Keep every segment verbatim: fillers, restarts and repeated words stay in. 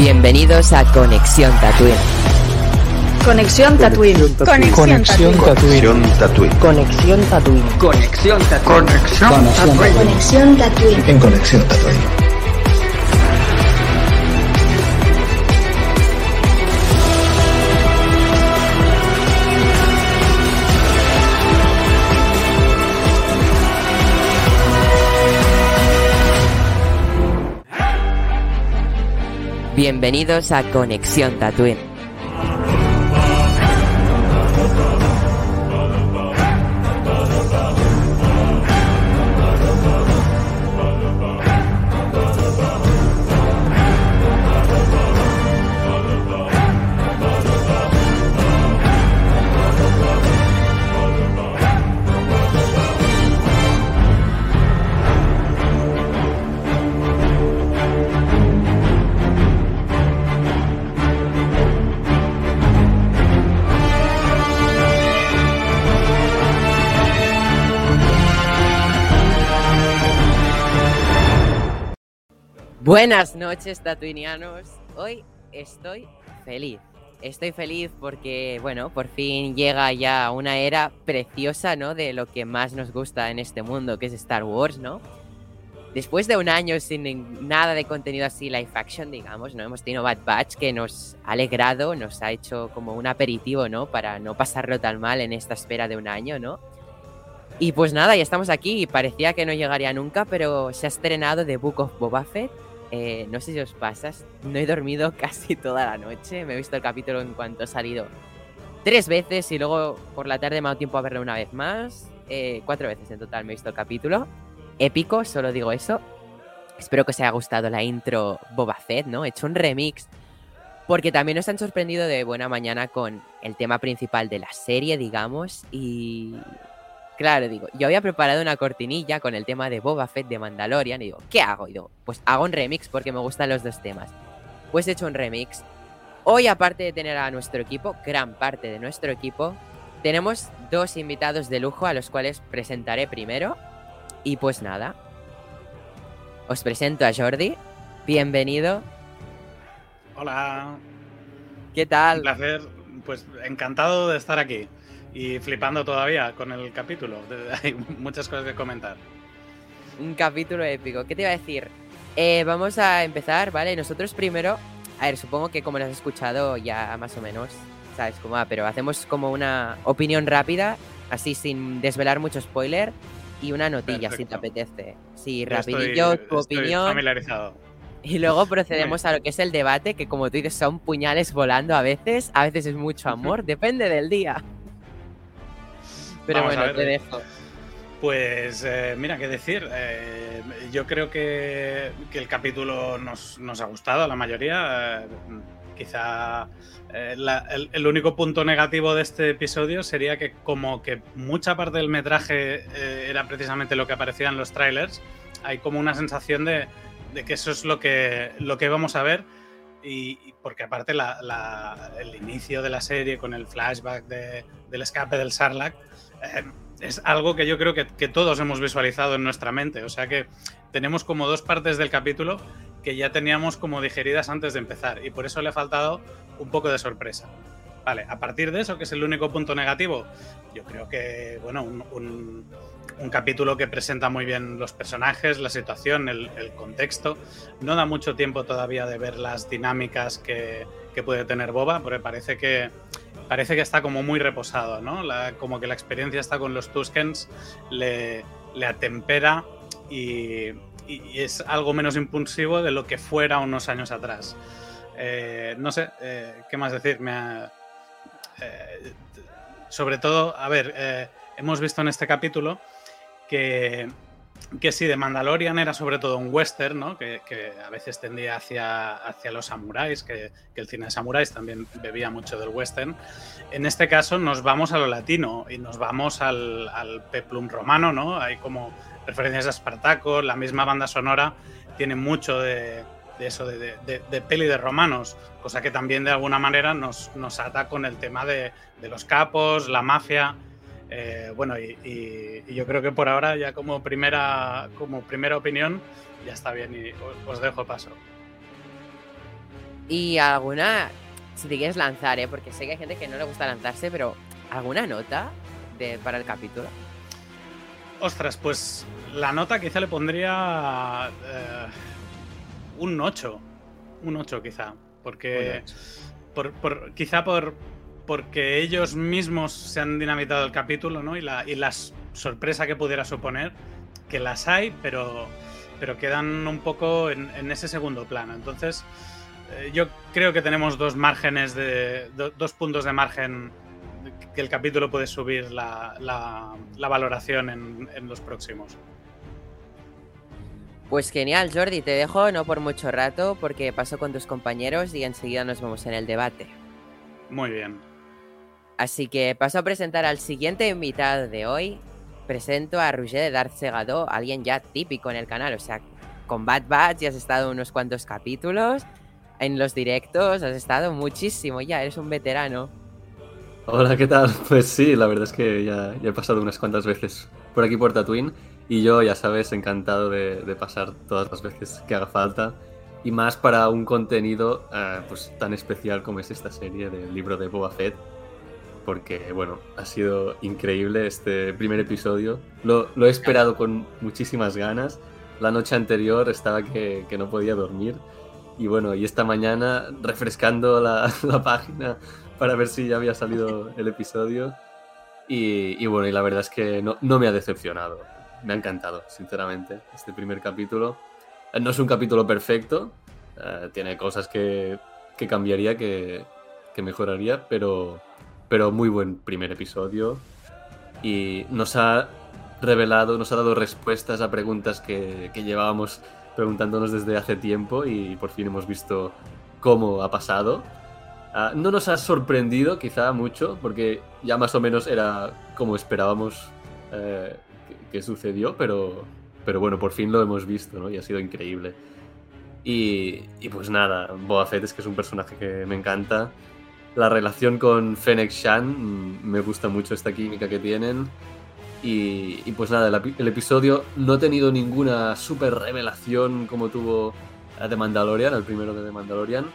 Bienvenidos a Conexión Tatooine. Conexión Tatooine. Conexión Tatooine. Conexión Tatooine. Conexión Tatooine. Conexión Tatooine. En Conexión Tatooine. Bienvenidos a Conexión Tatooine. Buenas noches, tatuinianos. Hoy estoy feliz. Estoy feliz porque, bueno, por fin llega ya una era preciosa, ¿no? De lo que más nos gusta en este mundo, que es Star Wars, ¿no? Después de un año sin nada de contenido así live action, digamos, ¿no? Hemos tenido Bad Batch, que nos ha alegrado, nos ha hecho como un aperitivo, ¿no? Para no pasarlo tan mal en esta espera de un año, ¿no? Y pues nada, ya estamos aquí. Parecía que no llegaría nunca, pero se ha estrenado The Book of Boba Fett. Eh, no sé si os pasa, no he dormido casi toda la noche, me he visto el capítulo en cuanto ha salido tres veces y luego por la tarde me ha dado tiempo a verlo una vez más, eh, cuatro veces en total me he visto el capítulo, épico, solo digo eso. Espero que os haya gustado la intro Boba Fett, ¿no? He hecho un remix porque también nos han sorprendido de buena mañana con el tema principal de la serie, digamos, y... Claro, digo, yo había preparado una cortinilla con el tema de Boba Fett de Mandalorian y digo, ¿qué hago? Y digo, pues hago un remix porque me gustan los dos temas. Pues he hecho un remix. Hoy, aparte de tener a nuestro equipo, gran parte de nuestro equipo, tenemos dos invitados de lujo a los cuales presentaré primero. Y pues nada, os presento a Jordi. Bienvenido. Hola. ¿Qué tal? Un placer. Pues encantado de estar aquí. Y flipando todavía con el capítulo. Hay muchas cosas que comentar. Un capítulo épico. ¿Qué te iba a decir? Eh, vamos a empezar, ¿vale? Nosotros primero... A ver, supongo que como lo has escuchado ya más o menos, ¿sabes cómo va? Pero hacemos como una opinión rápida, así sin desvelar mucho spoiler, y una notilla, perfecto, si te apetece. Sí, yo rapidillo, estoy, tu estoy opinión... familiarizado. Y luego procedemos a lo que es el debate, que como tú dices, son puñales volando a veces. A veces es mucho amor, depende del día. Pero vamos, bueno, te dejo. Pues eh, mira, qué decir. Eh, yo creo que, que el capítulo nos, nos ha gustado a la mayoría. Eh, quizá eh, la, el, el único punto negativo de este episodio sería que como que mucha parte del metraje eh, era precisamente lo que aparecía en los trailers, hay como una sensación de, de que eso es lo que, lo que vamos a ver. Y, y porque aparte la, la, el inicio de la serie con el flashback de, del escape del Sarlacc, Eh, es algo que yo creo que, que todos hemos visualizado en nuestra mente, o sea que tenemos como dos partes del capítulo que ya teníamos como digeridas antes de empezar y por eso le ha faltado un poco de sorpresa. Vale, a partir de eso, que es el único punto negativo, yo creo que, bueno, un, un, un capítulo que presenta muy bien los personajes, la situación, el, el contexto, no da mucho tiempo todavía de ver las dinámicas que, que puede tener Boba, porque parece que Parece que está como muy reposado, ¿no? La, como que la experiencia está con los Tuskens, le, le atempera y, y es algo menos impulsivo de lo que fuera unos años atrás. Eh, no sé, eh, ¿qué más decir? Me ha, eh, sobre todo, a ver, eh, hemos visto en este capítulo que, que sí, The Mandalorian era sobre todo un western, ¿no? Que, que a veces tendía hacia, hacia los samuráis, que, que el cine de samuráis también bebía mucho del western. En este caso nos vamos a lo latino y nos vamos al, al peplum romano, ¿no? Hay como referencias a Espartaco, la misma banda sonora tiene mucho de, de eso, de, de, de peli de romanos, cosa que también de alguna manera nos, nos ata con el tema de, de los capos, la mafia... Eh, bueno, y, y, y yo creo que por ahora ya como primera, como primera opinión ya está bien y os, os dejo paso. Y alguna, si te quieres lanzar, ¿eh? Porque sé que hay gente que no le gusta lanzarse, pero ¿alguna nota de, para el capítulo? Ostras, pues la nota quizá le pondría eh, un ocho. Un ocho quizá. Porque por, por, quizá por, porque ellos mismos se han dinamitado el capítulo, ¿no? Y la, y la sorpresa que pudiera suponer, que las hay, pero, pero quedan un poco en, en ese segundo plano. Entonces, eh, yo creo que tenemos dos márgenes de do, dos puntos de margen que el capítulo puede subir la, la, la valoración en, en los próximos. Pues genial, Jordi, te dejo no por mucho rato porque paso con tus compañeros y enseguida nos vemos en el debate. Muy bien. Así que paso a presentar al siguiente invitado de hoy. Presento a Roger de Darth Segador, alguien ya típico en el canal. O sea, con Bad Batch ya has estado unos cuantos capítulos. En los directos has estado muchísimo ya, eres un veterano. Hola, ¿qué tal? Pues sí, la verdad es que ya, ya he pasado unas cuantas veces por aquí por Tatooine. Y yo, ya sabes, encantado de, de pasar todas las veces que haga falta. Y más para un contenido eh, pues, tan especial como es esta serie del libro de Boba Fett. Porque, bueno, ha sido increíble este primer episodio. Lo, lo he esperado con muchísimas ganas. La noche anterior estaba que, que no podía dormir. Y bueno, y esta mañana refrescando la, la página para ver si ya había salido el episodio. Y, y bueno, y la verdad es que no, no me ha decepcionado. Me ha encantado, sinceramente, este primer capítulo. No es un capítulo perfecto, eh, tiene cosas que, que cambiaría, que, que mejoraría, pero, pero muy buen primer episodio. Y nos ha revelado, nos ha dado respuestas a preguntas que, que llevábamos preguntándonos desde hace tiempo y por fin hemos visto cómo ha pasado. Eh, no nos ha sorprendido quizá mucho, porque ya más o menos era como esperábamos eh, que sucedió, pero, pero bueno, por fin lo hemos visto, ¿no? Y ha sido increíble. Y, y pues nada, Boba Fett es que es un personaje que me encanta. La relación con Fennec Shand, me gusta mucho esta química que tienen. Y, y pues nada, el, el episodio no ha tenido ninguna super revelación como tuvo The Mandalorian, el primero de The Mandalorian.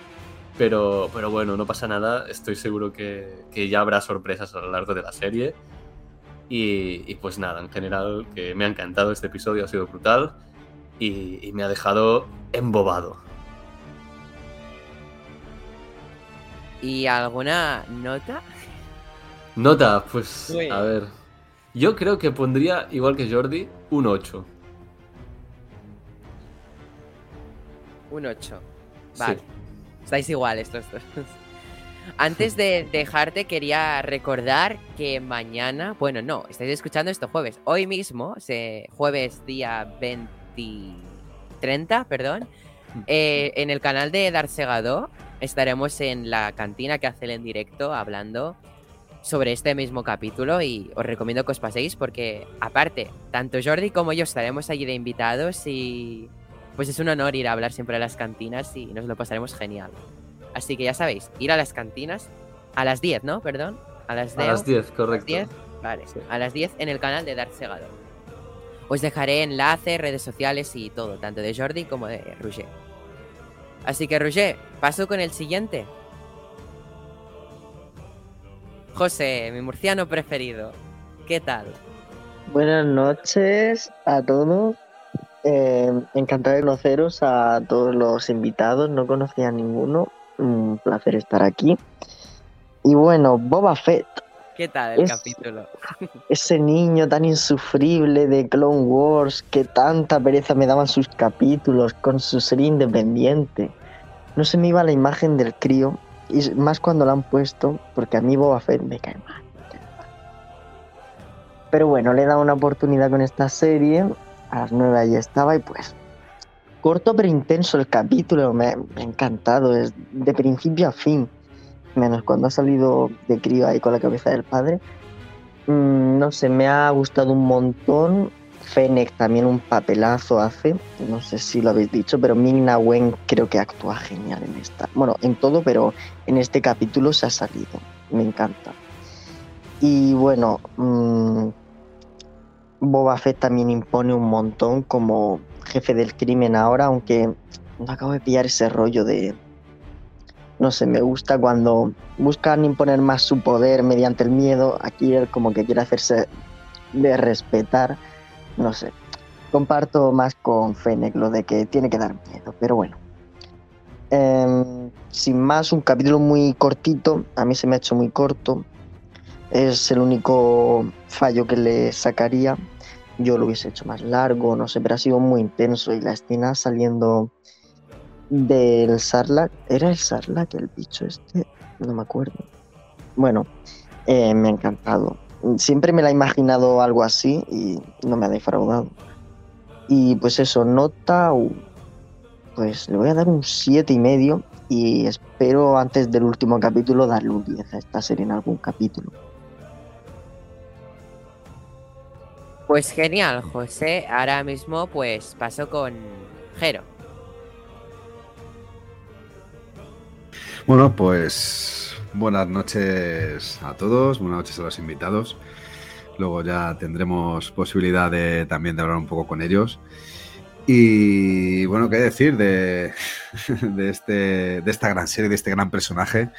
Pero, pero bueno, no pasa nada, estoy seguro que, que ya habrá sorpresas a lo largo de la serie. Y, y pues nada, en general, que me ha encantado este episodio, ha sido brutal y, y me ha dejado embobado. ¿Y alguna nota? Nota, pues Uy. a ver, yo creo que pondría, igual que Jordi, un ocho. Un ocho, vale, sí. Estáis iguales los dos. Antes de dejarte, quería recordar que mañana, bueno, no, estáis escuchando esto jueves. Hoy mismo, se, jueves día veinte, treinta, perdón, eh, en el canal de Darth Segador estaremos en la cantina que hace el en directo hablando sobre este mismo capítulo y os recomiendo que os paséis porque, aparte, tanto Jordi como yo estaremos allí de invitados y pues es un honor ir a hablar siempre a las cantinas y nos lo pasaremos genial. Así que ya sabéis, ir a las cantinas a las diez, ¿no? Perdón. A las, de... a las diez, correcto. A las diez, vale. Sí. A las diez en el canal de Darth Segador. Os dejaré enlaces, redes sociales y todo, tanto de Jordi como de Roger. Así que, Roger, paso con el siguiente. José, mi murciano preferido. ¿Qué tal? Buenas noches a todos. Eh, encantado de conoceros a todos los invitados. No conocía a ninguno. Un placer estar aquí. Y bueno, Boba Fett. ¿Qué tal el es, capítulo? Ese niño tan insufrible de Clone Wars que tanta pereza me daban sus capítulos con su serie independiente. No se me iba la imagen del crío, y más cuando la han puesto, porque a mí Boba Fett me cae mal. Pero bueno, le he dado una oportunidad con esta serie. A las nueve ahí estaba y pues... corto pero intenso el capítulo, me, me ha encantado, es de principio a fin, menos cuando ha salido de crío ahí con la cabeza del padre. Mm, no sé, me ha gustado un montón. Fennec también un papelazo hace, no sé si lo habéis dicho, pero Ming-Na Wen creo que actúa genial en esta, bueno, en todo, pero en este capítulo se ha salido, me encanta. Y bueno, mm, Boba Fett también impone un montón como jefe del crimen ahora, aunque no acabo de pillar ese rollo de no sé, me gusta cuando buscan imponer más su poder mediante el miedo. Aquí él como que quiere hacerse de respetar, no sé. Comparto más con Fennec lo de que tiene que dar miedo, pero bueno. Eh, sin más, un capítulo muy cortito, a mí se me ha hecho muy corto. Es el único fallo que le sacaría. Yo lo hubiese hecho más largo, no sé, pero ha sido muy intenso. Y la escena saliendo del Sarlacc, ¿era el Sarlacc el bicho este? No me acuerdo. Bueno, eh, me ha encantado. Siempre me la he imaginado algo así y no me ha defraudado. Y pues eso, nota, pues le voy a dar un siete y medio y espero antes del último capítulo darle un diez a esta serie en algún capítulo. Pues genial, José. Ahora mismo pues paso con Jero. Bueno, pues buenas noches a todos, buenas noches a los invitados. Luego ya tendremos posibilidad de, también de hablar un poco con ellos. Y bueno, qué decir de, de, este, de esta gran serie, de este gran personaje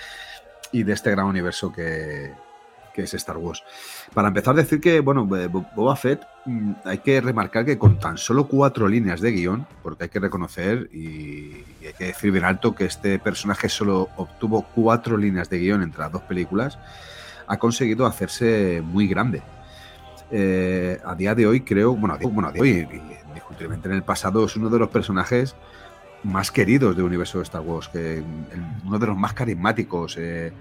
y de este gran universo que, que es Star Wars. Para empezar, decir que, bueno, Boba Fett, hay que remarcar que con tan solo cuatro líneas de guión, porque hay que reconocer y, y hay que decir bien alto que este personaje solo obtuvo cuatro líneas de guión entre las dos películas, ha conseguido hacerse muy grande. Eh, a día de hoy creo, bueno, a día, bueno, a día de hoy, indiscutiblemente en el pasado, es uno de los personajes más queridos del universo de Star Wars, que, uno de los más carismáticos, eh,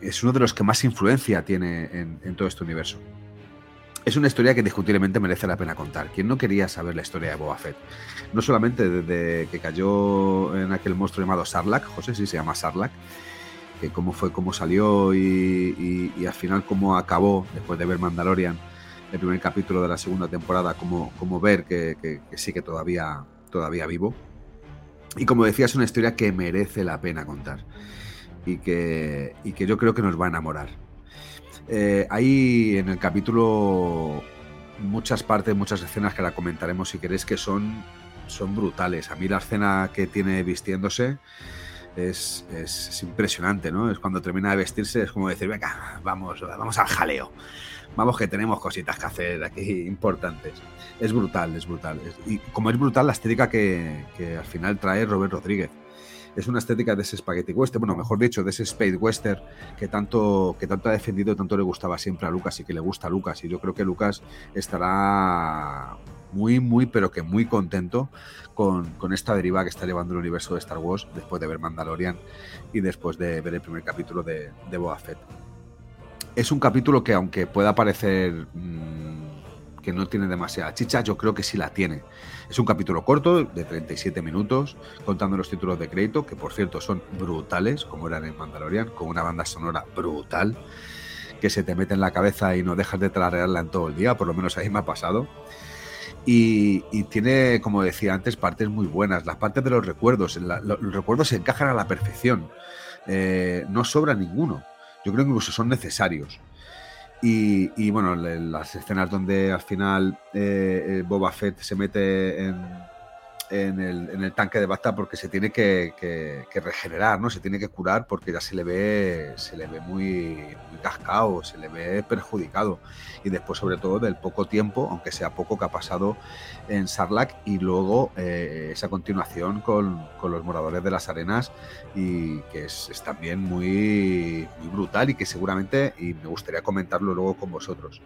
es uno de los que más influencia tiene en, en todo este universo. Es una historia que indiscutiblemente merece la pena contar. ¿Quién no quería saber la historia de Boba Fett? No solamente desde que cayó en aquel monstruo llamado Sarlacc, José, sí, se llama Sarlacc, que cómo fue, cómo salió y, y, y al final cómo acabó después de ver Mandalorian, el primer capítulo de la segunda temporada, cómo, cómo ver que, que, que sigue todavía, todavía vivo. Y como decía, es una historia que merece la pena contar y que, y que yo creo que nos va a enamorar. Eh, hay en el capítulo muchas partes, muchas escenas que la comentaremos si queréis, que son, son brutales. A mí la escena que tiene vistiéndose Es, es, es impresionante, ¿no? Es cuando termina de vestirse, es como decir, venga, vamos, vamos al jaleo. Vamos que tenemos cositas que hacer aquí importantes. Es brutal, es brutal. Y como es brutal la estética que, que al final trae Robert Rodríguez. Es una estética de ese spaghetti western, bueno, mejor dicho, de ese space western que tanto, que tanto ha defendido, tanto le gustaba siempre a Lucas y que le gusta a Lucas. Y yo creo que Lucas estará muy, muy, pero que muy contento con, con esta deriva que está llevando el universo de Star Wars después de ver Mandalorian y después de ver el primer capítulo de, de Boba Fett. Es un capítulo que, aunque pueda parecer mmm, que no tiene demasiada chicha, yo creo que sí la tiene. Es un capítulo corto, de treinta y siete minutos, contando los títulos de crédito, que por cierto son brutales, como eran en Mandalorian, con una banda sonora brutal, que se te mete en la cabeza y no dejas de tararearla en todo el día, por lo menos ahí me ha pasado. Y, y tiene, como decía antes, partes muy buenas. Las partes de los recuerdos, la, los recuerdos se encajan a la perfección. Eh, no sobra ninguno. Yo creo que incluso son necesarios. Y, y bueno, las escenas donde al final eh, Boba Fett se mete en, en, el, en el tanque de Bacta porque se tiene que, que, que regenerar, ¿no? Se tiene que curar porque ya se le ve, se le ve muy, muy cascado, se le ve perjudicado. Y después, sobre todo, del poco tiempo, aunque sea poco, que ha pasado en Sarlacc y luego eh, esa continuación con, con los moradores de las arenas, y que es, es también muy, muy brutal y que seguramente, y me gustaría comentarlo luego con vosotros.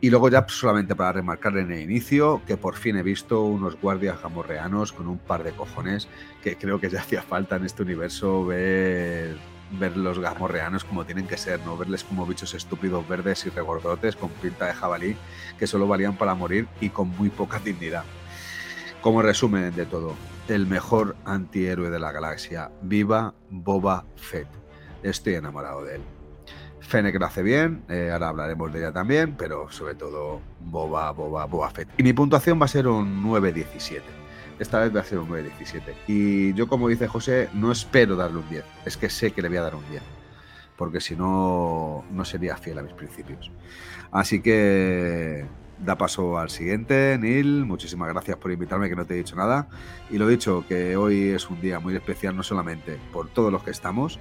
Y luego ya solamente para remarcar en el inicio que por fin he visto unos guardias gamorreanos con un par de cojones, que creo que ya hacía falta en este universo ver, ver los gamorreanos como tienen que ser, no verles como bichos estúpidos verdes y regordotes con pinta de jabalí que solo valían para morir y con muy poca dignidad. Como resumen de todo, el mejor antihéroe de la galaxia, viva Boba Fett, estoy enamorado de él. Fennec lo hace bien, eh, ahora hablaremos de ella también, pero sobre todo Boba, Boba, Boba Fett. Y mi puntuación va a ser un nueve diecisiete. Esta vez va a ser un nueve diecisiete. Y yo, como dice José, no espero darle un diez. Es que sé que le voy a dar un diez. Porque si no, no sería fiel a mis principios. Así que da paso al siguiente. Neil, muchísimas gracias por invitarme, que no te he dicho nada. Y lo dicho, que hoy es un día muy especial, no solamente por todos los que estamos,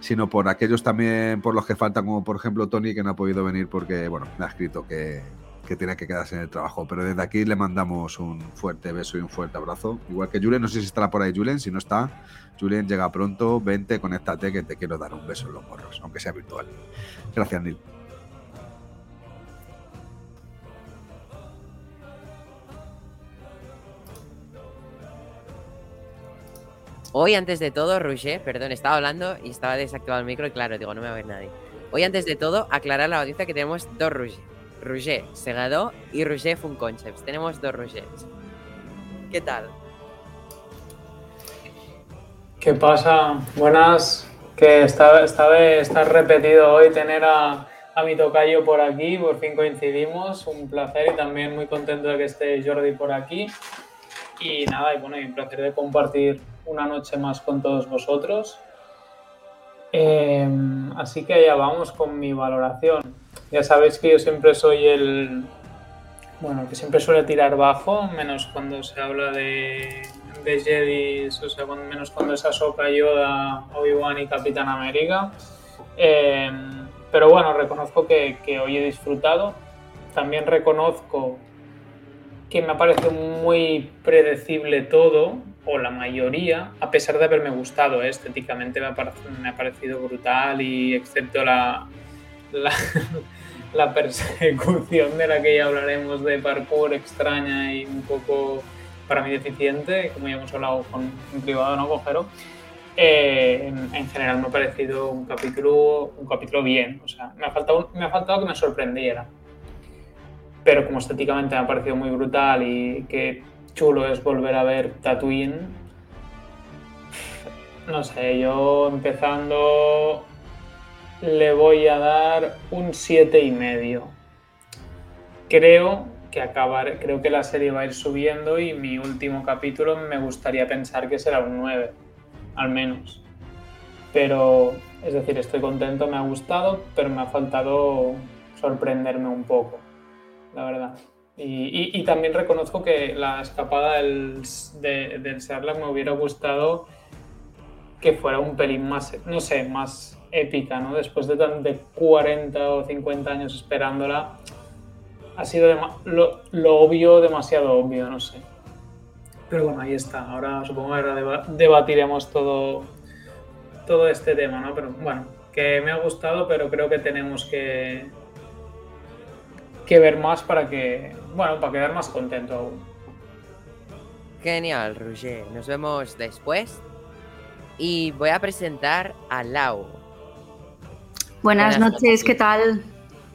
sino por aquellos también por los que faltan, como por ejemplo Tony, que no ha podido venir porque, bueno, me ha escrito que, que tiene que quedarse en el trabajo. Pero desde aquí le mandamos un fuerte beso y un fuerte abrazo. Igual que Julen, no sé si estará por ahí Julen, si no está, Julen, llega pronto, vente, conéctate, que te quiero dar un beso en los morros, aunque sea virtual. Gracias, Neil. Hoy, antes de todo, Roger, perdón, estaba hablando y estaba desactivado el micro y claro, digo, no me va a ver nadie. Hoy, antes de todo, aclarar a la audiencia que tenemos dos Roger. Roger Segadó y Roger Fun Concepts. Tenemos dos Rogers. ¿Qué tal? ¿Qué pasa? Buenas. Que esta, esta vez está repetido hoy tener a, a mi tocayo por aquí. Por fin coincidimos. Un placer y también muy contento de que esté Jordi por aquí. Y nada, y bueno, y un placer de compartir una noche más con todos vosotros. Eh, así que ya vamos con mi valoración. Ya sabéis que yo siempre soy el... Bueno, que siempre suele tirar bajo, menos cuando se habla de, de Jedi, o sea, cuando, menos cuando es Ahsoka, Yoda, Obi-Wan y Capitán América. Eh, pero bueno, reconozco que, que hoy he disfrutado. También reconozco que me ha parecido muy predecible todo, o la mayoría, a pesar de haberme gustado, ¿eh? Estéticamente me ha, parecido, me ha parecido brutal, y excepto la, la, la persecución de la que ya hablaremos, de parkour extraña y un poco, para mí, deficiente, como ya hemos hablado con, en privado, ¿no, Cojero? Eh, en, en general me ha parecido un capítulo, un capítulo bien, o sea, me ha faltado, me ha faltado que me sorprendiera. Pero como estéticamente me ha parecido muy brutal y qué chulo es volver a ver Tatooine, no sé, yo empezando le voy a dar un siete y medio. Creo que acabar, creo que la serie va a ir subiendo y mi último capítulo me gustaría pensar que será un nueve, al menos. Pero, es decir, estoy contento, me ha gustado, pero me ha faltado sorprenderme un poco, la verdad. Y, y, y también reconozco que la escapada del, de, del Sarlacc me hubiera gustado que fuera un pelín más, no sé, más épica, ¿no? Después de, de cuarenta o cincuenta años esperándola, ha sido de, lo, lo obvio, demasiado obvio, no sé. Pero bueno, ahí está. Ahora supongo que debatiremos todo, todo este tema, ¿no? Pero bueno, que me ha gustado, pero creo que tenemos que... que ver más para que, bueno, para quedar más contento aún. Genial, Roger. Nos vemos después. Y voy a presentar a Lau. Buenas, Buenas noches, noches, ¿qué tal?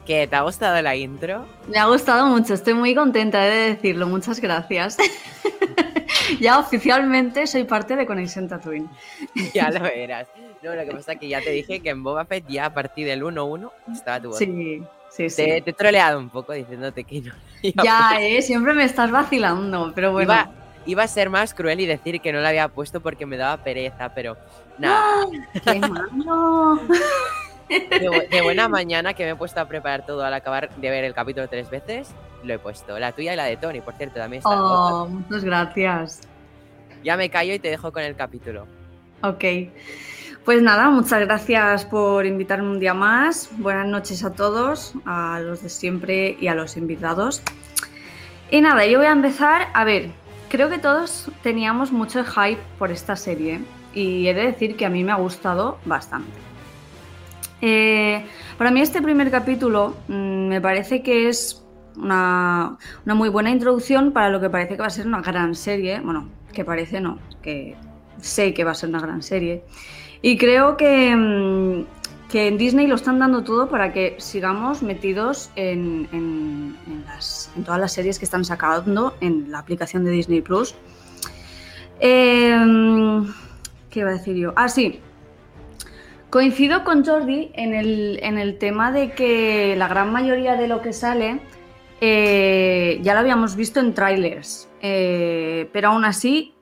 ¿Qué, te ha gustado la intro? Me ha gustado mucho, estoy muy contenta, he de decirlo. Muchas gracias. Ya oficialmente soy parte de Conexión Tatooine. Ya lo verás. No, lo que pasa es que ya te dije que en Boba Fett ya a partir del uno uno estaba tu voz. Sí. Sí, sí. Te, te he troleado un poco diciéndote que no. Ya, puesto... eh, siempre me estás vacilando, pero bueno. Iba, iba a ser más cruel y decir que no la había puesto porque me daba pereza, pero nada. ¡Qué malo! De, de buena mañana, que me he puesto a preparar todo al acabar de ver el capítulo tres veces, lo he puesto. La tuya y la de Tony, por cierto, también está. Oh, otra. Muchas gracias. Ya me callo y te dejo con el capítulo. Ok. Pues nada, muchas gracias por invitarme un día más. Buenas noches a todos, a los de siempre y a los invitados. Y nada, yo voy a empezar. A ver, creo que todos teníamos mucho hype por esta serie y he de decir que a mí me ha gustado bastante. Eh, para mí este primer capítulo mmm, me parece que es una, una muy buena introducción para lo que parece que va a ser una gran serie. Bueno, que parece no, que sé que va a ser una gran serie. Y creo que, que en Disney lo están dando todo para que sigamos metidos en, en, en, las, en todas las series que están sacando en la aplicación de Disney Plus. Eh, ¿Qué iba a decir yo? Ah, sí. Coincido con Jordi en el, en el tema de que la gran mayoría de lo que sale eh, ya lo habíamos visto en trailers, eh, pero aún así...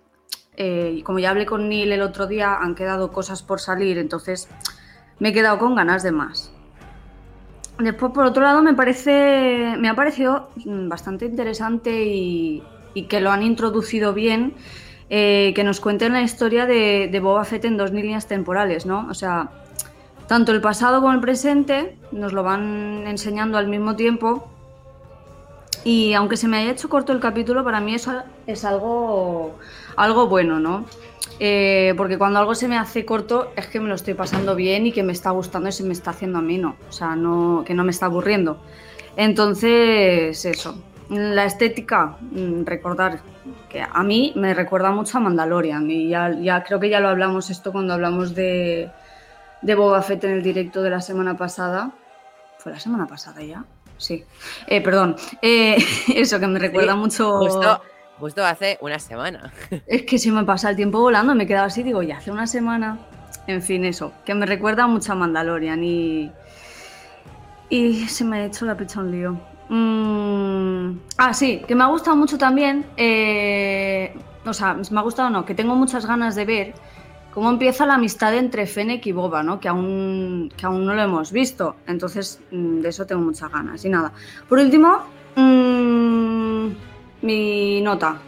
Eh, como ya hablé con Neil el otro día, han quedado cosas por salir, entonces me he quedado con ganas de más. Después, por otro lado, me parece me ha parecido bastante interesante y, y que lo han introducido bien, eh, que nos cuenten la historia de, de Boba Fett en dos líneas temporales, ¿no? O sea, tanto el pasado como el presente nos lo van enseñando al mismo tiempo, y aunque se me haya hecho corto el capítulo, para mí eso es algo, algo bueno, ¿no? Eh, porque cuando algo se me hace corto es que me lo estoy pasando bien y que me está gustando y se me está haciendo ameno, o sea, no, que no me está aburriendo. Entonces, eso, la estética, recordar que a mí me recuerda mucho a Mandalorian, y ya, ya creo que ya lo hablamos esto cuando hablamos de, de Boba Fett en el directo de la semana pasada. ¿Fue la semana pasada ya? Sí, eh, perdón, eh, eso, que me recuerda sí, mucho... Justo. Justo hace una semana. Es que se me pasa el tiempo volando, me he quedado así, digo, ya hace una semana. En fin, eso, que me recuerda mucho a Mandalorian y... Y se me ha hecho la picha un lío. Mm... Ah, sí, que me ha gustado mucho también, eh... o sea, me ha gustado no, que tengo muchas ganas de ver cómo empieza la amistad entre Fennec y Boba, ¿no? Que aún, que aún no lo hemos visto, entonces de eso tengo muchas ganas. Y nada, por último... Mmm... mi nota,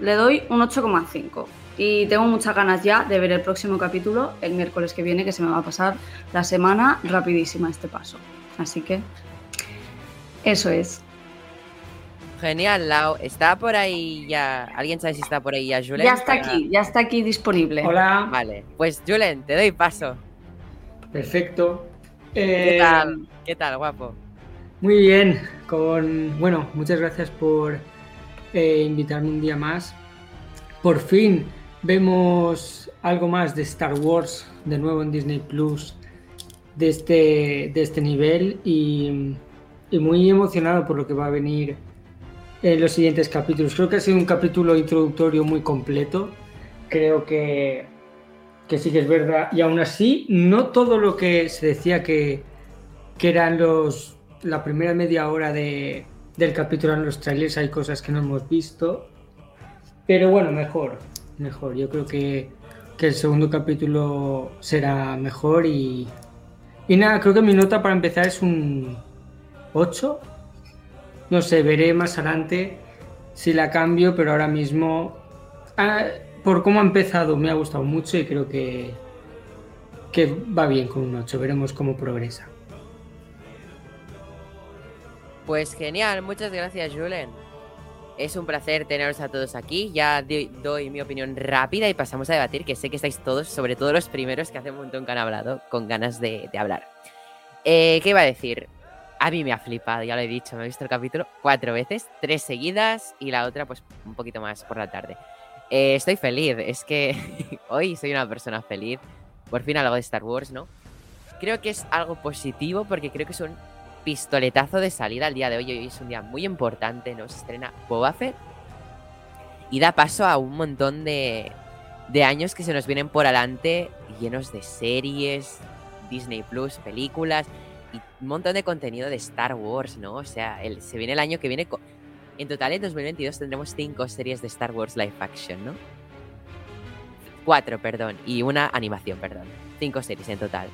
le doy un ocho coma cinco y tengo muchas ganas ya de ver el próximo capítulo el miércoles que viene, que se me va a pasar la semana rapidísima este paso, así que eso es. Genial, Lau, ¿está por ahí ya? ¿Alguien sabe si está por ahí ya Julen? Ya está aquí, ya está aquí disponible. Hola. Vale, pues Julen, te doy paso. Perfecto. Eh... ¿Qué tal? ¿Qué tal, guapo? Muy bien, con... bueno, muchas gracias por... E invitarme un día más. Por fin vemos algo más de Star Wars de nuevo en Disney Plus de este, de este nivel, y, y muy emocionado por lo que va a venir en los siguientes capítulos. Creo que ha sido un capítulo introductorio muy completo. Creo que, que sí que es verdad, y aún así no todo lo que se decía que, que eran los, la primera media hora de del capítulo en los trailers, hay cosas que no hemos visto, pero bueno, mejor, mejor. Yo creo que, que el segundo capítulo será mejor y, y nada, creo que mi nota para empezar es un ocho, no sé, veré más adelante si la cambio, pero ahora mismo, ah, por cómo ha empezado me ha gustado mucho y creo que, que va bien con un ocho, veremos cómo progresa. Pues genial, muchas gracias, Julen. Es un placer teneros a todos aquí. Ya doy, doy mi opinión rápida y pasamos a debatir, que sé que estáis todos, sobre todo los primeros que hace un montón que han hablado, con ganas de, de hablar. Eh, ¿Qué iba a decir? A mí me ha flipado, ya lo he dicho, me he visto el capítulo cuatro veces, tres seguidas y la otra pues un poquito más por la tarde. Eh, estoy feliz, es que hoy soy una persona feliz. Por fin algo de Star Wars, ¿no? Creo que es algo positivo porque creo que son... pistoletazo de salida al día de hoy. Hoy es un día muy importante, ¿no? Se estrena Boba Fett y da paso a un montón de, de años que se nos vienen por adelante, llenos de series, Disney Plus, películas y un montón de contenido de Star Wars, ¿no? O sea, el, se viene el año que viene. Con, en total, en dos mil veintidós tendremos cinco series de Star Wars live action, ¿no? Cuatro, perdón, y una animación, perdón. Cinco series en total.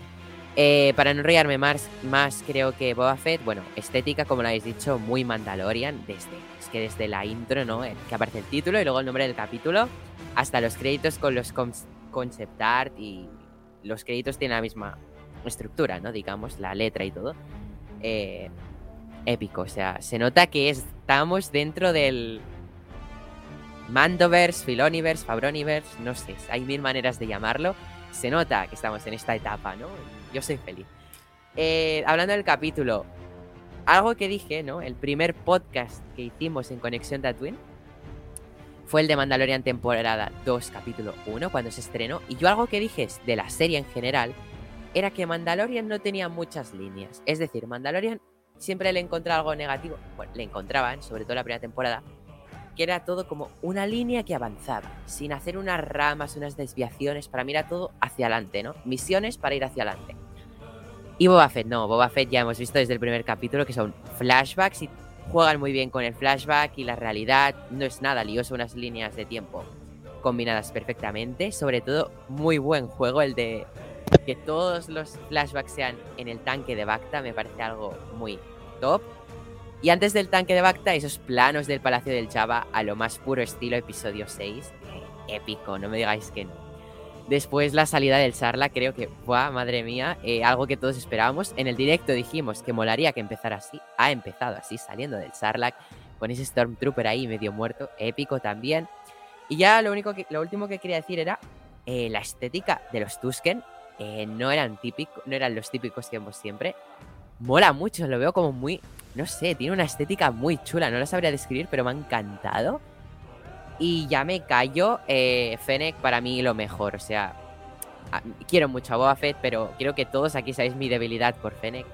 Eh, para no enrollarme más, más, creo que Boba Fett, bueno, estética, como lo habéis dicho, muy Mandalorian, desde, es que desde la intro, ¿no? El, que aparece el título y luego el nombre del capítulo, hasta los créditos con los concept art, y los créditos tienen la misma estructura, ¿no? Digamos, la letra y todo. Eh, épico, o sea, se nota que estamos dentro del Mandoverse, Filoniverse, Fabroniverse, no sé, hay mil maneras de llamarlo. Se nota que estamos en esta etapa, ¿no? Yo soy feliz. Eh, hablando del capítulo, algo que dije, ¿no? El primer podcast que hicimos en Conexión Tatooine fue el de Mandalorian temporada dos, capítulo uno, cuando se estrenó. Y yo algo que dije de la serie en general era que Mandalorian no tenía muchas líneas. Es decir, Mandalorian siempre le encontraba algo negativo. Bueno, le encontraban, sobre todo la primera temporada, que era todo como una línea que avanzaba, sin hacer unas ramas, unas desviaciones, para mirar todo hacia adelante, ¿no? Misiones para ir hacia adelante. Y Boba Fett, no, Boba Fett ya hemos visto desde el primer capítulo que son flashbacks y juegan muy bien con el flashback y la realidad, no es nada lioso, unas líneas de tiempo combinadas perfectamente, sobre todo muy buen juego el de que todos los flashbacks sean en el tanque de Bacta me parece algo muy top. Y antes del tanque de Bacta, esos planos del Palacio del Jabba a lo más puro estilo episodio seis. Épico, no me digáis que no. Después la salida del Sarlacc, creo que, ¡buah, madre mía! Eh, algo que todos esperábamos. En el directo dijimos que molaría que empezara así. Ha empezado así, saliendo del Sarlacc, con ese Stormtrooper ahí medio muerto. Épico también. Y ya lo único que, lo último que quería decir era eh, la estética de los Tusken. Eh, no, eran típico, no eran los típicos que vemos siempre. Mola mucho, lo veo como muy... No sé, tiene una estética muy chula. No la sabría describir, pero me ha encantado. Y ya me callo, eh, Fennec para mí lo mejor, o sea, a, quiero mucho a Boba Fett, pero creo que todos aquí sabéis mi debilidad por Fennec,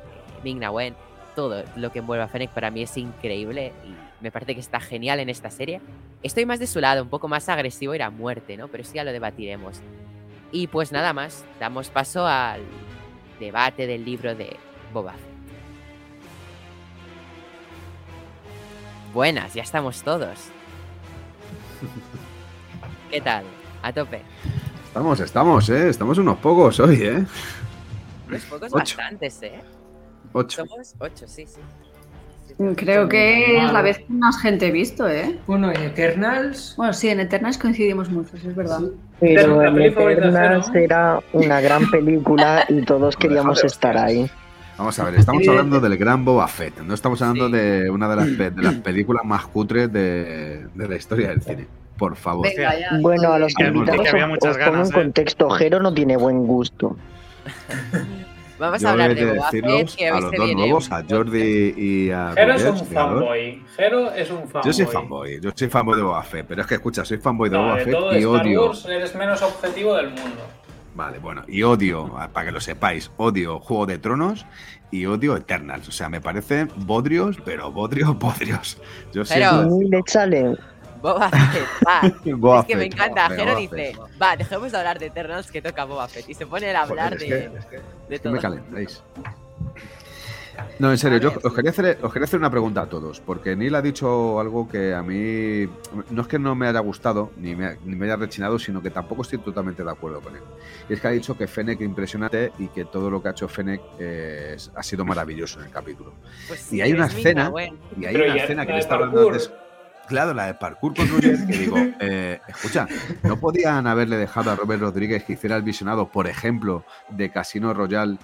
Ming-Na Wen, todo lo que envuelve a Fennec para mí es increíble y me parece que está genial en esta serie. Estoy más de su lado, un poco más agresivo ir a muerte, ¿no? Pero sí ya lo debatiremos. Y pues nada más, damos paso al debate del libro de Boba Fett. Buenas, ya estamos todos. ¿Qué tal? A tope. Estamos, estamos, ¿eh? Estamos unos pocos hoy, ¿eh? Unos pocos ocho. Bastantes, ¿eh? Ocho. Somos ocho, sí, sí. sí Creo que es la vez que más gente he visto, ¿eh? Bueno, en Eternals... Bueno, sí, en Eternals coincidimos muchos, es verdad. Sí. Pero en Eternals era una gran película y todos queríamos estar ahí. Vamos a ver, estamos hablando del gran Boba Fett, no estamos hablando sí. de una de las, pe- de las películas más cutres de, de la historia del cine, por favor. Venga, ya, bueno, a los invitados os pongo en contexto, Jero no tiene buen gusto. Vamos Yo a hablar de Boba Fett, que a los dos viene. Nuevos, a Jordi y a... Jero Rogers, es un fanboy, Jero es un fanboy. Yo soy fanboy, yo soy fanboy de Boba Fett, pero es que escucha, soy fanboy de no, Boba Fett y odio... De todo Star Wars eres menos objetivo del mundo. Vale, bueno, y odio, para que lo sepáis, odio Juego de Tronos y odio Eternals. O sea, me parecen bodrios, pero bodrios, bodrios. Yo pero, siempre... ¡Échale! Boba Fett, va. Boba es que Fett, me encanta, Jero dice, va, dejemos de hablar de Eternals que toca Boba Fett. Y se pone a hablar es que, de, es que, de es que todo. Me calentáis. No, en serio, yo os quería, hacer, os quería hacer una pregunta a todos, porque Neil ha dicho algo que a mí no es que no me haya gustado, ni me, ni me haya rechinado, sino que tampoco estoy totalmente de acuerdo con él. Y es que ha dicho que Fennec es impresionante y que todo lo que ha hecho Fennec eh, ha sido maravilloso en el capítulo. Pues sí, y hay una escena, mía, bueno. y hay Pero una escena que le está hablando de claro, la de parkour con Rogers, que digo, eh, escucha, ¿no podían haberle dejado a Robert Rodríguez que hiciera el visionado, por ejemplo, de Casino Royale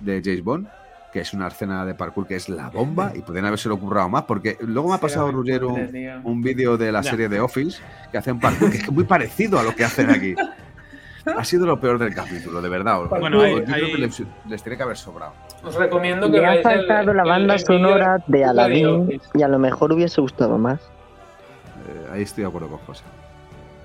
de James Bond? Que es una escena de parkour que es la bomba y podrían haberse lo currado más, porque luego me ha pasado Rugger un, un vídeo de la no. serie de Office que hacen parkour, que es muy parecido a lo que hacen aquí. Ha sido lo peor del capítulo, de verdad. Bueno, hay, yo creo hay... que les, les tiene que haber sobrado. Os recomiendo que... Me ha faltado el, la banda el, el sonora de Aladdin y a lo mejor hubiese gustado más. Eh, ahí estoy de acuerdo con José.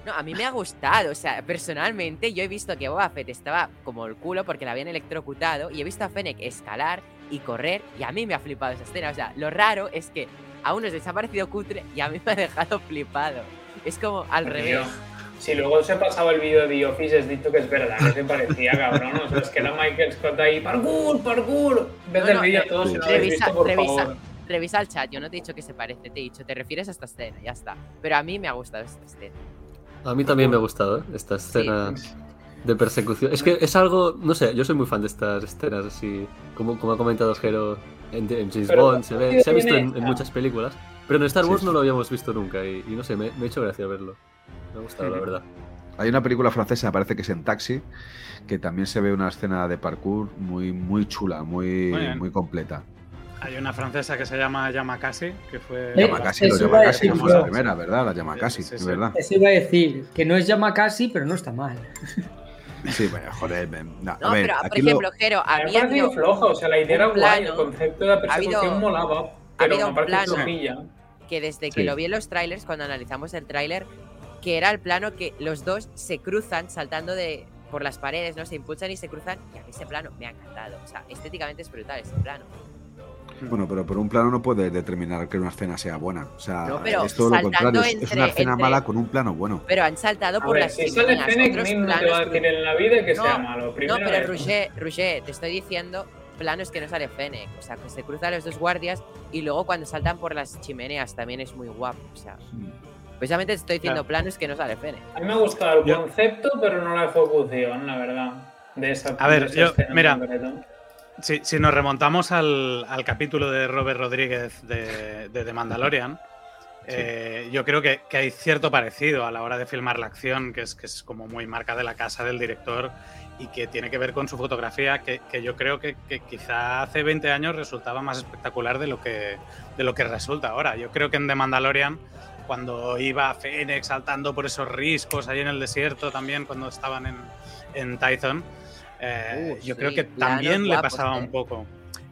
No, a mí me ha gustado, o sea, personalmente yo he visto que Boba Fett estaba como el culo porque la habían electrocutado y he visto a Fennec escalar y correr y a mí me ha flipado esa escena, o sea, lo raro es que a unos les ha parecido cutre y a mí me ha dejado flipado, es como al Dios. revés. Si luego se pasaba el vídeo de The Office, es dicho que es verdad, que se parecía, cabrón. O sea, es que era Michael Scott ahí, parkour, parkour. Ves no, el no, vídeo todos si no revisa, visto, por revisa. Favor. Revisa el chat, yo no te he dicho que se parece, te he dicho, te refieres a esta escena, ya está. Pero a mí me ha gustado esta escena. A mí también me ha gustado, ¿eh? Esta escena sí. de persecución. Es que es algo, no sé, yo soy muy fan de estas escenas, así como, como ha comentado Jero en, en James pero, Bond, se, ve, se ha visto en, en muchas películas, pero en Star Wars sí, sí. no lo habíamos visto nunca y, y no sé, me, me ha hecho gracia verlo. Me ha gustado, sí. la verdad. Hay una película francesa, parece que es En Taxi, que también se ve una escena de parkour muy, muy chula, muy, muy, muy completa. Hay una francesa que se llama Yamakasi, que fue... Yamakasi, los Yamakasi, como la primera, ¿verdad? La Yamakasi, sí, sí, sí. ¿verdad? Eso iba a decir, que no es Yamakasi, pero no está mal. Sí, bueno, joder. No, a no ver, pero, por ejemplo, lo... Jero, había ha habido... flojo, o sea, la idea era guay, el concepto de la persecución ha habido, molaba, pero ha una parte flojilla. Que desde que sí. lo vi en los trailers, cuando analizamos el tráiler, que era el plano que los dos se cruzan saltando de por las paredes, ¿no? Se impulsan y se cruzan, y a mí ese plano me ha encantado. O sea, estéticamente es brutal ese plano. Bueno, pero por un plano no puedes determinar que una escena sea buena. O sea, no, es todo lo contrario. Es, entre, es una escena entre... mala con un plano bueno. Pero han saltado por ver, las si escenas. Otros planos no te va a decir en la vida que no, sea malo. Primero no, pero Roger, Roger, te estoy diciendo planos que no sale Fennec. O sea, que se cruzan los dos guardias y luego cuando saltan por las chimeneas también es muy guapo. O sea, precisamente te estoy diciendo claro. planos que no sale Fennec. A mí me ha gustado el concepto, pero no la ejecución, la verdad. de esa, a ver, de yo, mira, si, si nos remontamos al, al capítulo de Robert Rodríguez de, de The Mandalorian, sí. eh, yo creo que, que hay cierto parecido a la hora de filmar la acción, que es, que es como muy marca de la casa del director y que tiene que ver con su fotografía, que, que yo creo que, que quizá hace veinte años resultaba más espectacular de lo que, de lo que resulta ahora. Yo creo que en The Mandalorian, cuando iba Fennec saltando por esos riscos ahí en el desierto, también cuando estaban en, en Tython, eh, uh, yo sí, creo que también le pasaba guapos, un poco.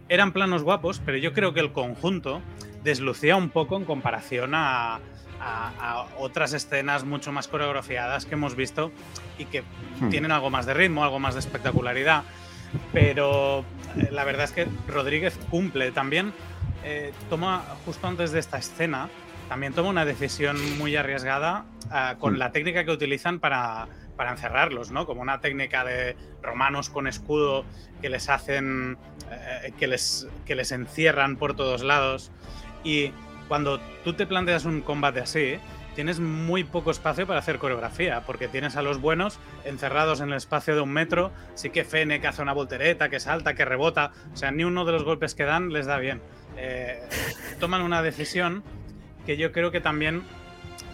Eran planos guapos, pero yo creo que el conjunto deslucía un poco en comparación a, a, a otras escenas mucho más coreografiadas que hemos visto y que hmm. tienen algo más de ritmo, algo más de espectacularidad. Pero eh, la verdad es que Rodríguez cumple. También eh, toma, justo antes de esta escena, también toma una decisión muy arriesgada uh, con la técnica que utilizan para, para encerrarlos, ¿no? Como una técnica de romanos con escudo que les hacen, eh, que, les, que les encierran por todos lados. Y cuando tú te planteas un combate así, tienes muy poco espacio para hacer coreografía, porque tienes a los buenos encerrados en el espacio de un metro. Sí que Fennec hace una voltereta, que salta, que rebota. O sea, ni uno de los golpes que dan les da bien. Eh, toman una decisión que yo creo que también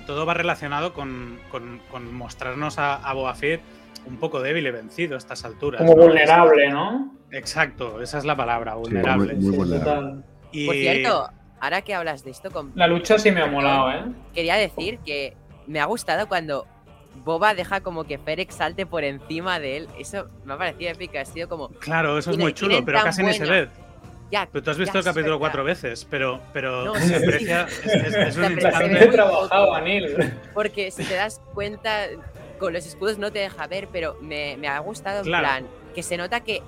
todo va relacionado con, con, con mostrarnos a, a Boba Fett un poco débil y vencido a estas alturas. Como ¿no? vulnerable, ¿no? Exacto, esa es la palabra, vulnerable. Sí, muy, muy vulnerable. Y... Por cierto, ahora que hablas de esto... Con... La lucha sí me ha molado, ¿eh? Quería decir que me ha gustado cuando Boba deja como que Fennec salte por encima de él. Eso me ha parecido épico, ha sido como... Claro, eso es muy chulo, pero casi ni se ve. Ya, pero tú has visto el capítulo verdad. cuatro veces, pero, pero no, se sí, aprecia. Sí. Es, es, es un instante. He trabajado, Anil. Porque si te das cuenta, con los escudos no te deja ver, pero me, me ha gustado claro. en plan que se nota que,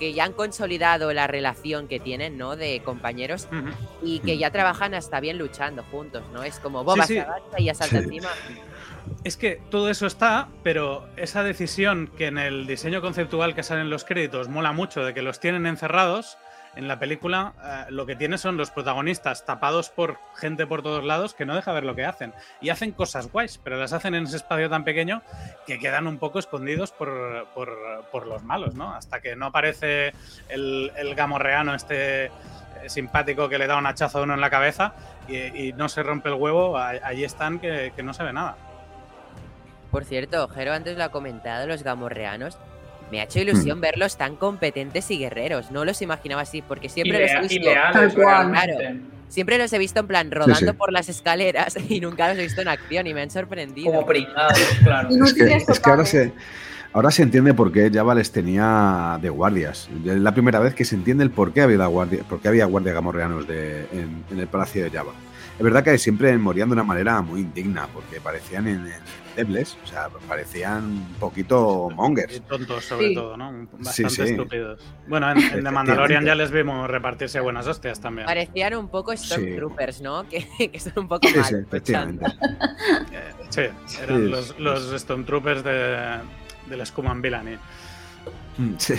que ya han consolidado la relación que tienen, ¿no? De compañeros uh-huh. y que ya trabajan hasta bien luchando juntos, ¿no? Es como Boba sí, sí. se avanza y ya salta sí. encima. Es que todo eso está, pero esa decisión que en el diseño conceptual que sale en los créditos mola mucho, de que los tienen encerrados. En la película eh, lo que tiene son los protagonistas tapados por gente por todos lados que no deja ver lo que hacen. Y hacen cosas guays, pero las hacen en ese espacio tan pequeño que quedan un poco escondidos por, por, por los malos, ¿no? Hasta que no aparece el, el gamorreano este simpático que le da un hachazo a uno en la cabeza y, y no se rompe el huevo, allí están que, que no se ve nada. Por cierto, Jero antes lo ha comentado, los gamorreanos. Me ha hecho ilusión hmm. verlos tan competentes y guerreros. No los imaginaba así, porque siempre Ilea, los he visto... Ileales, claro, siempre los he visto en plan rodando sí, sí. por las escaleras y nunca los he visto en acción y me han sorprendido. Como pringados, claro. Es que, es que ahora, se, ahora se entiende por qué Jabba les tenía de guardias. Es la primera vez que se entiende el por qué había guardias guardia gamorreanos de, en, en el palacio de Jabba. Es verdad que siempre morían de una manera muy indigna, porque parecían en, en débiles, o sea, parecían un poquito mongers. Y tontos, sobre sí. todo, ¿no? Bastante sí, sí. estúpidos. Bueno, en, en The Mandalorian ya les vimos repartirse buenas hostias también. Parecían un poco Stormtroopers, sí. ¿no? Que, que son un poco malos. Sí, mal, sí, efectivamente. Sí, eran sí. Los, los Stormtroopers de, de la Skuman Villani. Sí.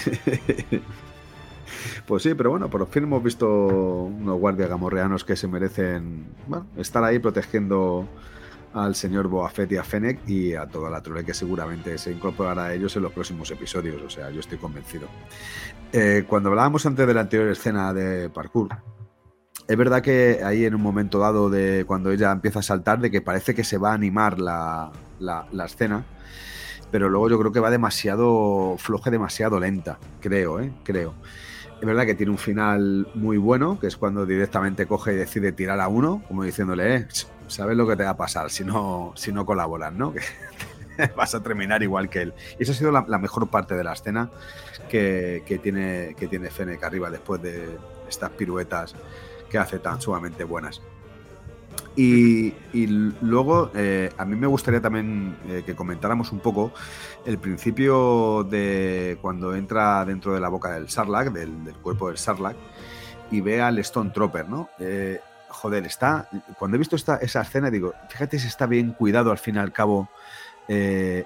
Pues sí, pero bueno, por fin hemos visto unos guardias gamorreanos que se merecen, bueno, estar ahí protegiendo al señor Boba Fett y a Fennec y a toda la trole que seguramente se incorporará a ellos en los próximos episodios, o sea, yo estoy convencido. Eh, cuando hablábamos antes de la anterior escena de parkour, es verdad que ahí en un momento dado de cuando ella empieza a saltar, de que parece que se va a animar la, la, la escena, pero luego yo creo que va demasiado, floje demasiado lenta, creo, ¿eh? Creo. Es verdad que tiene un final muy bueno, que es cuando directamente coge y decide tirar a uno, como diciéndole, eh, sabes lo que te va a pasar si no, si no colaboras, ¿no? Que vas a terminar igual que él. Y esa ha sido la, la mejor parte de la escena que, que tiene, que tiene Fennec arriba después de estas piruetas que hace tan sumamente buenas. Y, y luego eh, a mí me gustaría también eh, que comentáramos un poco el principio de cuando entra dentro de la boca del Sarlacc, del, del cuerpo del Sarlacc, y ve al Stone Trooper, ¿no? Eh, joder, está. Cuando he visto esta, esa escena, digo, fíjate si está bien cuidado al fin y al cabo eh,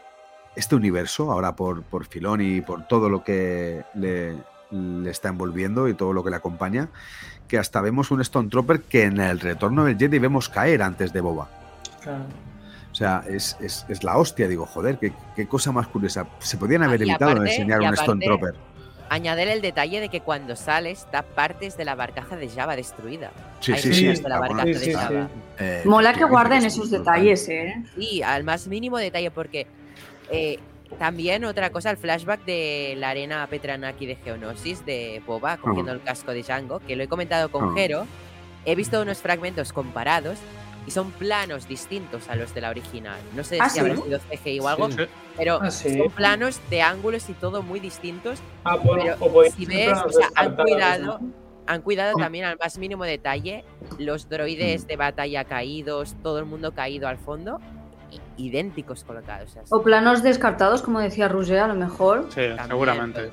este universo, ahora por, por Filoni y por todo lo que le, le está envolviendo y todo lo que le acompaña. Que hasta vemos un Stormtrooper que en el retorno del Jedi vemos caer antes de Boba. Claro. O sea, es, es, es la hostia. Digo, joder, qué, qué cosa más curiosa. Se podían haber ah, evitado aparte, enseñar aparte, un Stormtrooper. Añadir el detalle de que cuando sale está partes de la barcaza de Jabba destruida. Sí, Hay sí, sí. De la barcaza sí, sí, de Jabba. Sí, sí. Eh, Mola que guarden esos detalles, ¿eh? Sí, al más mínimo detalle, porque eh, también otra cosa, el flashback de la arena Petranaki de Geonosis, de Boba cogiendo uh-huh. el casco de Jango, que lo he comentado con uh-huh. Jero. He visto unos fragmentos comparados y son planos distintos a los de la original. No sé ¿Ah, si sí? habrá sido C G I o algo, sí. pero ah, sí. son planos de ángulos y todo muy distintos. Ah, bueno, pero si ves, o sea, han cuidado, han cuidado también al más mínimo detalle los droides de batalla caídos, todo el mundo caído al fondo, idénticos colocados. Así. O planos descartados, como decía Roger, a lo mejor. Sí, también seguramente.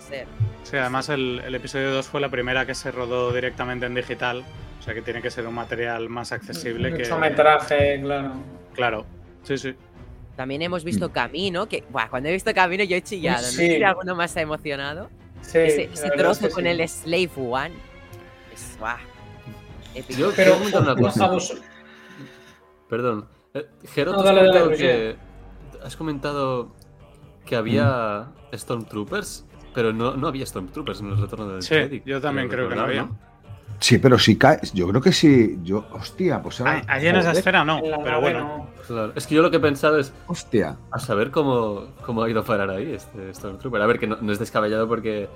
Sí, además el, el episodio dos fue la primera que se rodó directamente en digital. O sea que tiene que ser un material más accesible. Mucho que... metraje, claro. Claro, sí, sí. También hemos visto Camino, que buah, cuando he visto Camino yo he chillado. Sí. ¿No sé si alguno más se ha emocionado? Sí. Ese, ese trozo es que con sí. el Slave One. Es guau. Yo pero, pregunto una cosa. Vos... Perdón. Eh, Jero, no, dale, has, comentado dale, que... has comentado que había mm. Stormtroopers, pero no, no había Stormtroopers en el retorno de sí, Jedi. Yo también creo que no había. ¿No? Sí, pero si cae, yo creo que sí, yo, hostia, pues ahora... Allí en esa esfera no, pero bueno. Claro, es que yo lo que he pensado es, hostia, a saber cómo, cómo ha ido a parar ahí este Stormtrooper. A ver, que no, no es descabellado porque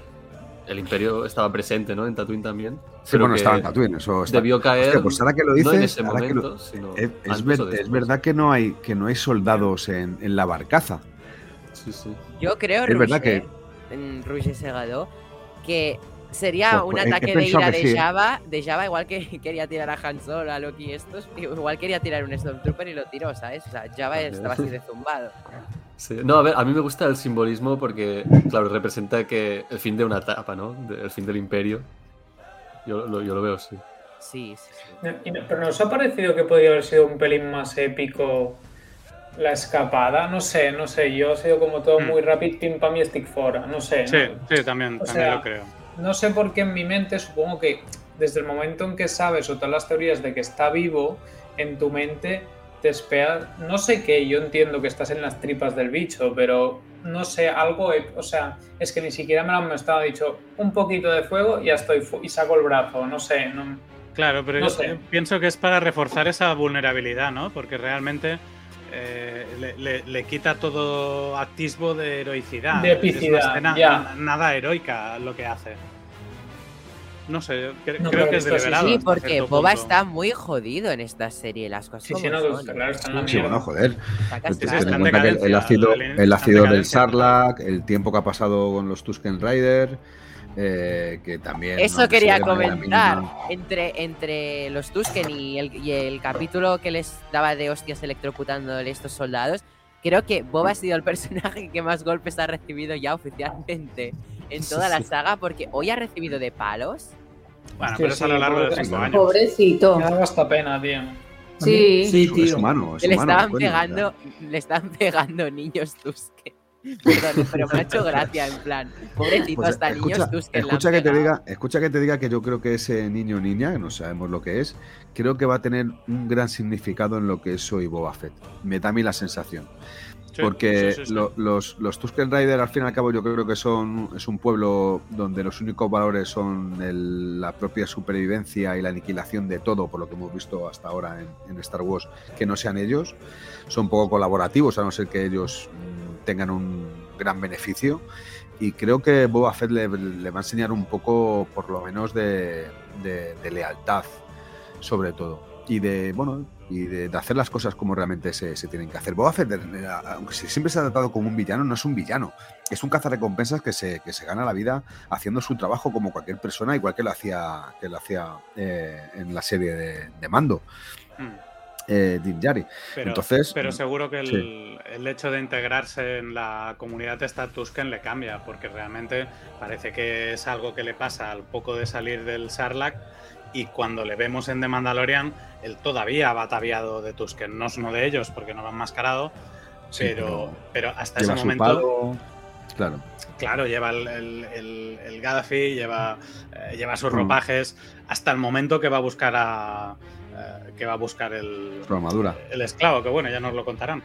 el Imperio estaba presente, ¿no? En Tatooine también. Sí, pero bueno, estaba en Tatooine, eso está... Debió caer, hostia, pues ahora que lo dices, no en ese momento, lo... sino es, es, ver, es verdad que no hay, que no hay soldados en, en la barcaza. Sí, sí. Yo creo, es verdad que en Ruge Segado, que... Sería un pues, ataque de ira de sí. Jabba, de Jabba, igual que quería tirar a Han Solo, a Loki y estos, igual quería tirar un Stormtrooper y lo tiró, ¿sabes? O sea, Jabba okay. estaba así de zumbado. Sí. No, a ver, a mí me gusta el simbolismo porque, claro, representa que el fin de una etapa, ¿no? El fin del Imperio. Yo lo, yo lo veo, sí. Sí, sí, sí. Pero ¿nos ha parecido que podría haber sido un pelín más épico la escapada? No sé, no sé. Yo ha sido como todo mm. muy rápido, pim, pam y stick fora. No sé. Sí, ¿no? sí, también, o también sea, lo creo. No sé por qué en mi mente, supongo que desde el momento en que sabes o todas las teorías de que está vivo, en tu mente te espera, no sé qué, yo entiendo que estás en las tripas del bicho, pero no sé, algo, o sea, es que ni siquiera me lo han estado dicho, un poquito de fuego y ya estoy, fu- y saco el brazo, no sé. No, claro, pero no yo sé. Pienso que es para reforzar esa vulnerabilidad, ¿no? Porque realmente... Eh, le, le, le quita todo actisbo de heroicidad. De epicidad, es una escena yeah. nada heroica lo que hace. No sé, cre- no, creo que es deliberado. Sí, sí, porque Boba punto. Está muy jodido en esta serie. Las cosas sí, sí, no, son, claro, están en sí, bueno, joder. Pues sí, en cuenta que el, el ácido, el ácido del Sarlacc, el tiempo que ha pasado con los Tusken Raider... Eh, que también eso no, quería comentar entre, entre los Tusken y el, y el capítulo que les daba de hostias electrocutando a estos soldados. Creo que Boba ha sido el personaje que más golpes ha recibido ya oficialmente en toda sí, la saga, porque hoy ha recibido de palos. Bueno, sí, pero sí, es a lo largo de cinco años. Pobrecito. Me da hasta pena, tío. Sí, sí, tío. Es humano, es le, humano, estaban coño, pegando, le estaban pegando niños Tusken. Perdón, pero me ha hecho gracia, en plan, pobrecito, pues, hasta escucha, niños Tusken. Escucha que, te diga, escucha que te diga que yo creo que ese niño o niña, que no sabemos lo que es, creo que va a tener un gran significado en lo que es hoy Boba Fett. Me da a mí la sensación. Sí, porque sí, sí, sí. Lo, los, los Tusken Raider, al fin y al cabo, yo creo que son es un pueblo donde los únicos valores son el, la propia supervivencia y la aniquilación de todo, por lo que hemos visto hasta ahora en, en Star Wars, que no sean ellos. Son poco colaborativos, a no ser que ellos... tengan un gran beneficio, y creo que Boba Fett le, le va a enseñar un poco, por lo menos, de, de, de lealtad, sobre todo, y de bueno y de, de hacer las cosas como realmente se, se tienen que hacer. Boba Fett, aunque siempre se ha tratado como un villano, no es un villano, es un cazarrecompensas que se, que se gana la vida haciendo su trabajo como cualquier persona, igual que lo hacía, que lo hacía eh, en la serie de, de Mando. Mm. Eh, Din Djarin. Pero, Entonces, pero seguro que el, sí. el hecho de integrarse en la comunidad de Tusken le cambia, porque realmente parece que es algo que le pasa al poco de salir del Sarlacc, y cuando le vemos en The Mandalorian, él todavía va ataviado de Tusken, no es uno de ellos porque no va enmascarado, sí, pero, pero hasta ese momento... Palo, claro. Claro, lleva el, el, el, el Gaddafi, lleva, eh, lleva sus ropajes, hasta el momento que va a buscar a... eh, que va a buscar el, el esclavo, que bueno, ya nos lo contarán.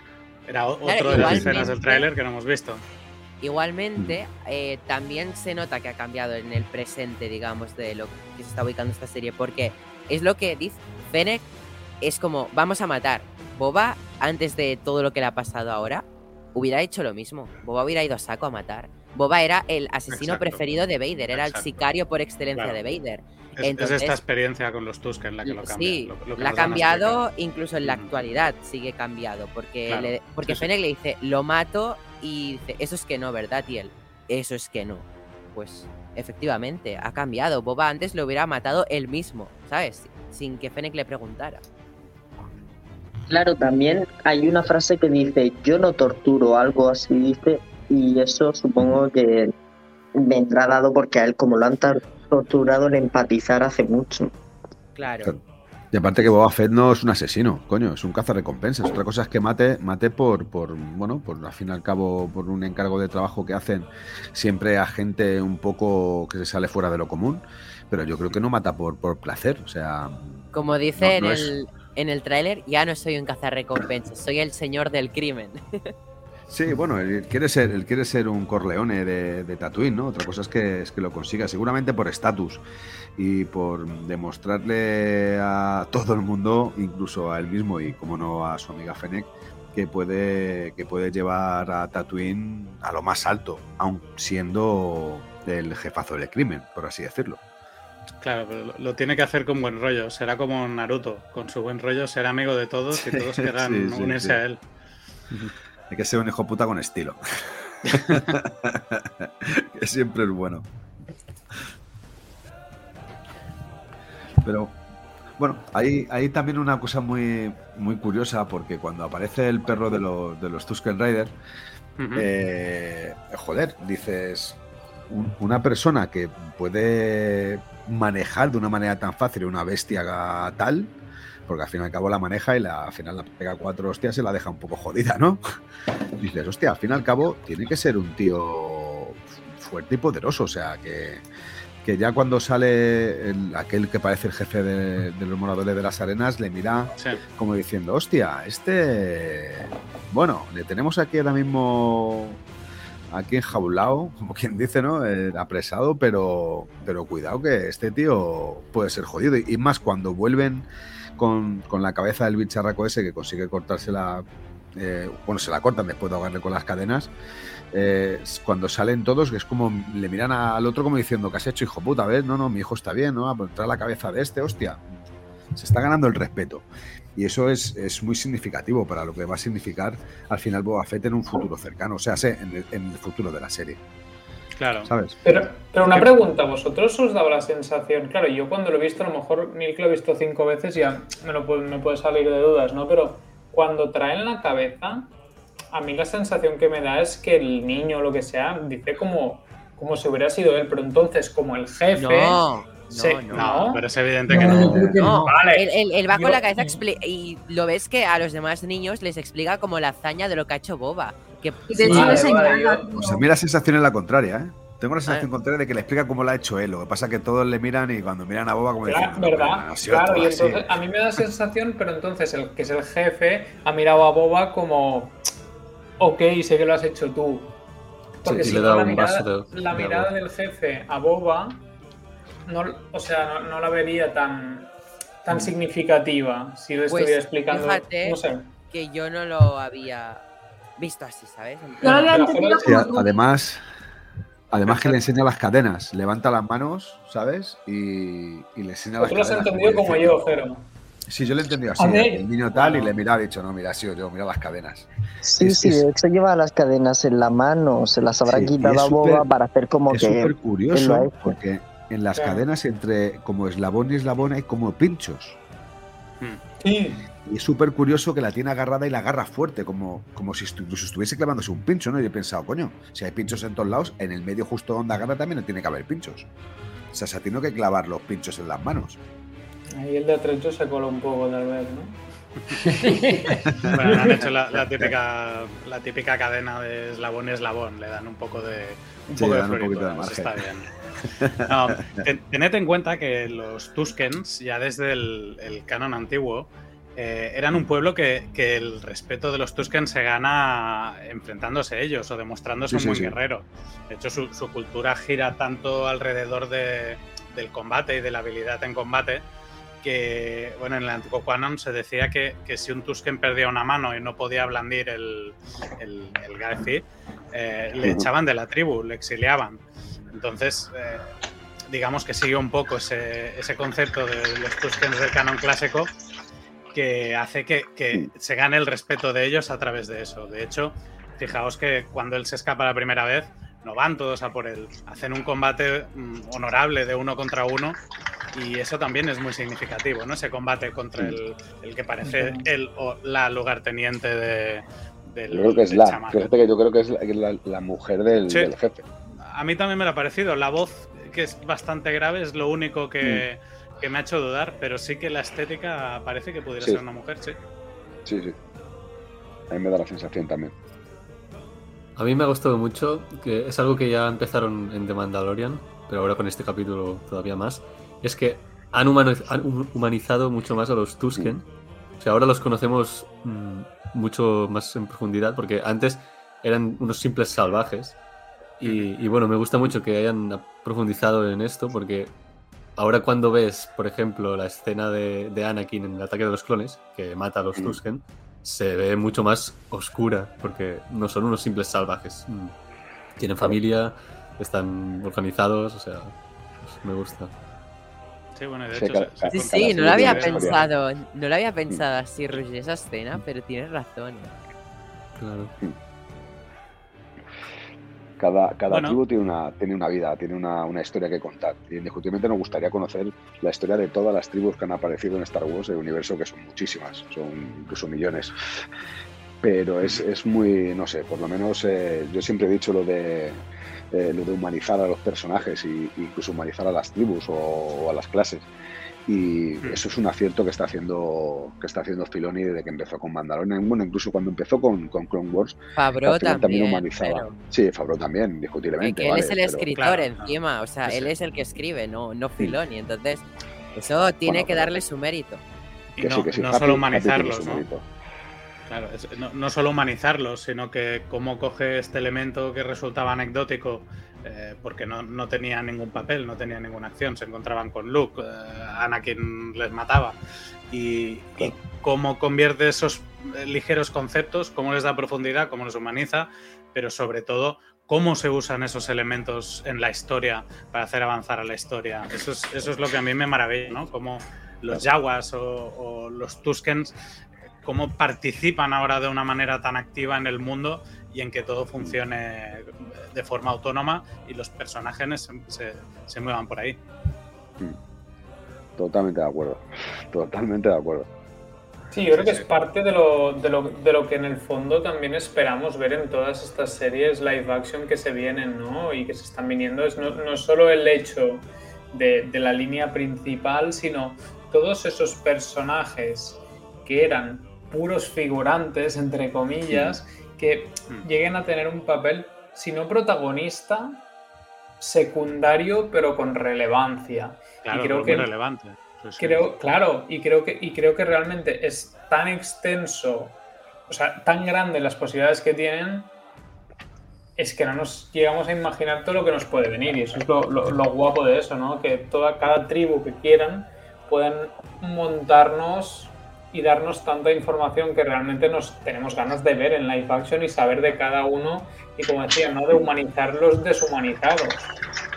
Era otro claro, de las escenas del tráiler que no hemos visto. Igualmente, eh, también se nota que ha cambiado en el presente, digamos, de lo que se está ubicando esta serie, porque es lo que dice Fennec, es como, vamos a matar. Boba, antes de todo lo que le ha pasado ahora, hubiera hecho lo mismo. Boba hubiera ido a saco a matar. Boba era el asesino Exacto. preferido de Vader, era Exacto. el sicario por excelencia claro. de Vader. Es, Entonces, es esta experiencia con los Tusken la que lo cambia. Sí, lo, lo que la ha cambiado, incluso en la actualidad sigue cambiado, porque, claro, le, porque sí, Fennec sí. le dice, lo mato, y dice, eso es que no, ¿verdad? Y él, eso es que no. Pues, efectivamente, ha cambiado. Boba antes lo hubiera matado él mismo, ¿sabes? Sin que Fennec le preguntara. Claro, también hay una frase que dice, yo no torturo, algo así dice, y eso supongo que vendrá dado porque a él, como lo han torturado, el empatizar hace mucho. Claro. Y aparte que Boba Fett no es un asesino, coño, es un cazarrecompensas. Otra cosa es que mate, mate por, por, bueno, por al fin y al cabo, por un encargo de trabajo que hacen siempre a gente un poco que se sale fuera de lo común, pero yo creo que no mata por, por placer, o sea... Como dice no, no en el... Es... En el tráiler ya no soy un cazarrecompensas, soy el señor del crimen. Sí, bueno, él quiere ser, él quiere ser un Corleone de, de Tatooine, ¿no? Otra cosa es que, es que lo consiga, seguramente por estatus y por demostrarle a todo el mundo, incluso a él mismo y, como no, a su amiga Fennec, que puede, que puede llevar a Tatooine a lo más alto, aun siendo el jefazo del crimen, por así decirlo. Claro, pero lo tiene que hacer con buen rollo. Será como Naruto, con su buen rollo será amigo de todos y todos querrán sí, sí, unirse sí. a él. Hay que ser un hijo puta con estilo. Que siempre es bueno. Pero bueno, hay, hay también una cosa muy, muy curiosa, porque cuando aparece el perro de los, de los Tusken Raider, uh-huh. eh, joder, dices... Una persona que puede manejar de una manera tan fácil una bestia tal, porque al fin y al cabo la maneja y la, al final la pega cuatro hostias y la deja un poco jodida, ¿no? Y dices, hostia, al fin y al cabo tiene que ser un tío fuerte y poderoso, o sea, que, que ya cuando sale el, aquel que parece el jefe de, de los moradores de las arenas, le mira sí. como diciendo, hostia, este... Bueno, le tenemos aquí ahora mismo... Aquí enjaulado, como quien dice, ¿no? Eh, apresado, pero, pero cuidado que este tío puede ser jodido. Y, y más cuando vuelven con, con la cabeza del bicharraco ese que consigue cortársela. Eh, bueno, se la cortan después de ahogarle con las cadenas. Eh, cuando salen todos, que es como le miran al otro como diciendo, ¿qué has hecho, hijo puta? ¿Ves? No, no, mi hijo está bien, ¿no? A traer la cabeza de este, hostia. Se está ganando el respeto. Y eso es, es muy significativo para lo que va a significar al final Boba Fett en un futuro cercano, o sea, en el, en el futuro de la serie. Claro. ¿Sabes? Pero, pero una pregunta, ¿vosotros os daba la sensación? Claro, yo cuando lo he visto, a lo mejor Milk lo he visto cinco veces y ya me, lo, me puede salir de dudas, ¿no? Pero cuando traen la cabeza, a mí la sensación que me da es que el niño o lo que sea dice como, como si hubiera sido él, pero entonces como el jefe... No. No, sí, no, no, pero es evidente que no. no. no. Vale. Él, él, él va yo, con la cabeza expli- y lo ves que a los demás niños les explica como la hazaña de lo que ha hecho Boba. Que... De hecho, vale, les vale, yo... O sea, a mí la sensación es la contraria, ¿eh? Tengo la sensación contraria de que le explica cómo lo ha hecho él. Lo que pasa es que todos le miran y cuando miran a Boba como claro, diciendo... ¿Verdad? No, si claro, y entonces así. A mí me da la sensación, pero entonces el que es el jefe ha mirado a Boba como... Ok, sé que lo has hecho tú. Porque sí, si no, la, mirada, de, la de mirada del jefe a Boba... No, o sea, no, no la vería tan, tan significativa si lo estuviera pues, explicando. Fíjate no sé. Que yo no lo había visto así, ¿sabes? No, no, no, sí, además, además que le enseña las cadenas, levanta las manos, ¿sabes? Y, y le enseña las cadenas. Tú lo has entendido como yo, Jero. Sí, yo lo he entendido así. El niño tal y le mira, ha dicho, no, mira, sí, yo, mira las cadenas. Sí, es, sí, de hecho lleva las cadenas en la mano, se las habrá sí, quitado a Boba super, para hacer como es que... Es súper curioso porque... En las claro. cadenas, entre como eslabón y eslabón, hay como pinchos. Sí. Y es súper curioso que la tiene agarrada y la agarra fuerte, como, como si estu- estuviese clavándose un pincho, ¿no? Y he pensado, coño, si hay pinchos en todos lados, en el medio justo donde agarra también tiene que haber pinchos. O sea, se tiene que clavar los pinchos en las manos. Ahí el de atrecho se coló un poco, tal vez, ¿no? Bueno, han hecho la, la, típica, la típica cadena de eslabón y eslabón, le dan un poco de un sí, poco de florito, pues está bien. No, ten, tened en cuenta que los Tuskens, ya desde el, el canon antiguo, eh, eran un pueblo que, que el respeto de los Tuskens se gana enfrentándose a ellos o demostrándose sí, un sí, buen sí. guerrero. De hecho, su, su cultura gira tanto alrededor de, del combate y de la habilidad en combate, que bueno, en el antiguo canon se decía que, que si un Tusken perdía una mano y no podía blandir el, el, el Gaethi, eh, le echaban de la tribu, le exiliaban. Entonces, eh, digamos que sigue un poco ese, ese concepto de los Tuskens del canon clásico, que hace que, que se gane el respeto de ellos a través de eso. De hecho, fijaos que cuando él se escapa la primera vez, no van todos a por él, hacen un combate honorable de uno contra uno, y eso también es muy significativo, ¿no? Ese combate contra el, el que parece el o la lugarteniente de, del Yo creo que es la, fíjate que yo creo que es la, la mujer del, sí. del jefe. A mí también me lo ha parecido, la voz, que es bastante grave, es lo único que, mm. que me ha hecho dudar, pero sí que la estética parece que pudiera sí. ser una mujer, sí. Sí, sí, a mí me da la sensación también. A mí me ha gustado mucho, que es algo que ya empezaron en The Mandalorian, pero ahora con este capítulo todavía más, es que han humanizado mucho más a los Tusken. O sea, ahora los conocemos mucho más en profundidad, porque antes eran unos simples salvajes. Y, y bueno, me gusta mucho que hayan profundizado en esto, porque ahora cuando ves, por ejemplo, la escena de, de Anakin en el ataque de los clones, que mata a los Tusken, se ve mucho más oscura, porque no son unos simples salvajes. Tienen familia, están organizados, o sea, pues me gusta. Sí, bueno, de hecho, se cal- se sí, sí, no lo había pensado, no lo había pensado así, Roger, esa escena, pero tienes razón. Claro. Cada, cada bueno. tribu tiene una, tiene una vida, tiene una, una historia que contar. Y indiscutiblemente nos gustaría conocer la historia de todas las tribus que han aparecido en Star Wars, el universo, que son muchísimas, son incluso millones. Pero es, es muy, no sé, por lo menos eh, yo siempre he dicho lo de eh, lo de humanizar a los personajes e incluso humanizar a las tribus o, o a las clases. Y eso es un acierto que está haciendo que está haciendo Filoni desde que empezó con Mandalorian. Bueno, incluso cuando empezó con, con Clone Wars, Favreau también, también humanizaba. Pero... Sí, Favreau también, indiscutiblemente. Él vale, es el pero... escritor claro, encima, no. o sea, sí. él es el que escribe, no, no Filoni. Entonces, eso tiene bueno, que darle su mérito. Y que no, sí, que sí, no Happy, solo humanizarlos, ¿no? Claro, es, no, no solo humanizarlos, sino que cómo coge este elemento que resultaba anecdótico, eh, porque no, no tenía ningún papel, no tenía ninguna acción, se encontraban con Luke, eh, Anakin les mataba, y, claro. y cómo convierte esos ligeros conceptos, cómo les da profundidad, cómo los humaniza, pero sobre todo cómo se usan esos elementos en la historia para hacer avanzar a la historia. Eso es, eso es lo que a mí me maravilla, ¿no? Cómo los Jawas o, o los Tuskens, cómo participan ahora de una manera tan activa en el mundo y en que todo funcione de forma autónoma y los personajes se, se, se muevan por ahí. Totalmente de acuerdo, totalmente de acuerdo. Sí, yo creo que es parte de lo, de lo, de lo que en el fondo también esperamos ver en todas estas series live action que se vienen, ¿no? Y que se están viniendo. Es no, no solo el hecho de, de la línea principal, sino todos esos personajes que eran puros figurantes, entre comillas, que lleguen a tener un papel, si no protagonista, secundario, pero con relevancia. Claro, y creo que, muy relevante. Pues creo, sí. Claro, y creo, que, y creo que realmente es tan extenso, o sea, tan grande las posibilidades que tienen, es que no nos llegamos a imaginar todo lo que nos puede venir. Y eso es lo, lo, lo guapo de eso, ¿no? Que toda cada tribu que quieran puedan montarnos y darnos tanta información que realmente nos tenemos ganas de ver en live action y saber de cada uno, y como decía, no de humanizar los deshumanizados.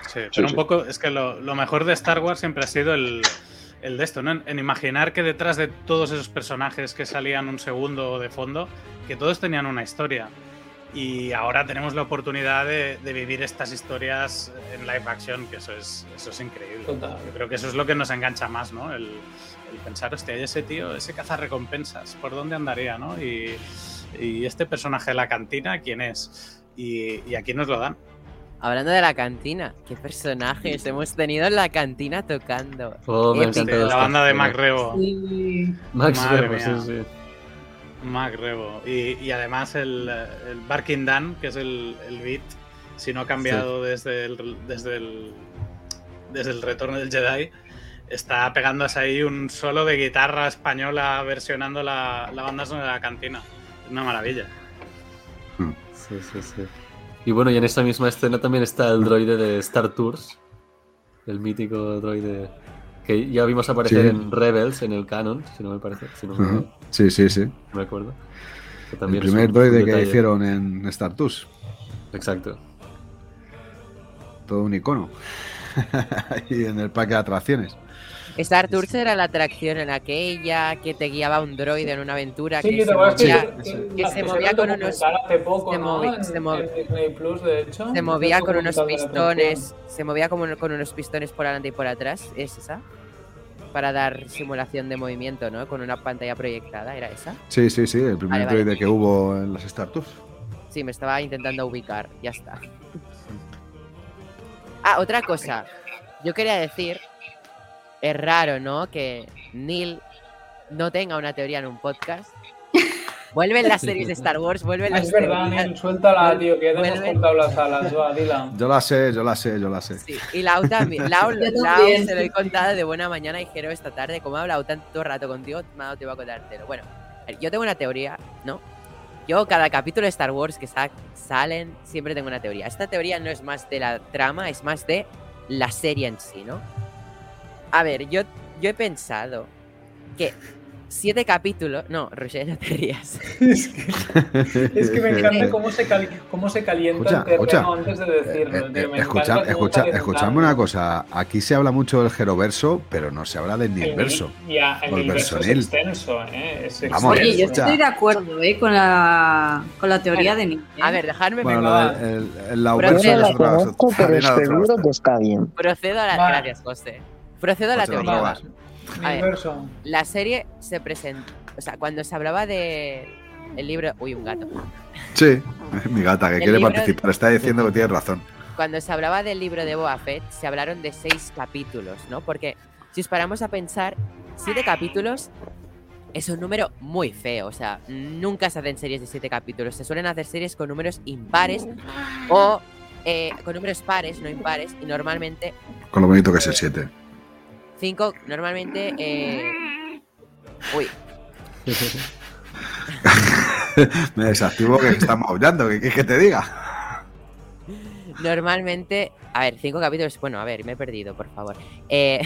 Sí, pero sí, un sí. poco es que lo, lo mejor de Star Wars siempre ha sido el, el de esto, ¿no? En, en imaginar que detrás de todos esos personajes que salían un segundo de fondo, que todos tenían una historia. Y ahora tenemos la oportunidad de, de vivir estas historias en live action, que eso es, eso es increíble. Total. Yo creo que eso es lo que nos engancha más, ¿no? El, el pensar, hostia, ¿y ese tío, ese cazarrecompensas, por dónde andaría, ¿no? Y, y este personaje de la cantina, ¿quién es? Y, y aquí nos lo dan. hablando de la cantina, ¿qué personajes hemos tenido en la cantina tocando? Oh, me encanta la banda de Mac Rebo. Sí. Max Rebo, sí, sí. Mac Rebo. Y, y además el, el Barking Dan, que es el, el beat, si no ha cambiado sí. desde, el, desde, el, desde el retorno del Jedi, está pegándose ahí un solo de guitarra española versionando la, la banda sonora de la cantina. Es una maravilla. Sí, sí, sí. Y bueno, y en esta misma escena también está el droide de Star Tours, el mítico droide que ya vimos aparecer sí. en Rebels, en el canon, si no me parece. Si no me... Uh-huh. Sí, sí, sí. No me acuerdo. El primer droide que hicieron en Star Tours. Exacto. Todo un icono. Y en el parque de atracciones. Star Tours era la atracción en aquella que te guiaba un droide en una aventura, sí, que, que, se movía, que, que, que se movía con unos hace poco, se, movi- ¿no? se, movi- en Plus, de hecho, se movía con unos pistones, se movía como con unos pistones por adelante y por atrás, ¿es esa? Para dar simulación de movimiento, ¿no? Con una pantalla proyectada, ¿era esa? Sí, sí, sí, el primer vale, droide vale. que hubo en las Star Tours. Sí, me estaba intentando ubicar, ya está. Ah, otra cosa, yo quería decir... Es raro, ¿no? Que Neil no tenga una teoría en un podcast. Vuelven las series de Star Wars, vuelven las series. Es verdad, Neil, suéltala, tío, que hemos cortado las alas, va, dila. Yo la sé, yo la sé, yo la sé. Sí, y Lau también. Lau, Lau se lo he contado de buena mañana y Jero esta tarde. Como he hablado tanto rato contigo, Mado te iba a contártelo. Bueno, yo tengo una teoría, ¿no? Yo, cada capítulo de Star Wars que sa- salen, siempre tengo una teoría. Esta teoría no es más de la trama, es más de la serie en sí, ¿no? A ver, yo, yo he pensado que siete capítulos... No, Roger, no te rías. Es que, es que me encanta cómo se, cali- cómo se calienta escucha, el terreno escucha, antes de decirlo. Eh, eh, me escucha, escucha, escuchadme una cosa. Aquí se habla mucho del Jeroverso, pero no se habla del Nilverso. Ya, el Nilverso es extenso, ¿eh? Es extenso. Vamos, oye, yo escucha. estoy de acuerdo ¿eh? con, la, con la teoría de Nil. A ver, dejadme... Bueno, la, el, el Lauverso es otra cosa. Seguro que está bien. Procedo a las vale. gracias, José. Procedo a la teoría. Va. A ver, la serie se presentó... O sea, cuando se hablaba de el libro... Uy, un gato. Sí, mi gata que el quiere participar. De... Está diciendo que tiene razón. Cuando se hablaba del libro de Boba Fett, se hablaron de seis capítulos, ¿no? Porque si os paramos a pensar, siete capítulos es un número muy feo. O sea, nunca se hacen series de siete capítulos. Se suelen hacer series con números impares o eh, con números pares, no impares. Y normalmente... Con lo bonito que es el siete. Cinco, normalmente... Eh... Uy. Me desactivo que estamos aullando. ¿Qué quieres que te diga? Normalmente... A ver, cinco capítulos... Bueno, a ver, me he perdido, por favor. Eh...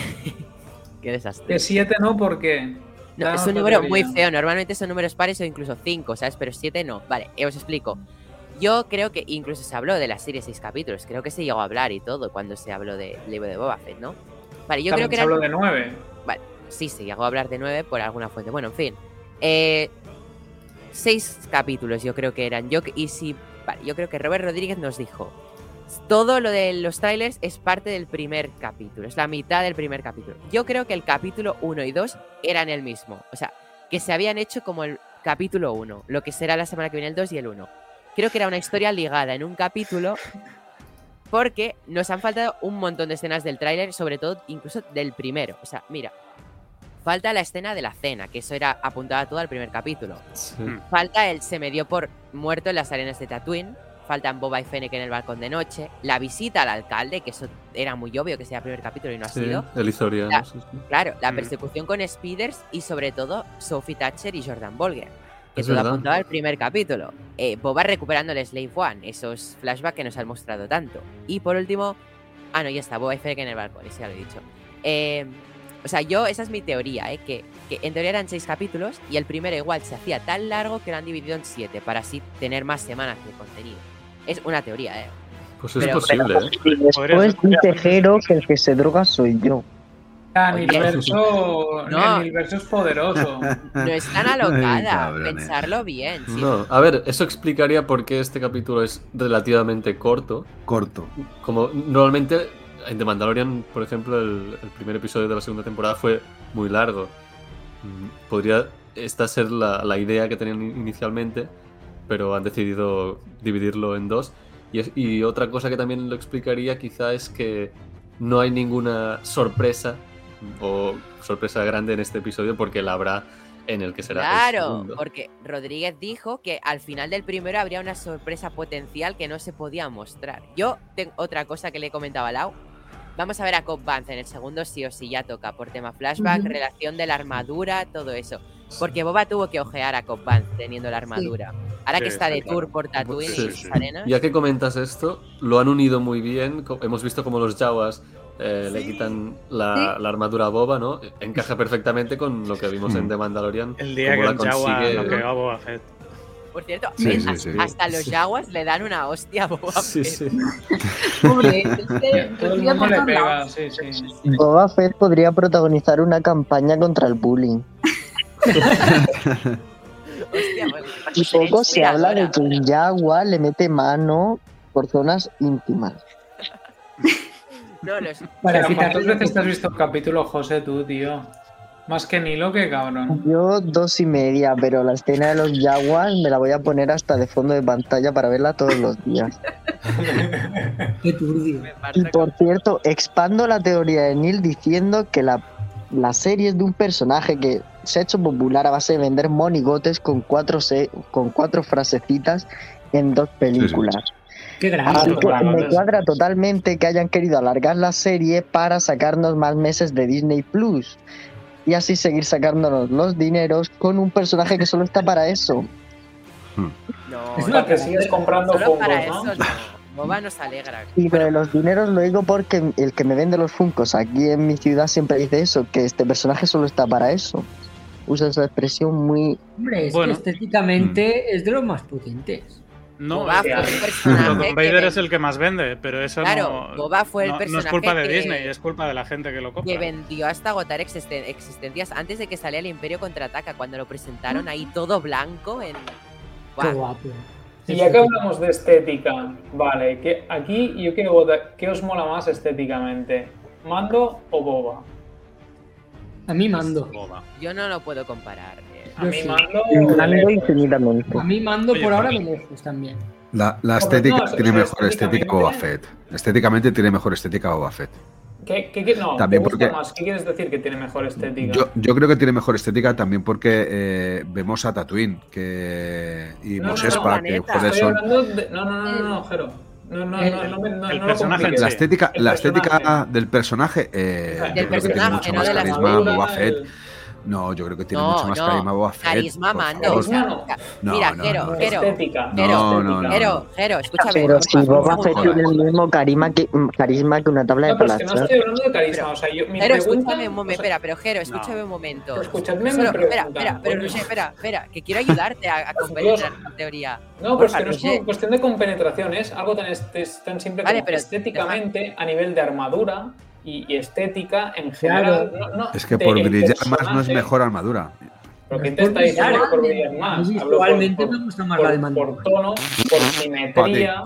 Qué desastre. Que siete no, ¿por qué? No, es un número muy feo. Normalmente son números pares o incluso cinco, ¿sabes? Pero siete no. Vale, os explico. Yo creo que incluso se habló de la serie seis capítulos. Creo que se llegó a hablar y todo cuando se habló del libro de Boba Fett, ¿no? Vale, yo creo que eran... se habló de nueve. Vale, sí, sí, hago hablar de nueve por alguna fuente. Bueno, en fin. Eh, seis capítulos yo creo que eran. Yo, y si, vale, yo creo que Robert Rodríguez nos dijo, todo lo de los trailers es parte del primer capítulo, es la mitad del primer capítulo. Yo creo que el capítulo uno y dos eran el mismo. O sea, que se habían hecho como el capítulo uno, lo que será la semana que viene el dos y el uno. Creo que era una historia ligada en un capítulo... Porque nos han faltado un montón de escenas del tráiler, sobre todo incluso del primero. O sea, mira, falta la escena de la cena, que eso era apuntada todo al primer capítulo. Sí. Falta el se me dio por muerto en las arenas de Tatooine. Faltan Boba y Fennec en el balcón de noche. La visita al alcalde, que eso era muy obvio que sea el primer capítulo y no ha sí, sido. El historia, la, no sé si... Claro, la persecución mm. con Speeders y sobre todo Sophie Thatcher y Jordan Bolger. Que todo apuntaba al primer capítulo. Eh, Boba recuperando el Slave One, esos flashbacks que nos han mostrado tanto. Y por último... Ah, no, ya está, Boba y Fennec en el balcón, eso ya lo he dicho. Eh, o sea, yo, esa es mi teoría, ¿eh? Que, que en teoría eran seis capítulos y el primero igual se hacía tan largo que lo han dividido en siete para así tener más semanas de contenido. Es una teoría, ¿eh? Pues es pero, posible, pero, ¿eh? Después dice Jero que el que se droga soy yo. Nilverso, no. Nilverso es poderoso. No es tan alocada, ay, pensarlo bien. ¿Sí? No, a ver, eso explicaría por qué este capítulo es relativamente corto. Corto. Como normalmente en The Mandalorian, por ejemplo, el, el primer episodio de la segunda temporada fue muy largo. Podría esta ser la, la idea que tenían inicialmente, pero han decidido dividirlo en dos. Y, es, y otra cosa que también lo explicaría quizá es que no hay ninguna sorpresa o sorpresa grande en este episodio porque la habrá en el que será claro, el segundo. Claro, porque Rodríguez dijo que al final del primero habría una sorpresa potencial que no se podía mostrar. Yo tengo otra cosa que le comentaba a Lau. Vamos a ver a Cobb Vanth en el segundo sí o sí, ya toca, por tema flashback, uh-huh. relación de la armadura, todo eso. Porque Boba tuvo que ojear a Cobb Vanth teniendo la armadura. Sí. Ahora sí, que está de claro. tour por Tatooine sí, y sus sí. arenas. Ya que comentas esto, lo han unido muy bien. Hemos visto como los Jawas eh, sí. le quitan la, sí. la armadura a Boba, ¿no? Encaja perfectamente con lo que vimos en The Mandalorian. El día que el Jawa lo pegó a Boba Fett. Por cierto, sí, sí, hasta, sí. hasta los Jawas sí. le dan una hostia a Boba Fett. Sí, sí. Hombre, este, todo el mundo le pega, sí, sí, sí. Boba Fett podría protagonizar una campaña contra el bullying. Hostia, bueno, y poco se habla de que un Jawa le mete mano por zonas íntimas. No, los... Vale, ¿cuántas veces te has visto el capítulo, José, tú, tío? Más que Nilo, que cabrón. Yo dos y media, pero la escena de los Jawas me la voy a poner hasta de fondo de pantalla para verla todos los días. Qué turbio. Y por cierto, expando la teoría de Neil diciendo que la, la serie es de un personaje que se ha hecho popular a base de vender monigotes con cuatro, se- con cuatro frasecitas en dos películas. Sí, sí. Qué grande. Me cuadra totalmente que hayan querido alargar la serie para sacarnos más meses de Disney Plus y así seguir sacándonos los dineros con un personaje que solo está para eso. Hmm. No, es una que sigues comprando Funkos, ¿no? Eso, no. Boba nos alegra. Y lo de los dineros lo digo porque el que me vende los Funkos aquí en mi ciudad siempre dice eso, que este personaje solo está para eso. Usa esa expresión muy... Hombre, es bueno. que estéticamente mm. es de los más potentes. No, Boba fue el personaje. Vader es el que más vende, pero eso claro, no, Boba fue el no, personaje no es culpa de que, Disney, es culpa de la gente que lo compra. Que vendió hasta agotar existen- existencias antes de que saliera el Imperio Contraataca, cuando lo presentaron ahí todo blanco. En... Wow. Qué guapo. Y ya que hablamos de estética, vale, que aquí yo quiero votar, ¿qué os mola más estéticamente? ¿Mando o Boba? A mí Mando. Yo no lo puedo comparar. A mí, sí. mando, a mí Mando por ahora me lejos también. La, la estética no, tiene mejor estética Boba Fett. Estéticamente tiene mejor estética Boba Fett. ¿Qué, qué, qué, no, también te gusta porque, más? ¿Qué quieres decir que tiene mejor estética? Yo, yo creo que tiene mejor estética también porque eh, vemos a Tatooine que, y no, Mos no, Espa, no, que joder son... De, no, no, no, no, Jero. No, no, el, no, no, no, no, el no personaje, la estética, el la personaje. estética del personaje, eh, del yo creo que tiene mucho más carisma Boba Fett. No, yo creo que tiene no, mucho más no. carisma Boba Fett. Carisma Mando. O sea, no. No, mira, Jero, Jero, Jero, Jero, escúchame. Pero si Boba Fett tiene el mismo carisma que, carisma que una tabla de plata. No, pero es que no estoy hablando de carisma. Pero, o sea, yo, mi Jero, pregunta, escúchame un momento. O sea, espera, pero Jero, escúchame no. un momento. Escúchame Solo, me espera, espera, pero Roger, espera, espera, que quiero ayudarte a, a compenetrar la teoría. No, pero es que no es una cuestión de compenetración, es algo tan, es, tan simple como vale, estéticamente, a nivel de armadura... y estética en general. Claro. No, no, es que por brillar más no es mejor armadura. Lo que te está diciendo es por brillar más. Igualmente me gusta más la de Mando. Por tono, por simetría,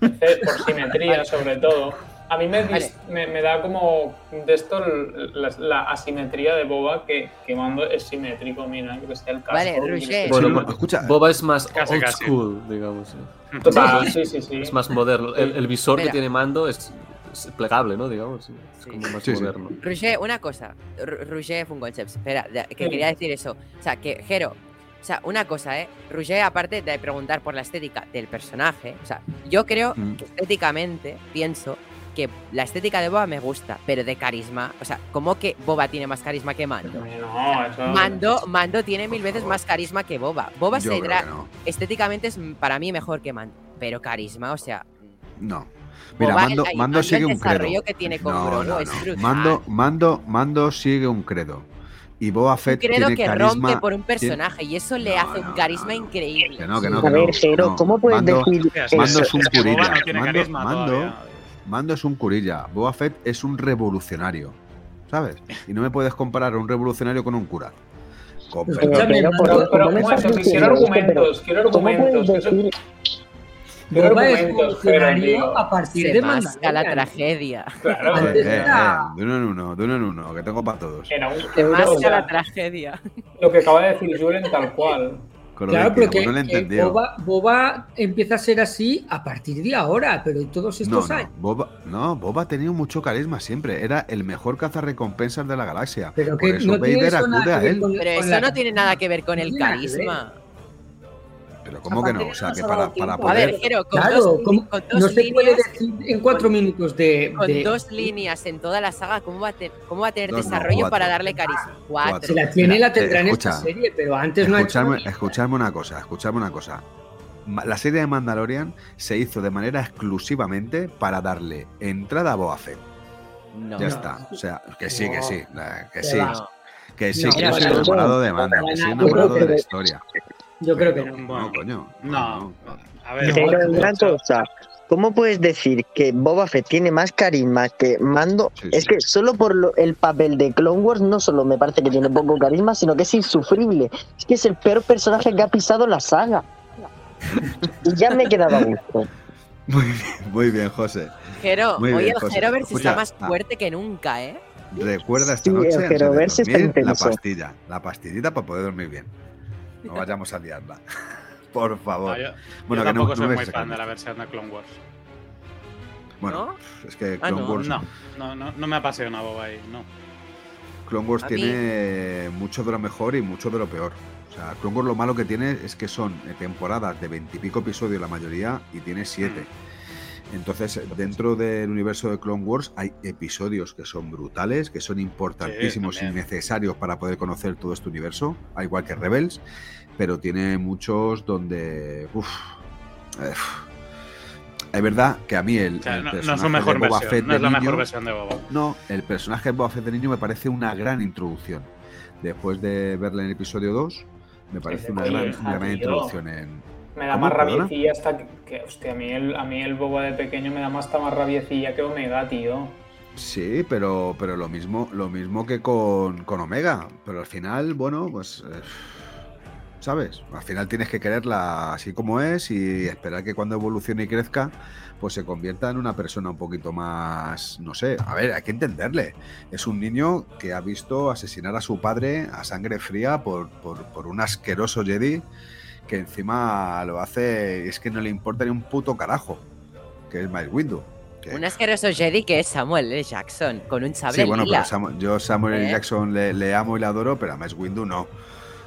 por simetría sobre todo. A mí me, vale. me, me da como de esto la, la asimetría de Boba, que, que Mando es simétrico, mira, que sea el casco. Vale, Roger. Bueno, escucha, Boba es más casi, old school, casi. digamos. Total, sí, sí, sí. Es más moderno. El, el visor Mira. que tiene Mando es... es plegable, ¿no? Digamos, es como más sí, moderno. Sí. Roger, una cosa. R- Roger fue un concepto. Espera, que quería decir eso. O sea, que, Jero, o sea, una cosa, ¿eh? Roger, aparte de preguntar por la estética del personaje, o sea, yo creo mm. que estéticamente pienso que la estética de Boba me gusta, pero de carisma, o sea, ¿cómo que Boba tiene más carisma que Mando? No, eso... Mando, Mando tiene mil veces más carisma que Boba. Boba se tra- no. estéticamente es para mí mejor que Mando, pero carisma, o sea... No. Mira, Mando, el, Mando sigue un credo. Que tiene con no, Bruno, no, no. Mando, Mando, Mando sigue un credo. Y Boba Fett tiene carisma. Creo que rompe por un personaje y eso le no, hace un carisma no, increíble. Que no, que no, que no, a ver, pero no. ¿Cómo puedes Mando, decir eso? Mando es un curilla. No Mando, Mando, Mando es un curilla. Boba Fett es un revolucionario, ¿sabes? Y no me puedes comparar a un revolucionario con un cura. Con pero, pero, pero, pero, pero, pero, pero quiero argumentos, quiero argumentos. Boba es revolucionario a partir se de Mandalorian. La tragedia. Claro. Antes eh, era... eh, de uno en uno, de uno en uno, que tengo para todos. Se masca la tragedia. Lo que acaba de decir Julen tal cual. Con claro, pero que, no que Boba, Boba empieza a ser así a partir de ahora, pero en todos estos no, no, años. Boba, no, Boba ha tenido mucho carisma siempre. Era el mejor cazarrecompensas de la galaxia. Pero que eso no Vader acude a él. Con, pero eso la... no tiene nada que ver con no el carisma. Pero ¿cómo que no? O sea, que para, para poder... A ver, pero con claro, dos, con, con dos no se líneas, puede decir en cuatro con, minutos de... Con de... dos líneas en toda la saga, ¿cómo va a, te, cómo va a tener dos, desarrollo no, para darle carisma? Cuatro. cuatro. Se la tiene y la tendrá eh, escucha, en esta serie, pero antes no ha hecho... Escuchadme una cosa, escuchadme una cosa. La serie de Mandalorian se hizo de manera exclusivamente para darle entrada a Boba Fett. No. Ya no. está. O sea, que sí, que sí. Que sí, no. que sí, no, que no, soy enamorado de Mando, que soy enamorado de la historia. Yo creo que no. No, coño. No. A ver, pero en gran cosa, ¿cómo puedes decir que Boba Fett tiene más carisma que Mando? Sí, es sí. que solo por lo, el papel de Clone Wars no solo me parece que tiene poco carisma, sino que es insufrible. Es que es el peor personaje que ha pisado la saga. Y ya me quedaba a gusto. Muy bien, muy bien, José. Jero, muy oye, bien, el Jeroverse si está más fuerte ah. que nunca, ¿eh? Recuerda esta sí, noche el dormir, está la pastilla, la pastillita para poder dormir bien. No vayamos a liarla. Por favor. No, yo, bueno, yo que tampoco no, soy no muy fan de la versión de Clone Wars. Bueno, ¿no? es que Clone ah, no, Wars. No, no, no, no me apasiona Boba ahí, no. Clone Wars tiene mí? mucho de lo mejor y mucho de lo peor. O sea, Clone Wars lo malo que tiene es que son temporadas de veintipico episodios la mayoría y tiene siete. Mm. Entonces, dentro del universo de Clone Wars hay episodios que son brutales, que son importantísimos sí, y necesarios para poder conocer todo este universo, al igual que Rebels, pero tiene muchos donde... Uf, uf. Es verdad que a mí el, o sea, el no, personaje no mejor de Boba versión, Fett no de es la niño, mejor versión de Boba. No, el personaje de Boba Fett de niño me parece una gran introducción. Después de verla en el episodio dos, me parece sí, una sí, gran, hija, una gran introducción en... Me da más rabiecilla hasta que, que... Hostia, a mí, el, a mí el Boba de pequeño me da más hasta más rabiecilla que Omega, tío. Sí, pero, pero lo mismo lo mismo que con, con Omega. Pero al final, bueno, pues... Eh, ¿sabes? Al final tienes que quererla así como es y esperar que cuando evolucione y crezca, pues se convierta en una persona un poquito más... No sé, a ver, hay que entenderle. Es un niño que ha visto asesinar a su padre a sangre fría por, por, por un asqueroso Jedi... que encima lo hace... Es que no le importa ni un puto carajo. Que es Mace Windu. Que... Un asqueroso Jedi que es Samuel L. Jackson. Con un sable. Sí, bueno, lila. Pero Samuel, yo Samuel L. ¿Eh? Jackson le, le amo y le adoro, pero a Mace Windu no.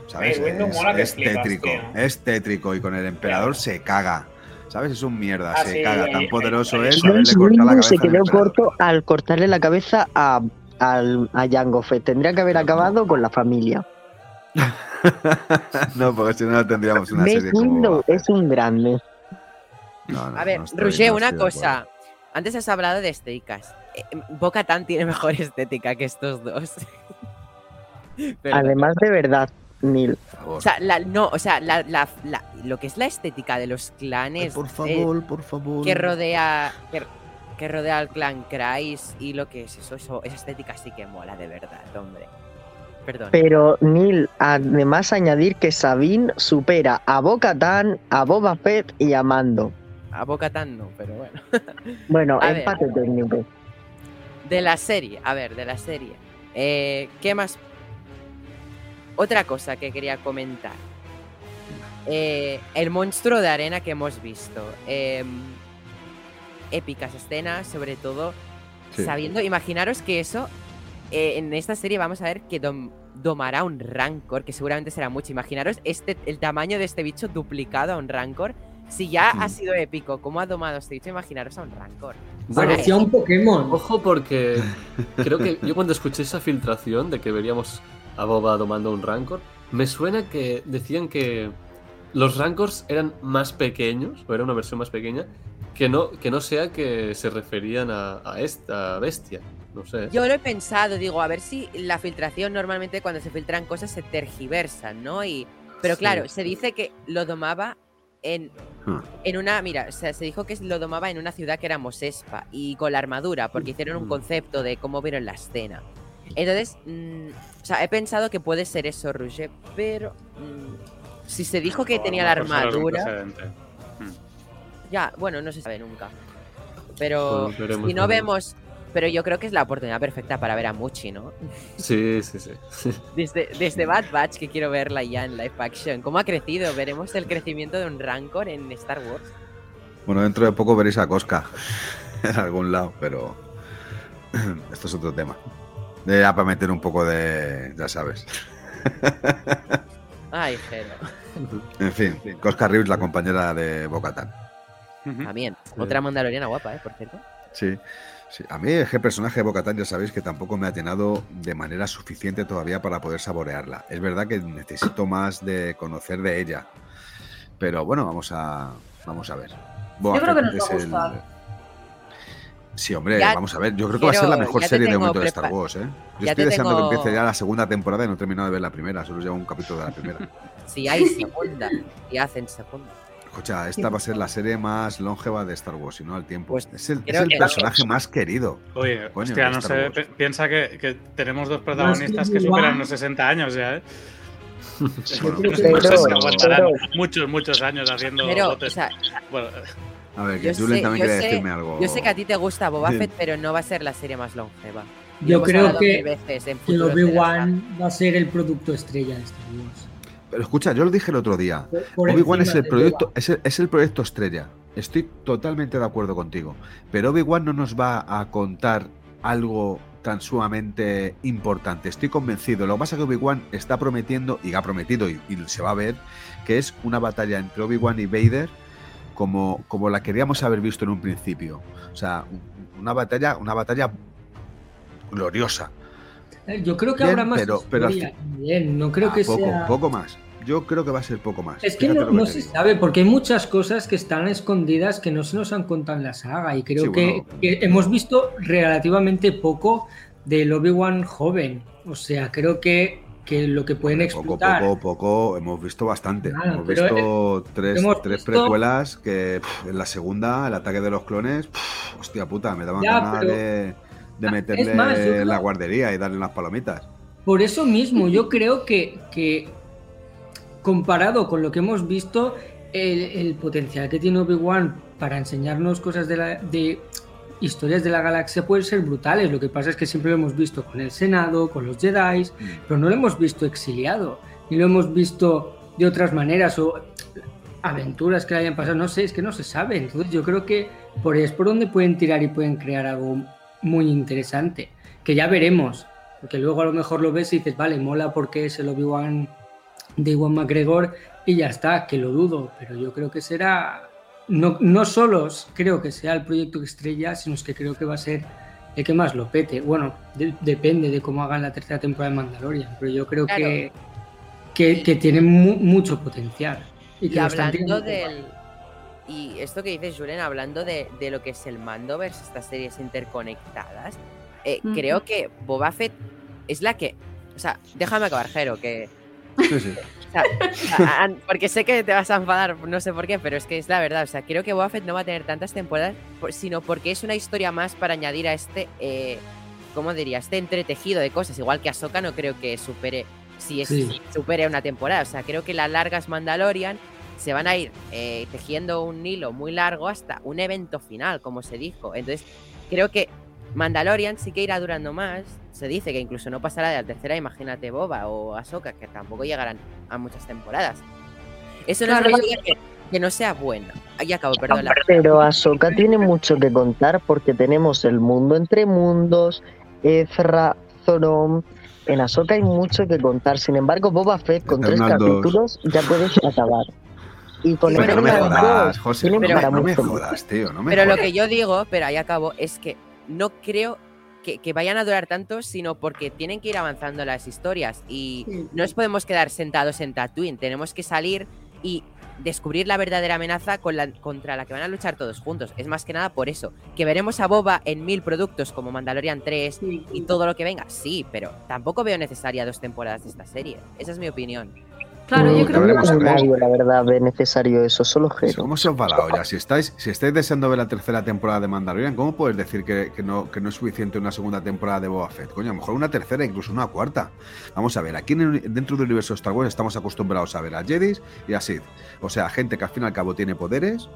¿Sabes? Mace Windu es, mola es que tétrico. Flipas, es tétrico. Y con el emperador claro. se caga. ¿Sabes? Es un mierda. Ah, se sí, caga. Eh, Tan poderoso eh, es... Mace Windu se quedó corto al cortarle la cabeza a, al, a Jango Fett. Tendría que haber acabado con la familia. No, porque si no, no tendríamos una serie como... Es un grande. No, no, a ver, no estoy, Roger, no una cosa. Antes has hablado de estéticas. Bo-Katan tiene mejor estética que estos dos. Pero... Además, de verdad, Neil. O sea, la, no, o sea la, la, la, lo que es la estética de los clanes. Ay, por favor, eh, por favor. Que rodea, que, que rodea al clan Kryze y lo que es eso, eso. Esa estética sí que mola, de verdad, hombre. Perdón. Pero, Neil, además añadir que Sabine supera a Bo-Katan, a Boba Fett y a Mando. A Bo-Katan no, pero bueno. Bueno, a empate ver, técnico. De la serie, a ver, de la serie. Eh, ¿Qué más? Otra cosa que quería comentar. Eh, el monstruo de arena que hemos visto. Eh, épicas escenas, sobre todo, sí. sabiendo... Imaginaros que eso... Eh, en esta serie vamos a ver que dom- domará un Rancor, que seguramente será mucho. Imaginaros este, el tamaño de este bicho duplicado a un Rancor. Si ya sí. ha sido épico, ¿cómo ha domado este bicho? Imaginaros a un Rancor. Parecía un Pokémon. Ojo, porque creo que yo cuando escuché esa filtración de que veríamos a Boba domando un Rancor, me suena que decían que los Rancors eran más pequeños, o era una versión más pequeña, que no, que no sea que se referían a, a esta bestia. No sé. Yo lo he pensado, digo, a ver si la filtración normalmente cuando se filtran cosas se tergiversan, ¿no? Y, pero sí. claro, se dice que lo domaba en, hmm. en una... Mira, o sea, se dijo que lo domaba en una ciudad que era Mosespa y con la armadura, porque hicieron un concepto de cómo vieron la escena. Entonces, mmm, o sea, he pensado que puede ser eso, Roger, pero mmm, si se dijo que oh, tenía la armadura... Hmm. Ya, bueno, no se sabe nunca. Pero no, si no vemos... Pero yo creo que es la oportunidad perfecta para ver a Muchi, ¿no? Sí, sí, sí. Desde, desde Bad Batch, que quiero verla ya en live action. ¿Cómo ha crecido? ¿Veremos el crecimiento de un Rancor en Star Wars? Bueno, dentro de poco veréis a Cosca en algún lado, pero esto es otro tema. Era para meter un poco de... ya sabes. Ay, Jero. En fin, Cosca Reeves, la compañera de Bo-Katan. También. Otra mandaloriana guapa, ¿eh? Por cierto. Sí. Sí, a mí el personaje de Bo-Katan, ya sabéis que tampoco me ha atinado de manera suficiente todavía para poder saborearla. Es verdad que necesito más de conocer de ella, pero bueno, vamos a vamos a ver. Boa, yo creo que nos va a gustar. El... Sí, hombre, ya, vamos a ver. Yo creo que va a ser la mejor serie de momento prepa- de Star Wars, ¿eh? Yo estoy te deseando tengo... que empiece ya la segunda temporada y no he terminado de ver la primera. Solo llevo un capítulo de la primera. Si hay segunda, y hacen segunda. Escucha, esta va a ser la serie más longeva de Star Wars, si no al tiempo. Pues es el, es el que personaje que... más querido. Oye, coño, hostia, no sé, p- piensa que, que tenemos dos protagonistas que superan los sesenta años ya, ¿eh? Bueno, pero, pero, muchos, muchos años haciendo... Pero, o sea, bueno, a ver, que Julen también quiere sé, decirme algo. Yo sé que a ti te gusta Boba Fett, pero no va a ser la serie más longeva. Yo lo creo que el Obi-Wan va a ser el producto estrella de Star Wars. Pero escucha, yo lo dije el otro día. Por Obi-Wan es el proyecto, es el, es el proyecto estrella. Estoy totalmente de acuerdo contigo. Pero Obi-Wan no nos va a contar algo tan sumamente importante. Estoy convencido. Lo que pasa es que Obi-Wan está prometiendo, y ha prometido, y, y se va a ver, que es una batalla entre Obi-Wan y Vader como, como la queríamos haber visto en un principio. O sea, una batalla, una batalla gloriosa. Yo creo que bien, habrá más pero, pero historia, bien, no creo que poco, sea... Poco más, yo creo que va a ser poco más. Es que Fíjate no, no que se digo. sabe, porque hay muchas cosas que están escondidas que no se nos han contado en la saga y creo sí, que, bueno, que hemos visto relativamente poco del Obi-Wan joven, o sea, creo que, que lo que pueden explotar... Poco, poco, poco, hemos visto bastante, claro, hemos, visto el, tres, hemos visto tres precuelas que pff, en la segunda, el ataque de los clones, pff, hostia puta, me daban ganas pero... de... de meterle más, creo, la guardería y darle unas palomitas. Por eso mismo, yo creo que, que comparado con lo que hemos visto, el, el potencial que tiene Obi-Wan para enseñarnos cosas de, la, de historias de la galaxia pueden ser brutales. Lo que pasa es que siempre lo hemos visto con el Senado, con los Jedi, pero no lo hemos visto exiliado, ni lo hemos visto de otras maneras o aventuras que le hayan pasado. No sé, es que no se sabe. Entonces yo creo que por ahí es por donde pueden tirar y pueden crear algo muy interesante, que ya veremos, porque luego a lo mejor lo ves y dices, vale, mola porque es el Obi-Wan de Iwan McGregor y ya está, que lo dudo, pero yo creo que será, no, no solo creo que sea el proyecto estrella, sino es que creo que va a ser el que más lo pete. Bueno, de, depende de cómo hagan la tercera temporada de Mandalorian, pero yo creo claro. que, que, que tiene mu- mucho potencial. Y, que y hablando del... Y esto que dices, Julen, hablando de, de lo que es el Mandoverse, estas series interconectadas, eh, mm. creo que Boba Fett es la que... O sea, déjame acabar, Jero, que... Sí, sí. O sea, porque sé que te vas a enfadar, no sé por qué, pero es que es la verdad. O sea, creo que Boba Fett no va a tener tantas temporadas, sino porque es una historia más para añadir a este... Eh, ¿Cómo diría? Este entretejido de cosas. Igual que Ahsoka no creo que supere... Si es, sí. supere una temporada. O sea, creo que la larga es Mandalorian... se van a ir eh, tejiendo un hilo muy largo hasta un evento final, como se dijo. Entonces, creo que Mandalorian sí que irá durando más. Se dice que incluso no pasará de la tercera, imagínate Boba o Ahsoka, que tampoco llegarán a muchas temporadas. Eso no claro. es que, que no sea bueno. Ahí acabo, perdón. La... Pero Ahsoka tiene mucho que contar porque tenemos el mundo entre mundos, Ezra, Zorom... En Ahsoka hay mucho que contar. Sin embargo, Boba Fett con Eternals tres capítulos dos. Ya puedes acabar. Y con pero no me jodas, José, no, me, no me jodas, tío, no me Pero jodas. Lo que yo digo, pero ahí acabo, es que no creo que, que vayan a durar tanto, sino porque tienen que ir avanzando las historias y sí. no nos podemos quedar sentados en Tatooine, tenemos que salir y descubrir la verdadera amenaza con la, contra la que van a luchar todos juntos. Es más que nada por eso, que veremos a Boba en mil productos como Mandalorian tres sí. y todo lo que venga, sí, pero tampoco veo necesaria dos temporadas de esta serie, esa es mi opinión. Claro, no, yo creo que no nadie, la verdad, ve necesario eso, solo Jero. ¿Cómo se os va la olla? Si estáis, si estáis deseando ver la tercera temporada de Mandalorian, ¿cómo podéis decir que, que, no, que no es suficiente una segunda temporada de Boba Fett? Coño, a lo mejor una tercera, incluso una cuarta. Vamos a ver, aquí en el, dentro del universo de Star Wars estamos acostumbrados a ver a Jedis y a Sith. O sea, gente que al fin y al cabo tiene poderes,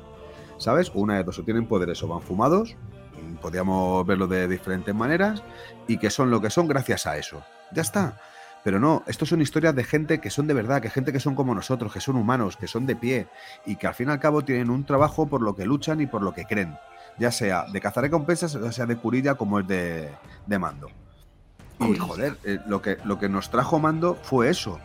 ¿sabes? Una de dos, o tienen poderes o van fumados, podíamos verlo de diferentes maneras y que son lo que son gracias a eso. Ya está. Pero no, estos son historias de gente que son de verdad, que gente que son como nosotros, que son humanos, que son de pie y que al fin y al cabo tienen un trabajo por lo que luchan y por lo que creen. Ya sea de cazar recompensas, ya sea de curilla como el de, de Mando. Y joder, eh, lo, que, lo que nos trajo Mando fue eso.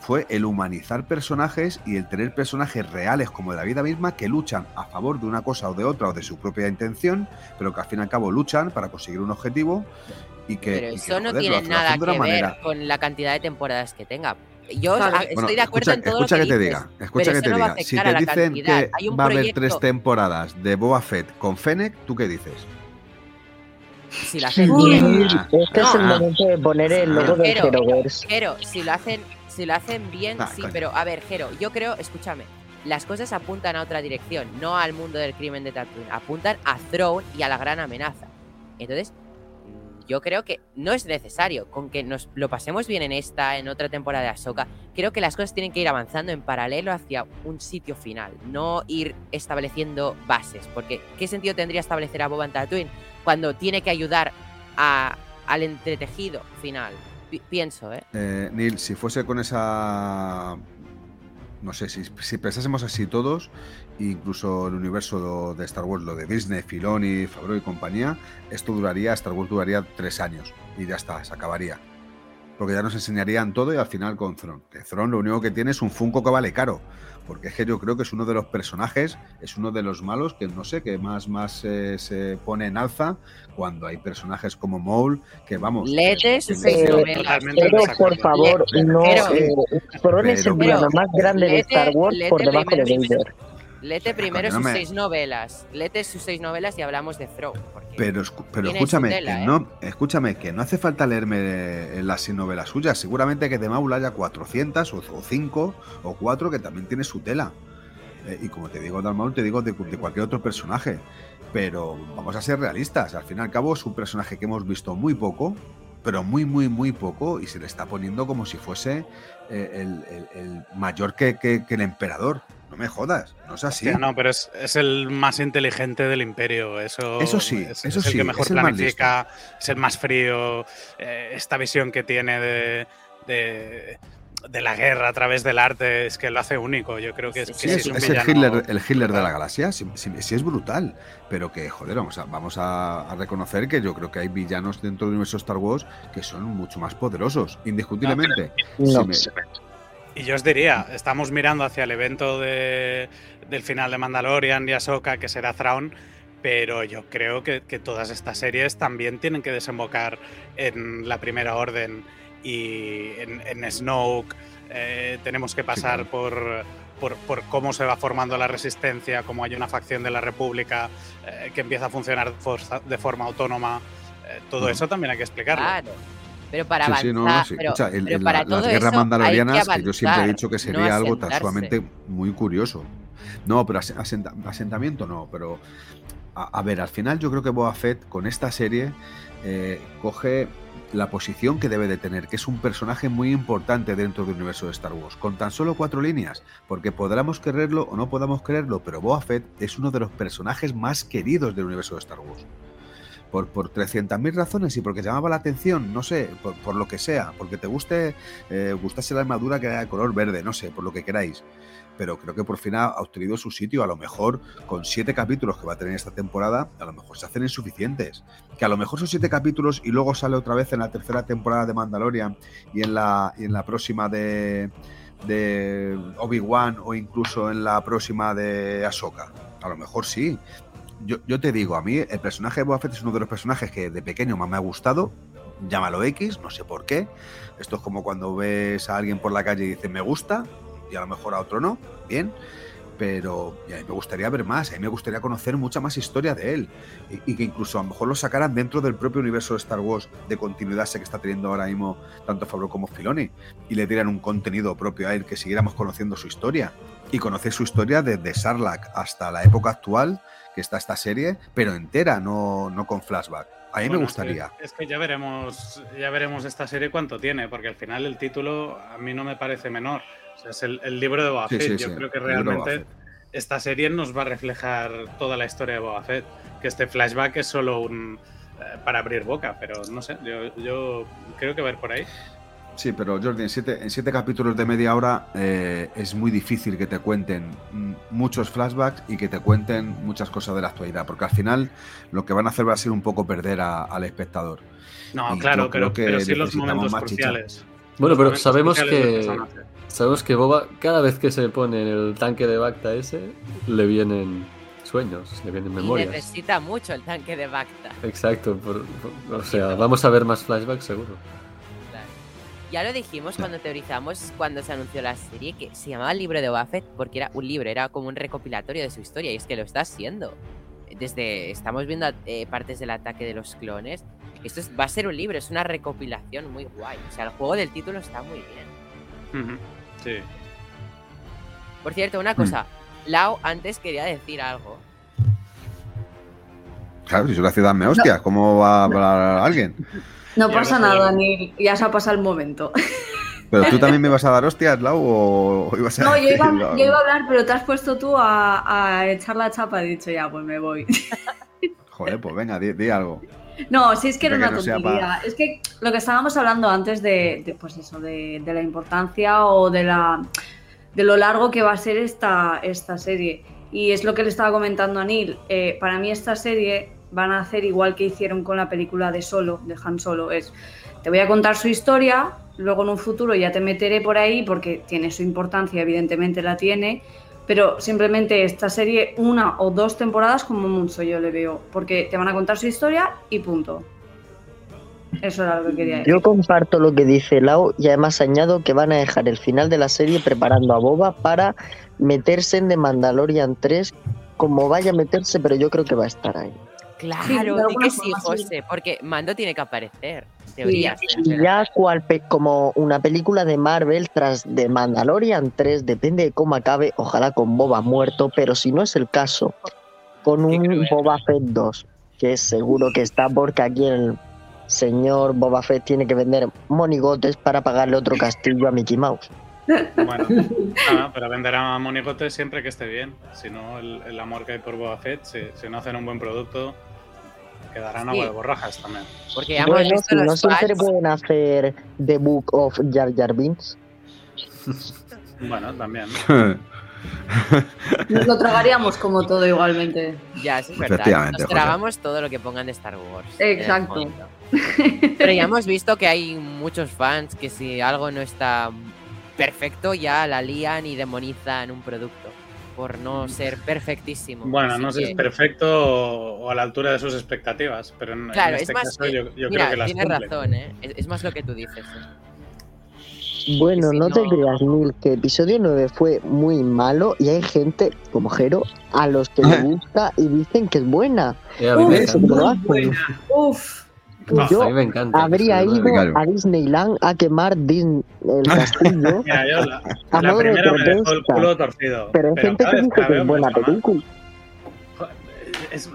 Fue el humanizar personajes y el tener personajes reales como de la vida misma que luchan a favor de una cosa o de otra o de su propia intención, pero que al fin y al cabo luchan para conseguir un objetivo y que... Pero eso que, no joder, tiene nada que ver manera. Con la cantidad de temporadas que tenga. Yo claro. estoy bueno, de acuerdo escucha, en todo escucha lo que, que dices, te diga, escucha que te no diga. Si te dicen que Hay un va proyecto... a haber tres temporadas de Boba Fett con Fennec, ¿tú qué dices? Si lo hacen bien. Este no, es el no. momento de poner el logo del Heroverse. Pero si lo hacen... Si lo hacen bien, nah, sí, coño. Pero a ver, Jero, yo creo, escúchame, las cosas apuntan a otra dirección, no al mundo del crimen de Tatooine, apuntan a Thrawn y a la gran amenaza. Entonces, yo creo que no es necesario, con que nos lo pasemos bien en esta, en otra temporada de Ahsoka, creo que las cosas tienen que ir avanzando en paralelo hacia un sitio final, no ir estableciendo bases, porque ¿qué sentido tendría establecer a Boba en Tatooine cuando tiene que ayudar a, al entretejido final? Pienso, ¿eh? ¿eh? Neil, si fuese con esa... No sé, si, si pensásemos así todos, incluso el universo de Star Wars, lo de Disney, Filoni, Favreau y compañía, esto duraría, Star Wars duraría tres años y ya está, se acabaría. Porque ya nos enseñarían todo y al final con Thrawn. Que Thrawn lo único que tiene es un Funko que vale caro. Porque es que yo creo que es uno de los personajes, es uno de los malos que no sé, que más, más eh, se pone en alza cuando hay personajes como Maul, que vamos... Letes, que, sí, pero, pero por favor, Letes, no... Thrawn es el villano más grande Lete, de Star Wars Lete por debajo de Vader. Lete primero o sea, sus no me... seis novelas, Lete sus seis novelas y hablamos de Thrawn. Pero, pero escúchame, tela, que eh. no, escúchame, que no hace falta leerme las seis novelas suyas, seguramente que de Maul haya cuatrocientas o cinco o cuatro que también tiene su tela. Eh, y como te digo de Maul, te digo de, de cualquier otro personaje, pero vamos a ser realistas, al fin y al cabo es un personaje que hemos visto muy poco, pero muy, muy, muy poco y se le está poniendo como si fuese eh, el, el, el mayor que, que, que el emperador. No me jodas, no es así. O sea, no, pero es, es el más inteligente del imperio. Eso, eso sí, es, eso es el sí, que mejor es el planifica, es el más frío. Eh, esta visión que tiene de, de, de la guerra a través del arte es que lo hace único. Yo creo que sí, es, que sí, es, sí, es, es un villano, el Hitler, el Hitler de la galaxia. Sí, sí, sí es brutal, pero que joder, vamos, a, vamos a, a reconocer que yo creo que hay villanos dentro del universo Star Wars que son mucho más poderosos, indiscutiblemente. No, pero, sí, no, me, y yo os diría, estamos mirando hacia el evento de, del final de Mandalorian y Ahsoka, que será Thrawn, pero yo creo que, que todas estas series también tienen que desembocar en la Primera Orden y en, en Snoke. Eh, tenemos que pasar por, por, por cómo se va formando la Resistencia, cómo hay una facción de la República eh, que empieza a funcionar de forma autónoma. Eh, todo eso también hay que explicarlo. Claro. Pero para avanzar, sí, sí, no, no, sí. pero, o sea, el, pero para la, todo las guerras mandalorianas, que, avanzar, que yo siempre he dicho que sería no algo tan sumamente muy curioso. No, pero asenta, asentamiento no, pero a, a ver, al final yo creo que Boba Fett con esta serie eh, coge la posición que debe de tener, que es un personaje muy importante dentro del universo de Star Wars, con tan solo cuatro líneas, porque podamos quererlo o no podamos quererlo, pero Boba Fett es uno de los personajes más queridos del universo de Star Wars. Por, por trescientas mil razones y porque llamaba la atención, no sé, por, por lo que sea, porque te guste, eh, gustase la armadura que era de color verde, no sé, por lo que queráis. Pero creo que por fin ha obtenido su sitio. A lo mejor con siete capítulos que va a tener esta temporada, a lo mejor se hacen insuficientes. Que a lo mejor son siete capítulos y luego sale otra vez en la tercera temporada de Mandalorian y en la, y en la próxima de, de Obi-Wan o incluso en la próxima de Ahsoka. A lo mejor sí. Yo, yo te digo, a mí el personaje de Boba Fett es uno de los personajes que de pequeño más me ha gustado. Llámalo X, no sé por qué. Esto es como cuando ves a alguien por la calle y dices me gusta, y a lo mejor a otro no, bien. Pero a mí me gustaría ver más, a mí me gustaría conocer mucha más historia de él. Y, y que incluso a lo mejor lo sacaran dentro del propio universo de Star Wars, de continuidad sé que está teniendo ahora mismo tanto Favreau como Filoni, y le dieran un contenido propio a él, que siguiéramos conociendo su historia. Y conocer su historia desde Sarlacc hasta la época actual, que está esta serie, pero entera, no, no con flashback. A mí bueno, me gustaría. Es que, es que ya veremos ya veremos esta serie cuánto tiene, porque al final el título a mí no me parece menor. O sea, es el, el libro de Boba Fett. Sí, sí, yo sí, creo que realmente esta serie nos va a reflejar toda la historia de Boba Fett, que este flashback es solo un eh, para abrir boca, pero no sé, yo, yo creo que va a ir por ahí. Sí, pero Jordi, en siete, en siete capítulos de media hora eh, es muy difícil que te cuenten muchos flashbacks y que te cuenten muchas cosas de la actualidad, porque al final lo que van a hacer va a ser un poco perder a, al espectador. No, y claro, pero, pero sí los momentos cruciales. Chicha. Bueno, pero sabemos que sabemos que Boba, cada vez que se pone en el tanque de Bacta ese, le vienen sueños, le vienen memorias. Y necesita mucho el tanque de Bacta. Exacto, por, por, o sea, vamos a ver más flashbacks seguro. Claro. Ya lo dijimos cuando teorizamos, cuando se anunció la serie, que se llamaba el libro de Boba Fett porque era un libro, era como un recopilatorio de su historia, y es que lo está haciendo. Desde, estamos viendo eh, partes del ataque de los clones. Esto es, va a ser un libro, es una recopilación muy guay. O sea, el juego del título está muy bien. Sí. Por cierto, una cosa. Mm. Lau antes quería decir algo. Claro, si es una ciudad me hostia, no. ¿Cómo va a hablar no. alguien? No ya pasa no nada, ni ya se ha pasado el momento. ¿Pero tú también me vas a dar hostias, Lau, o ibas a...? No, yo iba, yo iba a hablar, pero te has puesto tú a, a echar la chapa. He dicho, ya, pues me voy. Joder, pues venga, di, di algo. No, sí, es que era una no tontería. Para... Es que lo que estábamos hablando antes de, de pues eso, de, de la importancia o de la de lo largo que va a ser esta, esta serie. Y es lo que le estaba comentando a Neil. Eh, para mí esta serie van a hacer igual que hicieron con la película de Solo, de Han Solo. Es, te voy a contar su historia, luego en un futuro ya te meteré por ahí porque tiene su importancia, evidentemente la tiene, pero simplemente esta serie, una o dos temporadas como mucho yo le veo, porque te van a contar su historia y punto. Eso era lo que quería decir. Yo comparto lo que dice Lau y además añado que van a dejar el final de la serie preparando a Boba para meterse en The Mandalorian tres, como vaya a meterse, pero yo creo que va a estar ahí. Claro, sí, claro, di que sí, José, porque Mando tiene que aparecer. Teorías. Sí, ya cual pe- como una película de Marvel tras de Mandalorian tres, depende de cómo acabe, ojalá con Boba muerto, pero si no es el caso, con un Boba Fett dos, que seguro que está porque aquí el señor Boba Fett tiene que vender monigotes para pagarle otro castillo a Mickey Mouse. Bueno, ah, pero vender a monigotes siempre que esté bien, si no el, el amor que hay por Boba Fett, si, si no hacen un buen producto... Quedarán sí. agua de borrajas también. Porque ya bueno, si no siempre pueden hacer The Book of Jar Jar Binks. Bueno, también. Nos lo tragaríamos como todo igualmente. Ya, eso es verdad. Nos tragamos todo lo que pongan de Star Wars. Exacto. Pero ya hemos visto que hay muchos fans que si algo no está perfecto ya la lían y demonizan un producto. Por no ser perfectísimo. Bueno, no sé si es perfecto o, o a la altura de sus expectativas, pero en, claro, en este es más caso que, yo, yo mira, creo que las cumple. Tienes razón, ¿eh? Es, es más lo que tú dices. ¿Eh? Bueno, si no, no te creas, Neil, que episodio nueve fue muy malo y hay gente, como Jero, a los que le gusta y dicen que es buena. Yeah, Uf, es buena. Uf. Pues yo a encanta, habría ido claro. a Disneyland a quemar Disney, el castillo. Mira, yo la, a la primera me dejó el culo torcido. Pero hay pero gente que dice que es buena película. Es,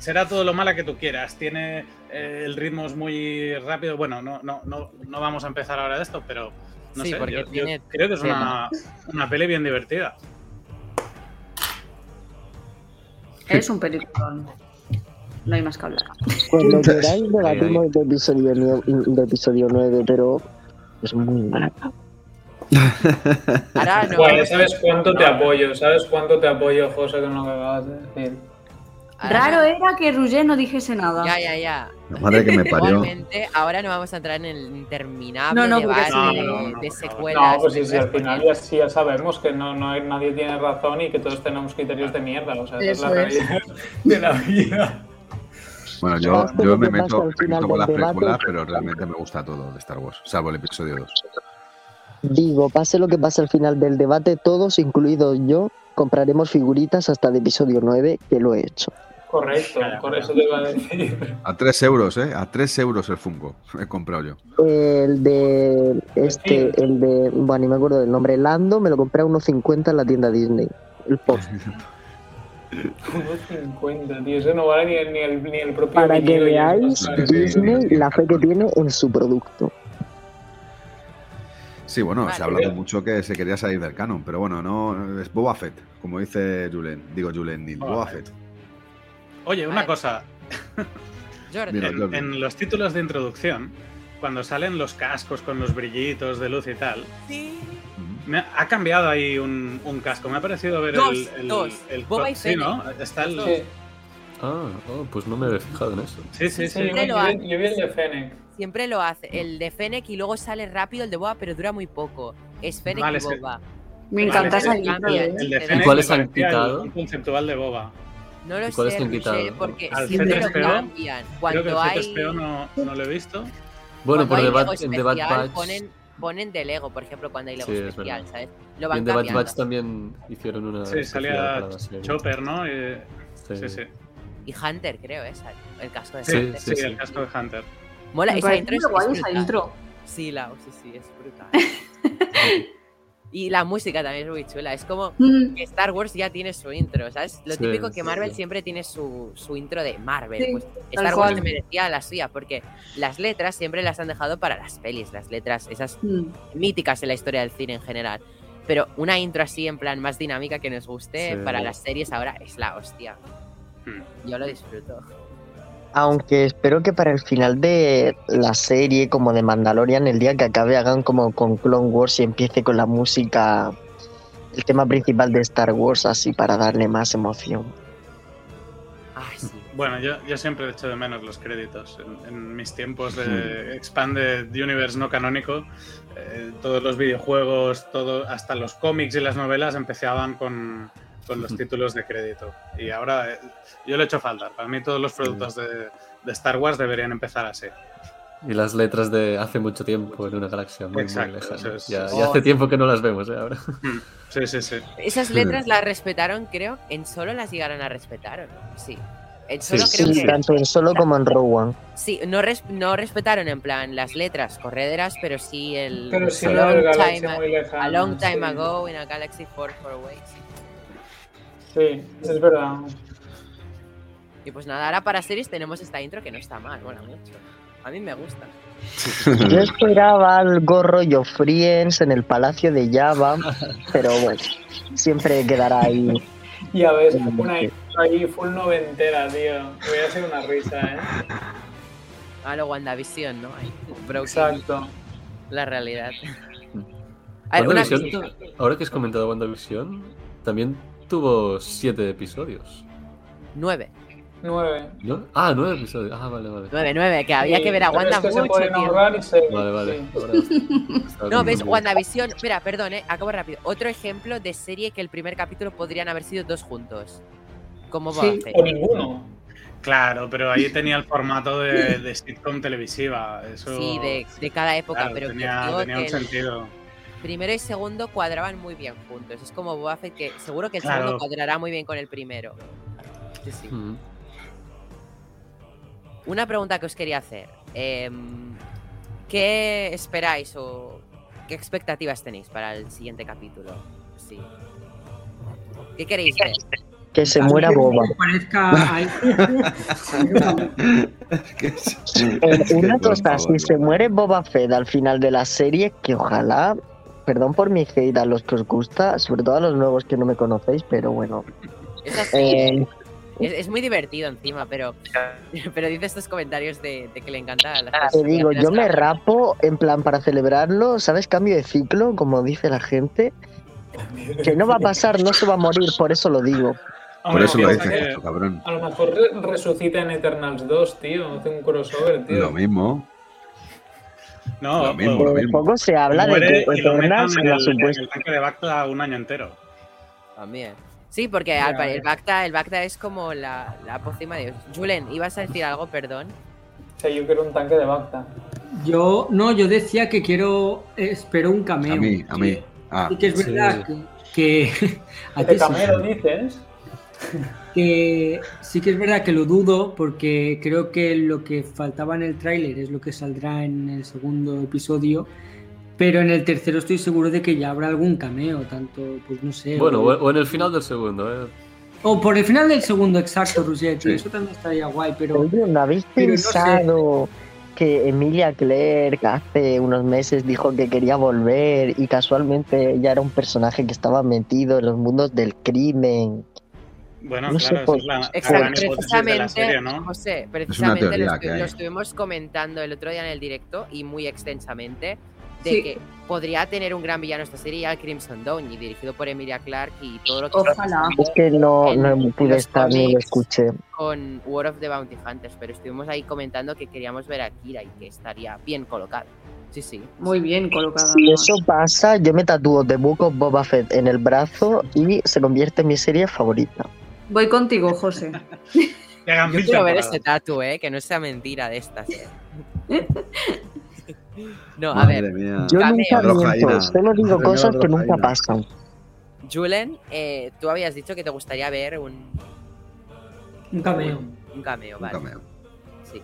será todo lo mala que tú quieras. Tiene eh, el ritmo es muy rápido. Bueno, no, no, no, no vamos a empezar ahora de esto, pero no sí, sé. Porque yo, tiene yo creo que es una, una peli bien divertida. Es un peliculón. No hay más que hablar. Cuando queráis debatimos de episodio, de episodio nueve, pero es muy malo. No, bueno, ¿sabes cuánto no, te no, apoyo? ¿Sabes cuánto te apoyo, José, con lo que vas a decir? Raro era que Roger no dijese nada. Ya, ya, ya. La madre que me parió. Ahora no vamos a entrar en el interminable no, no, debate no, no, no, no, de secuelas. No, pues sí, sí, al final ya, sí, ya sabemos que no, no, nadie tiene razón y que todos tenemos criterios de mierda. O sea, esa es la realidad de la vida. Bueno, yo, yo me meto, me meto con las películas, pero realmente me gusta todo de Star Wars, salvo el episodio dos. Digo, pase lo que pase al final del debate, todos, incluido yo, compraremos figuritas hasta el episodio nueve, que lo he hecho. Correcto, por eso te iba a decir. A tres euros, ¿eh? A tres euros el Funko he comprado yo. El de... este, el de... bueno, ni me acuerdo del nombre. Lando me lo compré a uno cincuenta en la tienda Disney. El post. uno cincuenta, tío, eso no vale ni el, ni el, ni el propio. Para que veáis Disney la fe que tiene en su producto. Sí, bueno, vale, se ha hablado pero... mucho que se quería salir del canon, pero bueno, no es Boba Fett, como dice Julen, digo Julen Neal, Boba, Boba Fett. Fett. Oye, una cosa. Mira, en, en los títulos de introducción, cuando salen los cascos con los brillitos de luz y tal, sí. me ha, ha cambiado ahí un, un casco. Me ha parecido ver dos, el, el, dos. el, el Boba y sí, Fennec. ¿No? Está el... sí. Ah, oh, pues no me había fijado en eso. Sí, sí, sí. Siempre sí. Lo hace. Yo vi el de Fennec. Siempre lo hace, el de Fennec, y luego sale rápido el de Boba, pero dura muy poco. Es Fennec vale, y Boba. Que... Me encanta esa línea. ¿Y cuáles han quitado? El conceptual de Boba. No lo sé, Michelle, porque al siempre lo cambian. Cuando creo que el C tres P O hay... no, no lo he visto. Bueno, pero de Bad, especial, de Bad Batch... Ponen, ponen de Lego, por ejemplo, cuando hay Lego sí, especial, es ¿sabes? Lo van y en cambiando. De Bad Batch también hicieron una... Sí, salía Chopper, ¿no? Eh, sí. sí, sí. Y Hunter, creo, esa. El casco de sí, Hunter. Sí, sí, sí, el casco de Hunter. Mola, esa intro es, guay, es esa intro. Sí, Lau, sí, sí, es brutal. Y la música también es muy chula. Es como mm. que Star Wars ya tiene su intro, ¿sabes? Lo sí, típico que Marvel sí, sí. siempre tiene su, su intro de Marvel. Sí, pues Star Wars se merecía la suya, porque las letras siempre las han dejado para las pelis, las letras esas mm. míticas en la historia del cine en general. Pero una intro así, en plan, más dinámica que nos guste sí. para las series ahora es la hostia. Mm. Yo lo disfruto. Aunque espero que para el final de la serie, como de Mandalorian, el día que acabe hagan como con Clone Wars y empiece con la música, el tema principal de Star Wars, así para darle más emoción. Ay, sí. Bueno, yo, yo siempre echo de menos los créditos. En, en mis tiempos de Expanded Universe no canónico, eh, todos los videojuegos, todo, hasta los cómics y las novelas empezaban con... con los títulos de crédito. Y ahora eh, yo le echo falta. Para mí todos los productos sí. de, de Star Wars deberían empezar así. Y las letras de hace mucho tiempo en una galaxia muy, Exacto, muy lejana. Es, ya, oh, ya hace tiempo que no las vemos, ¿eh? Ahora. Sí, sí, sí. Esas letras las respetaron, creo. En Solo las llegaron a respetar, ¿o no? Sí. En Solo sí, creo sí, que... tanto en Solo como en Rogue One. Sí, no, res... no respetaron en plan las letras correderas, pero sí el... Pero sí, a, la long time muy lejana, a long time sí. ago in a galaxy far, far away. Sí. Sí, eso es verdad. Y pues nada, ahora para series tenemos esta intro que no está mal, mola mucho. A mí me gusta. Yo esperaba algo rollo Friends en el Palacio de Java, pero bueno, siempre quedará ahí. Ya ves, una intro ahí full noventera, tío. Me voy a hacer una risa, ¿eh? A lo WandaVision, ¿no? Exacto. La realidad. A ver, una visión, ahora que has comentado WandaVision, también... tuvo siete episodios. Nueve. Nueve. ¿No? Ah, nueve episodios. Ah, vale, vale. Nueve, nueve, que había sí, que ver a Wanda mucho, tío. Se... Vale, vale. Sí. No, ves, WandaVision... Espera, perdón, eh, acabo rápido. Otro ejemplo de serie que el primer capítulo podrían haber sido dos juntos. Como Boba Fett. Sí, o ninguno. Claro, pero ahí tenía el formato de, de sitcom televisiva. Eso... Sí, de, de cada época, claro, pero... Tenía, tenía un el... sentido. Primero y segundo cuadraban muy bien juntos. Es como Boba Fett, que seguro que el claro. segundo cuadrará muy bien con el primero. Sí, sí. Mm. Una pregunta que os quería hacer. Eh, ¿Qué esperáis o qué expectativas tenéis para el siguiente capítulo? Sí. ¿Qué queréis ver? Que se muera Boba. Una cosa, si se muere Boba Fett al final de la serie, que ojalá, perdón por mi hate a los que os gusta, sobre todo a los nuevos que no me conocéis, pero bueno. Es así. Eh, es, es muy divertido encima, pero, pero dice estos comentarios de, de que le encanta a la gente. Te digo, yo me rapo en plan para celebrarlo, ¿sabes? Cambio de ciclo, como dice la gente. Que no va a pasar, no se va a morir, por eso lo digo. Por eso lo dicen, esto, cabrón. A lo mejor resucita en Eternals dos, tío. Hace un crossover, tío. Lo mismo. No, lo mismo, lo mismo. Poco se habla de que Eternals en la supuesta. El tanque de Bacta un año entero. También. Sí, porque yeah, al, el, Bacta, el Bacta es como la, la pócima de Dios. Julen, ¿ibas a decir algo? Perdón. Sí, yo quiero un tanque de Bacta. Yo, no, yo decía que quiero. Espero un cameo. A mí, a mí. Ah, y que es verdad sí. que... que a ti cameo, sí, dices. Que sí que es verdad que lo dudo, porque creo que lo que faltaba en el tráiler es lo que saldrá en el segundo episodio, pero en el tercero estoy seguro de que ya habrá algún cameo, tanto, pues no sé... Bueno, o, o en el final del segundo, ¿eh? O por el final del segundo, exacto, Ruggeri, sí. Eso también estaría guay, pero... Oye, ¿no habéis pero pensado... No sé, que Emilia Clarke hace unos meses dijo que quería volver y casualmente ella era un personaje que estaba metido en los mundos del crimen. Bueno, no claro, por... es la, la precisamente, de la serie, ¿no? José, precisamente es lo, estu- lo estuvimos comentando el otro día en el directo y muy extensamente de sí. que podría tener un gran villano esta serie ya el Crimson Dawn y dirigido por Emilia Clarke y todo lo que... Ojalá. Es que no, no pude estar ni lo escuché. Con War of the Bounty Hunters, pero estuvimos ahí comentando que queríamos ver a Kira y que estaría bien colocada. Sí, sí. Muy bien colocada. Si eso pasa, yo me tatúo The Book of Boba Fett en el brazo y se convierte en mi serie favorita. Voy contigo, José. Yo quiero ver ese tatu, eh, que no sea mentira de estas. ¿Eh? No, a Madre ver. Mía. Yo nunca miento, solo digo Madre cosas mía, que nunca pasan. Julen, eh, tú habías dicho que te gustaría ver un... Un cameo. Un, un cameo, vale. Un cameo. Sí,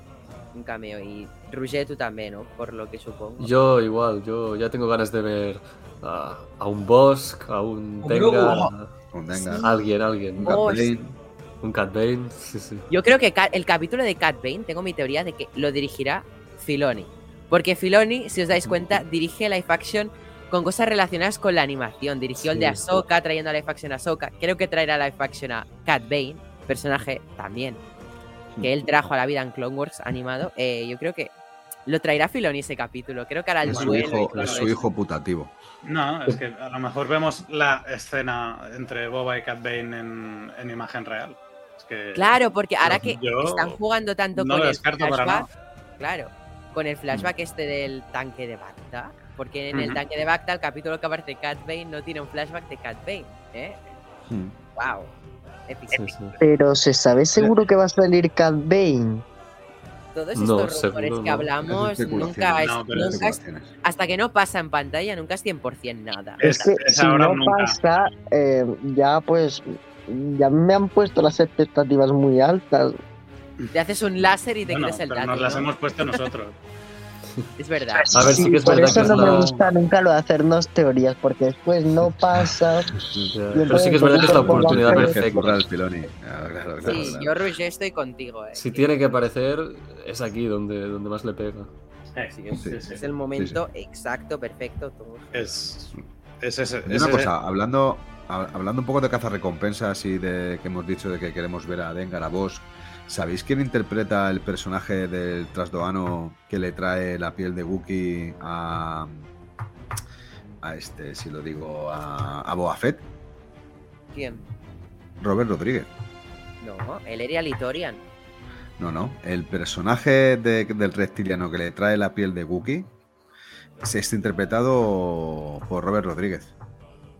un cameo. Y Roger, tú también, ¿no? Por lo que supongo. Yo igual, yo ya tengo ganas de ver a, a un Bosk, a un Tenga... Sí. Alguien, alguien. Un oh, Cat Bane. Sí. Un Cat Bane. Sí, sí. Yo creo que el capítulo de Cat Bane, tengo mi teoría de que lo dirigirá Filoni. Porque Filoni, si os dais cuenta, dirige Live Action con cosas relacionadas con la animación. Dirigió sí, el de Ahsoka, trayendo a Live Action a Ahsoka. Creo que traerá Live Action a Cat Bane, personaje también que él trajo a la vida en Clone Wars animado. Eh, yo creo que lo traerá Filoni ese capítulo. Creo que hará el es duelo. Su hijo, es su eso. hijo putativo. No, es que a lo mejor vemos la escena entre Boba y Cat Bane en, en imagen real. Es que claro, porque ahora que están jugando tanto no con el flashback, claro, con el flashback este del tanque de Bacta, porque en uh-huh. el tanque de Bacta el capítulo que aparece Cat Bane no tiene un flashback de Cat Bane, ¿eh? Uh-huh. Wow, épico. Sí, sí. Pero se sabe seguro que va a salir Cat Bane. Todos estos no, rumores seguro, que hablamos no. nunca es, no, nunca es, hasta que no pasa en pantalla nunca es cien por ciento nada. Es que es si no nunca. pasa, eh, ya pues ya me han puesto las expectativas muy altas. Te haces un láser y te bueno, quitas el dato. Nos las ¿no? hemos puesto nosotros. Es verdad. A ver sí, sí que es por verdad eso que no está... me gusta nunca lo de hacernos teorías, porque después no pasa. Pero sí que es verdad que es la oportunidad perfecta. Sí, yo, Roger, estoy contigo. Eh. Si tiene que aparecer, es aquí donde, donde más le pega. Eh, sí, es, sí, es, sí, es el momento sí, sí. exacto, perfecto. Todo. Es, es, es, es, es una cosa, es, hablando, hablando un poco de cazarrecompensas y de que hemos dicho de que queremos ver a Dengar, a Bosk. ¿Sabéis quién interpreta el personaje del trasdoano que le trae la piel de Wookiee a, a este, si lo digo, a, a Boba Fett? ¿Quién? Robert Rodríguez. No, él era Litorian. No, no, el personaje de, del reptiliano que le trae la piel de Wookiee se está interpretado por Robert Rodríguez.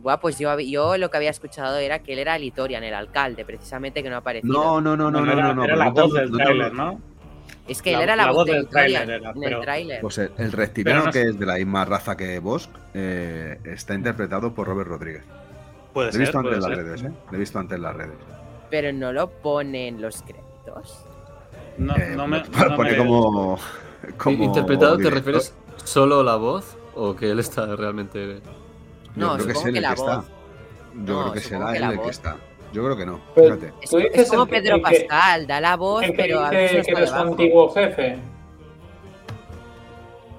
Guau, pues yo, yo lo que había escuchado era que él era Litorian, el alcalde, precisamente, que no aparecía. No, no, no, no, no, no, no, no. Era la voz del tráiler, ¿no? Es que él era la voz del tráiler, en el tráiler. Pues el, el reptiliano, no que sé. es de la misma raza que Bosk, eh, está interpretado por Robert Rodríguez. Puede ser, Lo he visto antes en las redes, ¿eh? Lo he visto antes en las redes. Pero no lo ponen los créditos. No, eh, no me... Porque no como, como... ¿Interpretado director. Te refieres solo a la voz o que él está realmente...? Yo no, creo que es él el que está. Yo no, creo que será él el que está. Yo creo que no. Fíjate. Es, es como Pedro Pascal, que, da la voz, el que pero a veces. El que es su antiguo jefe.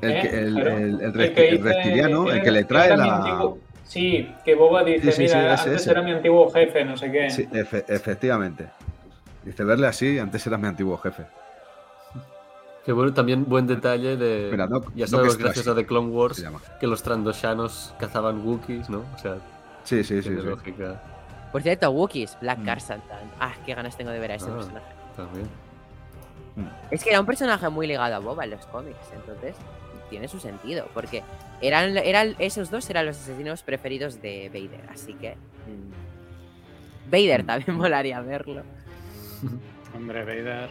El que, el, el, el, el, el, que el reptiliano, el, el que le trae la. Antiguo, sí, que Boba dice: sí, sí, sí, mira, sí, antes ese. era mi antiguo jefe, no sé qué. Sí, efe, efectivamente. Dice: verle así, antes era mi antiguo jefe. Que bueno, también buen detalle de... Mira, no, ya sabemos, no gracias a The Clone Wars, que los trandoshanos cazaban Wookiees, ¿no? O sea, sí, sí, sí. sí. Por cierto, Wookiees, Black mm. Karsatan. Ah, qué ganas tengo de ver a ese ah, personaje. También. Es que era un personaje muy ligado a Boba en los cómics, entonces tiene su sentido, porque eran, eran esos dos eran los asesinos preferidos de Vader, así que... Mm. Vader mm. también molaría verlo. Hombre, Vader...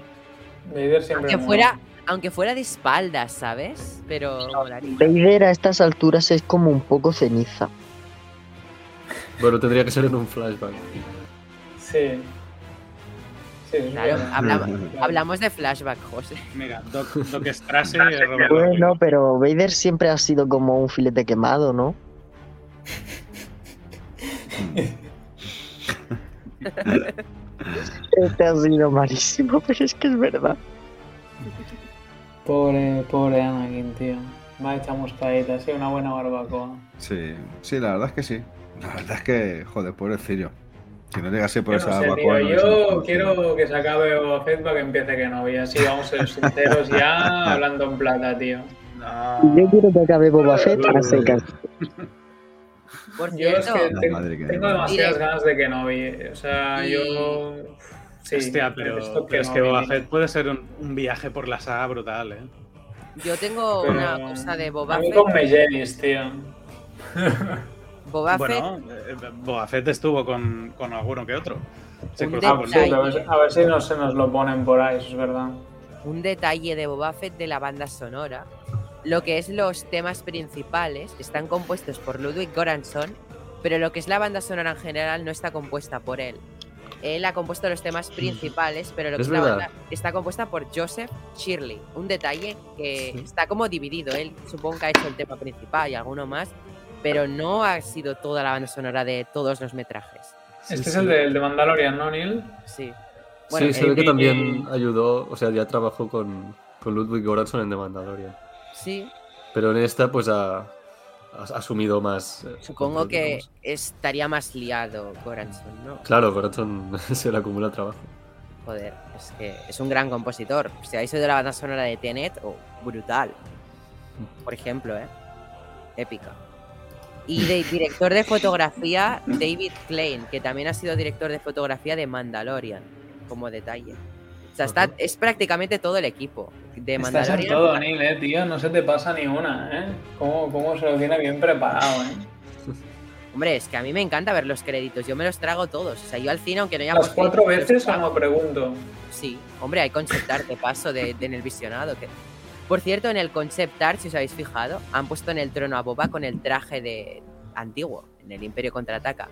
Vader siempre... Aunque fuera... Aunque fuera de espaldas, ¿sabes? Pero... Vader a estas alturas es como un poco ceniza. Bueno, tendría que ser en un flashback. Sí. Sí, claro, hablamos, hablamos de flashback, José. Mira, Doc, Doc Strasse... Bueno, pero Vader siempre ha sido como un filete quemado, ¿no? Este ha sido malísimo, pero es que es verdad. Pobre, pobre Anakin, tío. Va hecha mostradita, sí, una buena barbacoa. Sí, sí, la verdad es que sí. La verdad es que, joder, pobrecillo. Si no llegase por yo esa no sé, barbacoa... Tío, yo no quiero que se acabe Boba Fett para que empiece que no. Y así vamos a ser sinceros ya, hablando en plata, tío. No. Yo quiero que acabe Boba Fett para secas. Por yo es que no, tengo, que tengo demasiadas ganas de Kenobi, o sea, y... yo... Sí, hostia, pero, pero Kenobi, es que Boba Fett puede ser un, un viaje por la saga brutal, ¿eh? Yo tengo pero... una cosa de Boba Fett... con Mejelis, tío. Boba bueno, Fett... Boba Fett estuvo con, con alguno que otro. Se cruzó con él. A ver si no se nos lo ponen por ahí, eso es verdad. Un detalle de Boba Fett de la banda sonora... Lo que es los temas principales están compuestos por Ludwig Göransson, pero lo que es la banda sonora en general no está compuesta por él. Él ha compuesto los temas principales, pero lo que es la banda está compuesta por Joseph Shirley. Un detalle que está como dividido. Él supongo que ha hecho el tema principal y alguno más, pero no ha sido toda la banda sonora de todos los metrajes. Este sí, es sí. el de, el de Mandalorian, ¿no, Neil? Sí. Bueno, sí, eh, se ve que eh, también eh, ayudó, o sea, ya trabajó con, con Ludwig Göransson en The Mandalorian. Sí. Pero en esta, pues ha, ha asumido más. Eh, Supongo que digamos. Estaría más liado Göransson, ¿no? Claro, Göransson se le acumula trabajo. Joder, es que es un gran compositor. Si habéis oído la banda sonora de Tenet, oh, brutal. Por ejemplo, ¿eh? Épica. Y de director de fotografía, David Klein, que también ha sido director de fotografía de Mandalorian, como detalle. O sea, está, es prácticamente todo el equipo de Mandalorian. Estás en todo, Neil, eh, tío. No se te pasa ni una, ¿eh? ¿Cómo, cómo se lo tiene bien preparado, eh? Hombre, es que a mí me encanta ver los créditos. Yo me los trago todos. O sea, yo al cine, aunque no haya... ¿Las cuatro veces o no pregunto? Sí. Hombre, hay concept art de paso de, de, en el visionado. Que... Por cierto, en el concept art, si os habéis fijado, han puesto en el trono a Boba con el traje de antiguo, en el Imperio Contraataca.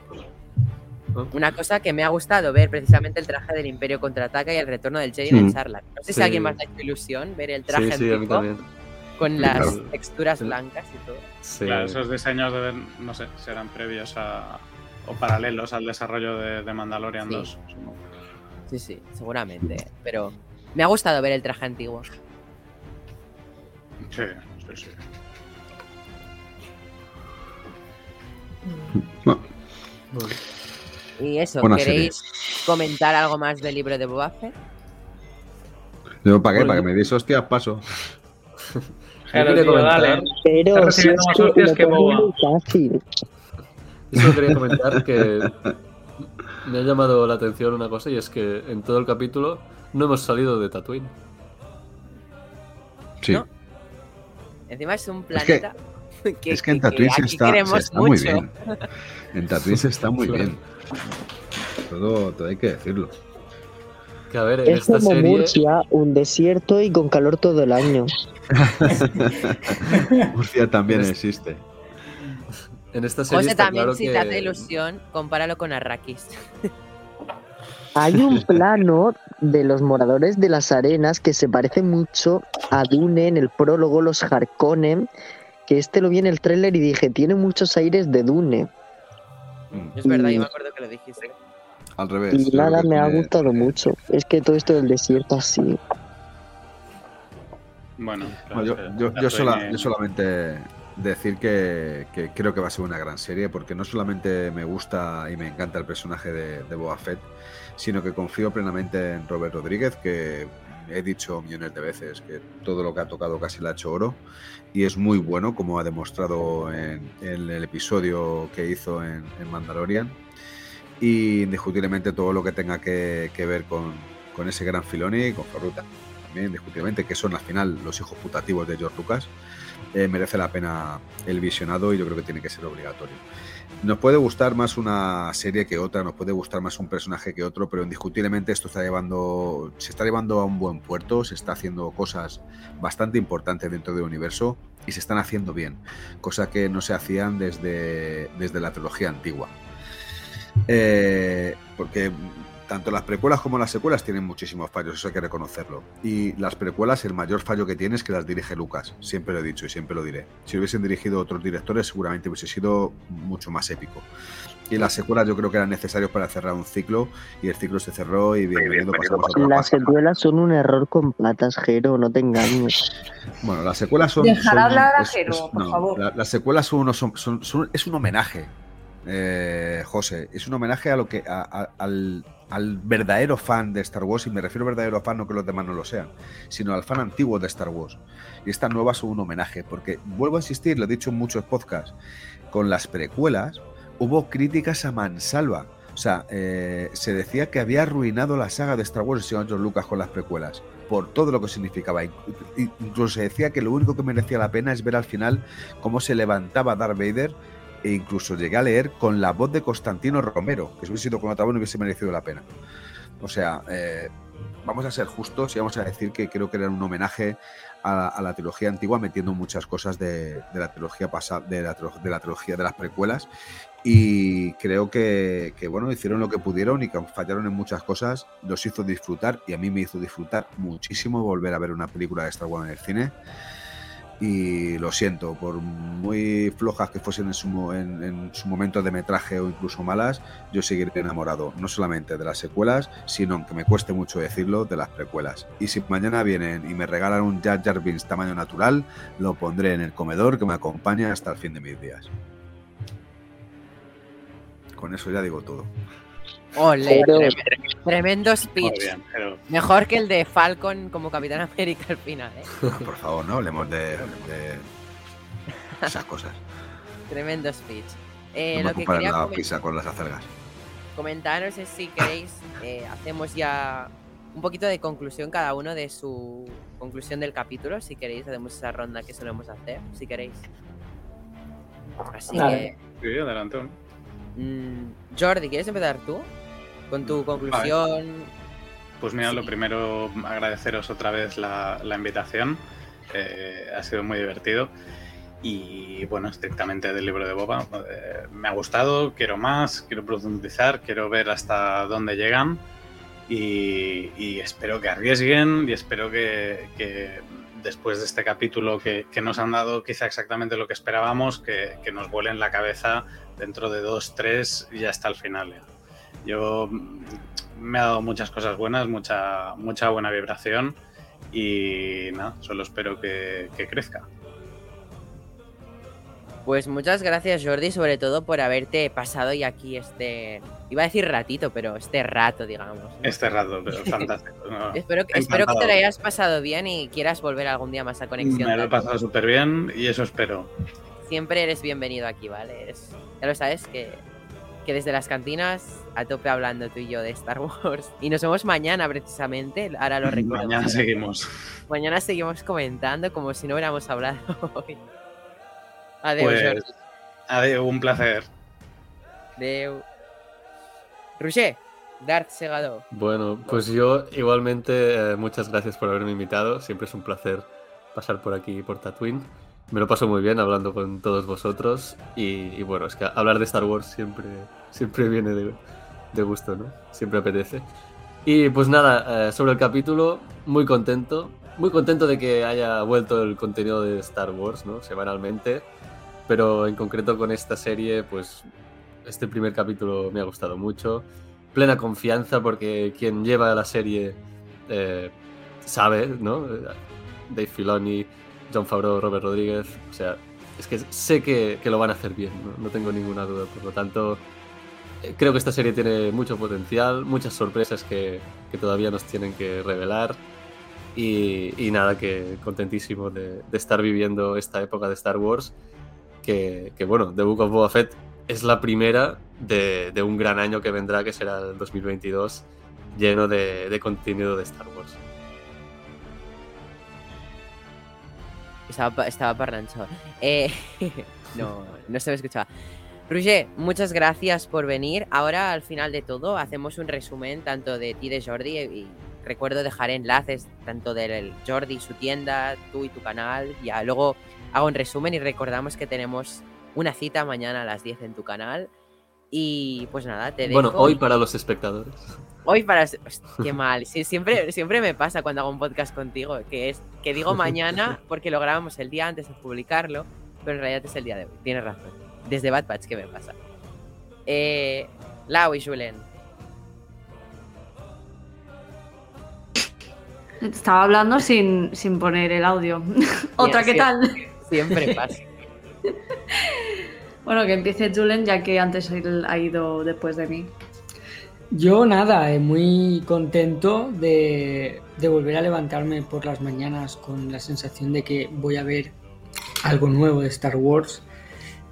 Una cosa que me ha gustado ver precisamente el traje del Imperio Contraataca y el retorno del Jedi sí. del Sarlacc. No sé sí. si a alguien más le ha hecho ilusión ver el traje sí, antiguo sí, con las claro. texturas blancas y todo. Sí. Claro, esos diseños deben, no sé, serán previos a, o paralelos al desarrollo de, de Mandalorian sí. dos. Sí, sí, seguramente. Pero me ha gustado ver el traje antiguo. Sí, sí, sí. No. Bueno. Y eso, buena ¿queréis serie. Comentar algo más del libro de Boba Fett? No, ¿para qué? ¿Para que me deis hostias? Paso. Pero, tío, dale. Pero está recibiendo si más hostias que, que Boba. Fácil. Eso quería comentar que me ha llamado la atención una cosa y es que en todo el capítulo no hemos salido de Tatooine. Sí. ¿No? Encima es un planeta... Es que... Que, es que en Tatooine se está, se está muy bien. En Tatooine se está muy bien. Todo, todo hay que decirlo. Que a ver, en es esta como serie... Murcia, un desierto y con calor todo el año. Murcia también en existe. En esta serie. José, también, claro, si que... te hace ilusión, compáralo con Arrakis. Hay un plano de los moradores de las arenas que se parece mucho a Dune en el prólogo, los Harkonnen. Que este lo vi en el tráiler y dije, tiene muchos aires de Dune. Es verdad, y... yo me acuerdo que lo dijiste. Al revés. Y nada, me ha gustado de... mucho. Es que todo esto del desierto así. Bueno, claro, yo, yo, yo, sola, yo solamente decir que, que creo que va a ser una gran serie, porque no solamente me gusta y me encanta el personaje de, de Boba Fett, sino que confío plenamente en Robert Rodríguez, que... He dicho millones de veces que todo lo que ha tocado casi le ha hecho oro y es muy bueno, como ha demostrado en, en el episodio que hizo en, en Mandalorian, y indiscutiblemente todo lo que tenga que, que ver con, con ese gran Filoni y con Ferruta también, indiscutiblemente, que son al final los hijos putativos de George Lucas, eh, merece la pena el visionado y yo creo que tiene que ser obligatorio. Nos puede gustar más una serie que otra, nos puede gustar más un personaje que otro, pero indiscutiblemente esto está llevando, se está llevando a un buen puerto, se está haciendo cosas bastante importantes dentro del universo y se están haciendo bien, cosa que no se hacían desde, desde la trilogía antigua. Eh, porque tanto las precuelas como las secuelas tienen muchísimos fallos, eso hay que reconocerlo. Y las precuelas, el mayor fallo que tiene es que las dirige Lucas. Siempre lo he dicho y siempre lo diré. Si hubiesen dirigido otros directores, seguramente hubiese sido mucho más épico. Y las secuelas yo creo que eran necesarias para cerrar un ciclo, y el ciclo se cerró y bienvenido, pasamos a otra Las página. Secuelas son un error con patas, Jero, no te engañes. Bueno, las secuelas son... Dejar hablar a Jero, por no, favor. La, las secuelas son, son, son, son, es un homenaje, eh, José, es un homenaje a lo que a, a, al, al verdadero fan de Star Wars, y me refiero a verdadero fan, no que los demás no lo sean, sino al fan antiguo de Star Wars. Y estas nuevas son un homenaje, porque, vuelvo a insistir, lo he dicho en muchos podcasts, con las precuelas hubo críticas a mansalva. O sea, eh, se decía que había arruinado la saga de Star Wars y señor George Lucas con las precuelas, por todo lo que significaba. Incluso se decía que lo único que merecía la pena es ver al final cómo se levantaba Darth Vader, e incluso llegué a leer con la voz de Constantino Romero, que si hubiese sido con otra voz no hubiese merecido la pena. O sea, eh, vamos a ser justos y vamos a decir que creo que era un homenaje a la, a la trilogía antigua, metiendo muchas cosas de, de la trilogía pasada, de la, de la trilogía de las precuelas, y creo que, que bueno, hicieron lo que pudieron y que fallaron en muchas cosas, los hizo disfrutar, y a mí me hizo disfrutar muchísimo volver a ver una película de Star Wars en el cine. Y lo siento, por muy flojas que fuesen en su, en, en su momento de metraje o incluso malas, yo seguiré enamorado, no solamente de las secuelas, sino, aunque me cueste mucho decirlo, de las precuelas. Y si mañana vienen y me regalan un Jar Jar Binks tamaño natural, lo pondré en el comedor que me acompaña hasta el fin de mis días. Con eso ya digo todo. Ole, tremendo, tremendo speech. Bien, pero... Mejor que el de Falcon como Capitán América al final, ¿eh? Por favor, no hablemos de, de esas cosas. Tremendo speech. Eh, no lo que quería la pizza con las acelgas. Comentar, no sé si queréis, eh, hacemos ya un poquito de conclusión, cada uno de su conclusión del capítulo. Si queréis, hacemos esa ronda que solemos hacer, si queréis. Así Dale. que... Sí, adelante. Mm, Jordi, ¿quieres empezar tú? Con tu conclusión. Vale. Pues mira, sí. Lo primero, agradeceros otra vez la, la invitación. Eh, ha sido muy divertido. Y bueno, estrictamente del libro de Boba. Eh, me ha gustado, quiero más, quiero profundizar, quiero ver hasta dónde llegan. Y, y espero que arriesguen y espero que, que después de este capítulo que, que nos han dado quizá exactamente lo que esperábamos, que, que nos vuelen la cabeza dentro de dos, tres y hasta el final. Ya. Yo me ha dado muchas cosas buenas, mucha mucha buena vibración y nada, solo espero que, que crezca. Pues muchas gracias, Jordi, sobre todo por haberte pasado y aquí este... Iba a decir ratito, pero este rato, digamos, ¿no? Este rato, pero fantástico. No, espero que, espero que te lo hayas pasado bien y quieras volver algún día más a Conexión. Me lo he pasado súper bien y eso espero. Siempre eres bienvenido aquí, ¿vale? Eres... Ya lo sabes que... que desde las cantinas a tope hablando tú y yo de Star Wars. Y nos vemos mañana precisamente, ahora lo recuerdo. Mañana seguimos. Mañana seguimos comentando como si no hubiéramos hablado hoy. Adeu, pues, Jordi. Adeu, un placer. Adeu. Roger, Darth Segado. Bueno, pues yo igualmente eh, muchas gracias por haberme invitado. Siempre es un placer pasar por aquí, por Tatooine. Me lo paso muy bien hablando con todos vosotros y, y bueno, es que hablar de Star Wars siempre, siempre viene de, de gusto, ¿no? Siempre apetece. Y pues nada, eh, sobre el capítulo, muy contento, muy contento de que haya vuelto el contenido de Star Wars, ¿no? Semanalmente, pero en concreto con esta serie, pues este primer capítulo me ha gustado mucho. Plena confianza porque quien lleva la serie eh, sabe, ¿no? Dave Filoni, John Favreau, Robert Rodríguez, o sea, es que sé que, que lo van a hacer bien, ¿no? No tengo ninguna duda, por lo tanto, creo que esta serie tiene mucho potencial, muchas sorpresas que, que todavía nos tienen que revelar y, y nada, que contentísimo de, de estar viviendo esta época de Star Wars, que, que bueno, The Book of Boba Fett es la primera de, de un gran año que vendrá, que será el dos mil veintidós, lleno de, de contenido de Star Wars. Estaba, estaba parlanchón. Eh, no, no se me escuchaba. Roger, muchas gracias por venir. Ahora, al final de todo, hacemos un resumen tanto de ti, de Jordi. Y recuerdo dejar enlaces tanto del Jordi, su tienda, tú y tu canal. Ya luego hago un resumen y recordamos que tenemos una cita mañana a las diez en tu canal. Y pues nada, te dejo. Bueno, hoy para los espectadores. Hoy para... Qué mal. Sí, siempre, siempre me pasa cuando hago un podcast contigo, que es que digo mañana porque lo grabamos el día antes de publicarlo, pero en realidad es el día de hoy. Tienes razón. Desde Bad Batch, ¿qué me pasa? Eh, Lau y Julen. Estaba hablando sin, sin poner el audio. Otra, ¿qué tal? Siempre pasa. Bueno, que empiece Julen, ya que antes él ha ido después de mí. Yo nada, eh, muy contento de, de volver a levantarme por las mañanas con la sensación de que voy a ver algo nuevo de Star Wars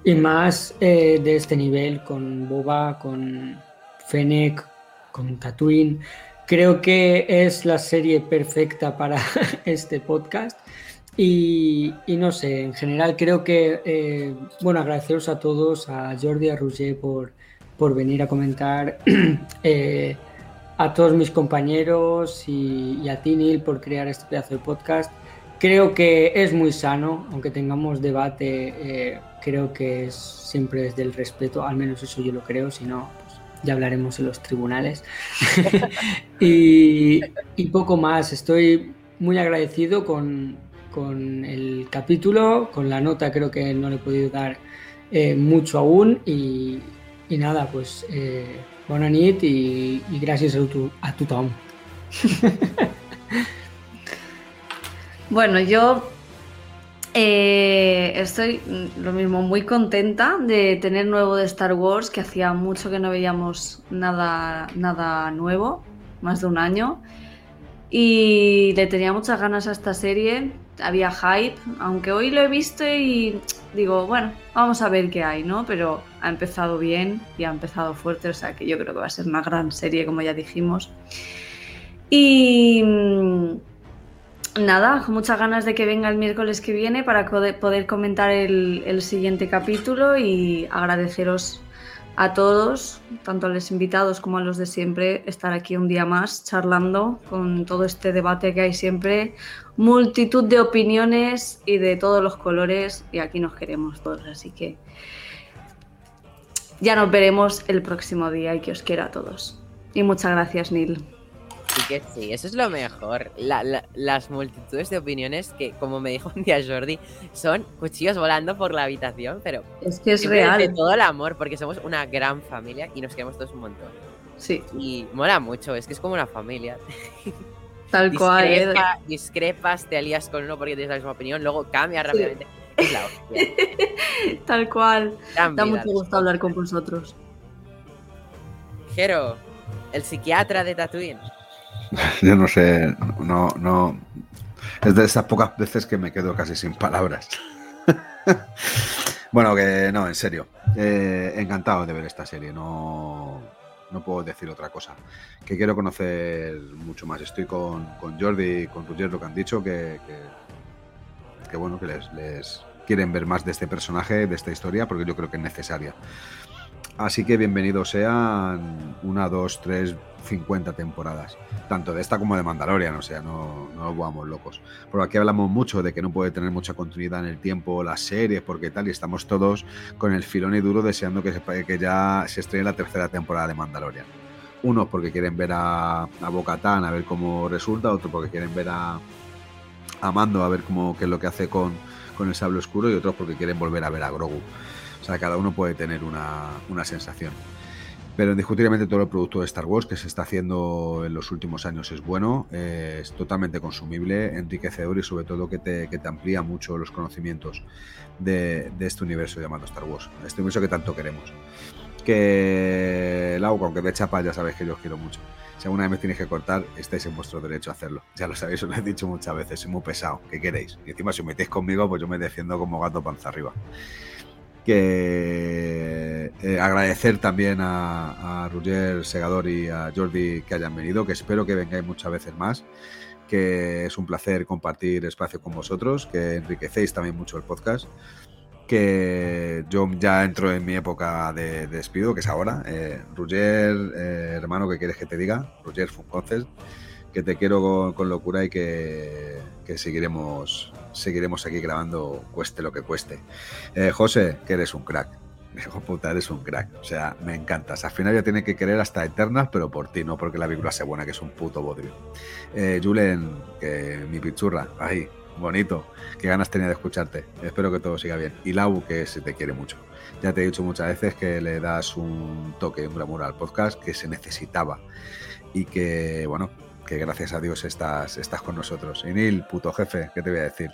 y más eh, de este nivel, con Boba, con Fennec, con Tatooine. Creo que es la serie perfecta para este podcast y, y no sé, en general creo que, eh, bueno, agradeceros a todos, a Jordi, a Roger por... por venir a comentar, eh, a todos mis compañeros y, y a ti, Neil, por crear este pedazo de podcast. Creo que es muy sano, aunque tengamos debate, eh, creo que es siempre desde el respeto, al menos eso yo lo creo, si no, pues ya hablaremos en los tribunales. y, y poco más, estoy muy agradecido con, con el capítulo, con la nota creo que no le he podido dar eh, mucho aún y... Y nada, pues eh, buena nit y, y gracias a tu, a tu Tom. Bueno, yo eh, estoy lo mismo, muy contenta de tener nuevo de Star Wars, que hacía mucho que no veíamos nada, nada nuevo, más de un año. Y le tenía muchas ganas a esta serie, había hype, aunque hoy lo he visto y digo, bueno, vamos a ver qué hay, ¿no? Pero ha empezado bien y ha empezado fuerte, o sea que yo creo que va a ser una gran serie, como ya dijimos. Y nada, con muchas ganas de que venga el miércoles que viene para poder comentar el, el siguiente capítulo y agradeceros a todos, tanto a los invitados como a los de siempre, estar aquí un día más charlando con todo este debate que hay siempre, multitud de opiniones y de todos los colores, y aquí nos queremos todos, así que ya nos veremos el próximo día y que os quiero a todos. Y muchas gracias, Neil. Sí que sí, eso es lo mejor, la, la, las multitudes de opiniones que, como me dijo un día Jordi, son cuchillos volando por la habitación, pero es que es real, de todo el amor, porque somos una gran familia y nos queremos todos un montón. Sí. Y mola mucho, es que es como una familia. Tal cual. Discrepa, eh. Discrepas, te alías con uno porque tienes la misma opinión, luego cambias rápidamente. Sí. Es la hostia. Tal cual. Gran da vida, mucho gusto hablar con vosotros. Jero, el psiquiatra de Tatooine. Yo no sé, no, no. Es de esas pocas veces que me quedo casi sin palabras. Bueno, que no, en serio. Eh, encantado de ver esta serie, no, no puedo decir otra cosa. Que quiero conocer mucho más. Estoy con, con Jordi y con Roger, lo que han dicho, que, que, que bueno, que les, les quieren ver más de este personaje, de esta historia, porque yo creo que es necesaria. Así que bienvenidos sean una, dos, tres, cincuenta temporadas, tanto de esta como de Mandalorian, o sea, no, no nos vamos locos. Por aquí hablamos mucho de que no puede tener mucha continuidad en el tiempo las series, porque tal, y estamos todos con el filón y duro deseando que, se, que ya se estrene la tercera temporada de Mandalorian. Unos porque quieren ver a, a Bo-Katan, a ver cómo resulta, otros porque quieren ver a, a Mando, a ver cómo, qué es lo que hace con, con el sable oscuro, y otros porque quieren volver a ver a Grogu. O sea, cada uno puede tener una, una sensación. Pero indiscutiblemente todo el producto de Star Wars que se está haciendo en los últimos años es bueno, eh, es totalmente consumible, enriquecedor y sobre todo que te, que te amplía mucho los conocimientos de, de este universo llamado Star Wars. Este universo que tanto queremos. Que el agua, aunque de chapa, ya sabéis que yo os quiero mucho. Si alguna vez me tenéis que cortar, estáis en vuestro derecho a hacerlo. Ya lo sabéis, os lo he dicho muchas veces, soy muy pesado, ¿qué queréis? Y encima si os metéis conmigo, pues yo me defiendo como gato panza arriba. Que eh, agradecer también a, a Roger Segador y a Jordi que hayan venido, que espero que vengáis muchas veces más, que es un placer compartir espacio con vosotros, que enriquecéis también mucho el podcast, que yo ya entro en mi época de, de despido, que es ahora. eh, Roger, eh, hermano, ¿qué quieres que te diga? Roger Funconces, que te quiero con, con locura y que, que seguiremos seguiremos aquí grabando cueste lo que cueste. Eh, José, que eres un crack. Hijo puta, eres un crack, o sea, me encantas. Al final ya tiene que querer hasta Eternals, pero por ti, no porque la película sea buena, que es un puto bodrio. Eh, Julen, que mi pichurra, ahí, bonito, qué ganas tenía de escucharte, espero que todo siga bien. Y Lau, que se te quiere mucho. Ya te he dicho muchas veces que le das un toque, un glamour al podcast que se necesitaba y que, bueno, que gracias a Dios estás, estás con nosotros. Y Neil, puto jefe, ¿qué te voy a decir?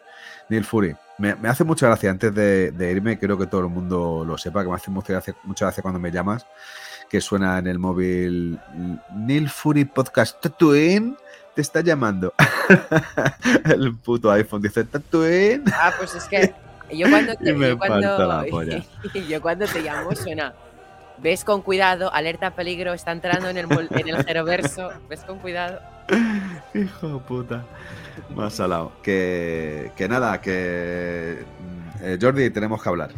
Neil Fury, me, me hace mucha gracia, antes de, de irme, creo que todo el mundo lo sepa, que me hace mucha gracia, mucha gracia cuando me llamas, que suena en el móvil, Neil Fury Podcast Tatooine te está llamando. El puto iPhone dice Tatooine. Ah, pues es que yo cuando te, yo cuando, yo cuando te llamo suena... Ves con cuidado, alerta peligro, está entrando en el mol- en el Jeroverso. Ves con cuidado. Hijo de puta. Más al lado. Que, que nada, que... Eh, Jordi, tenemos que hablar.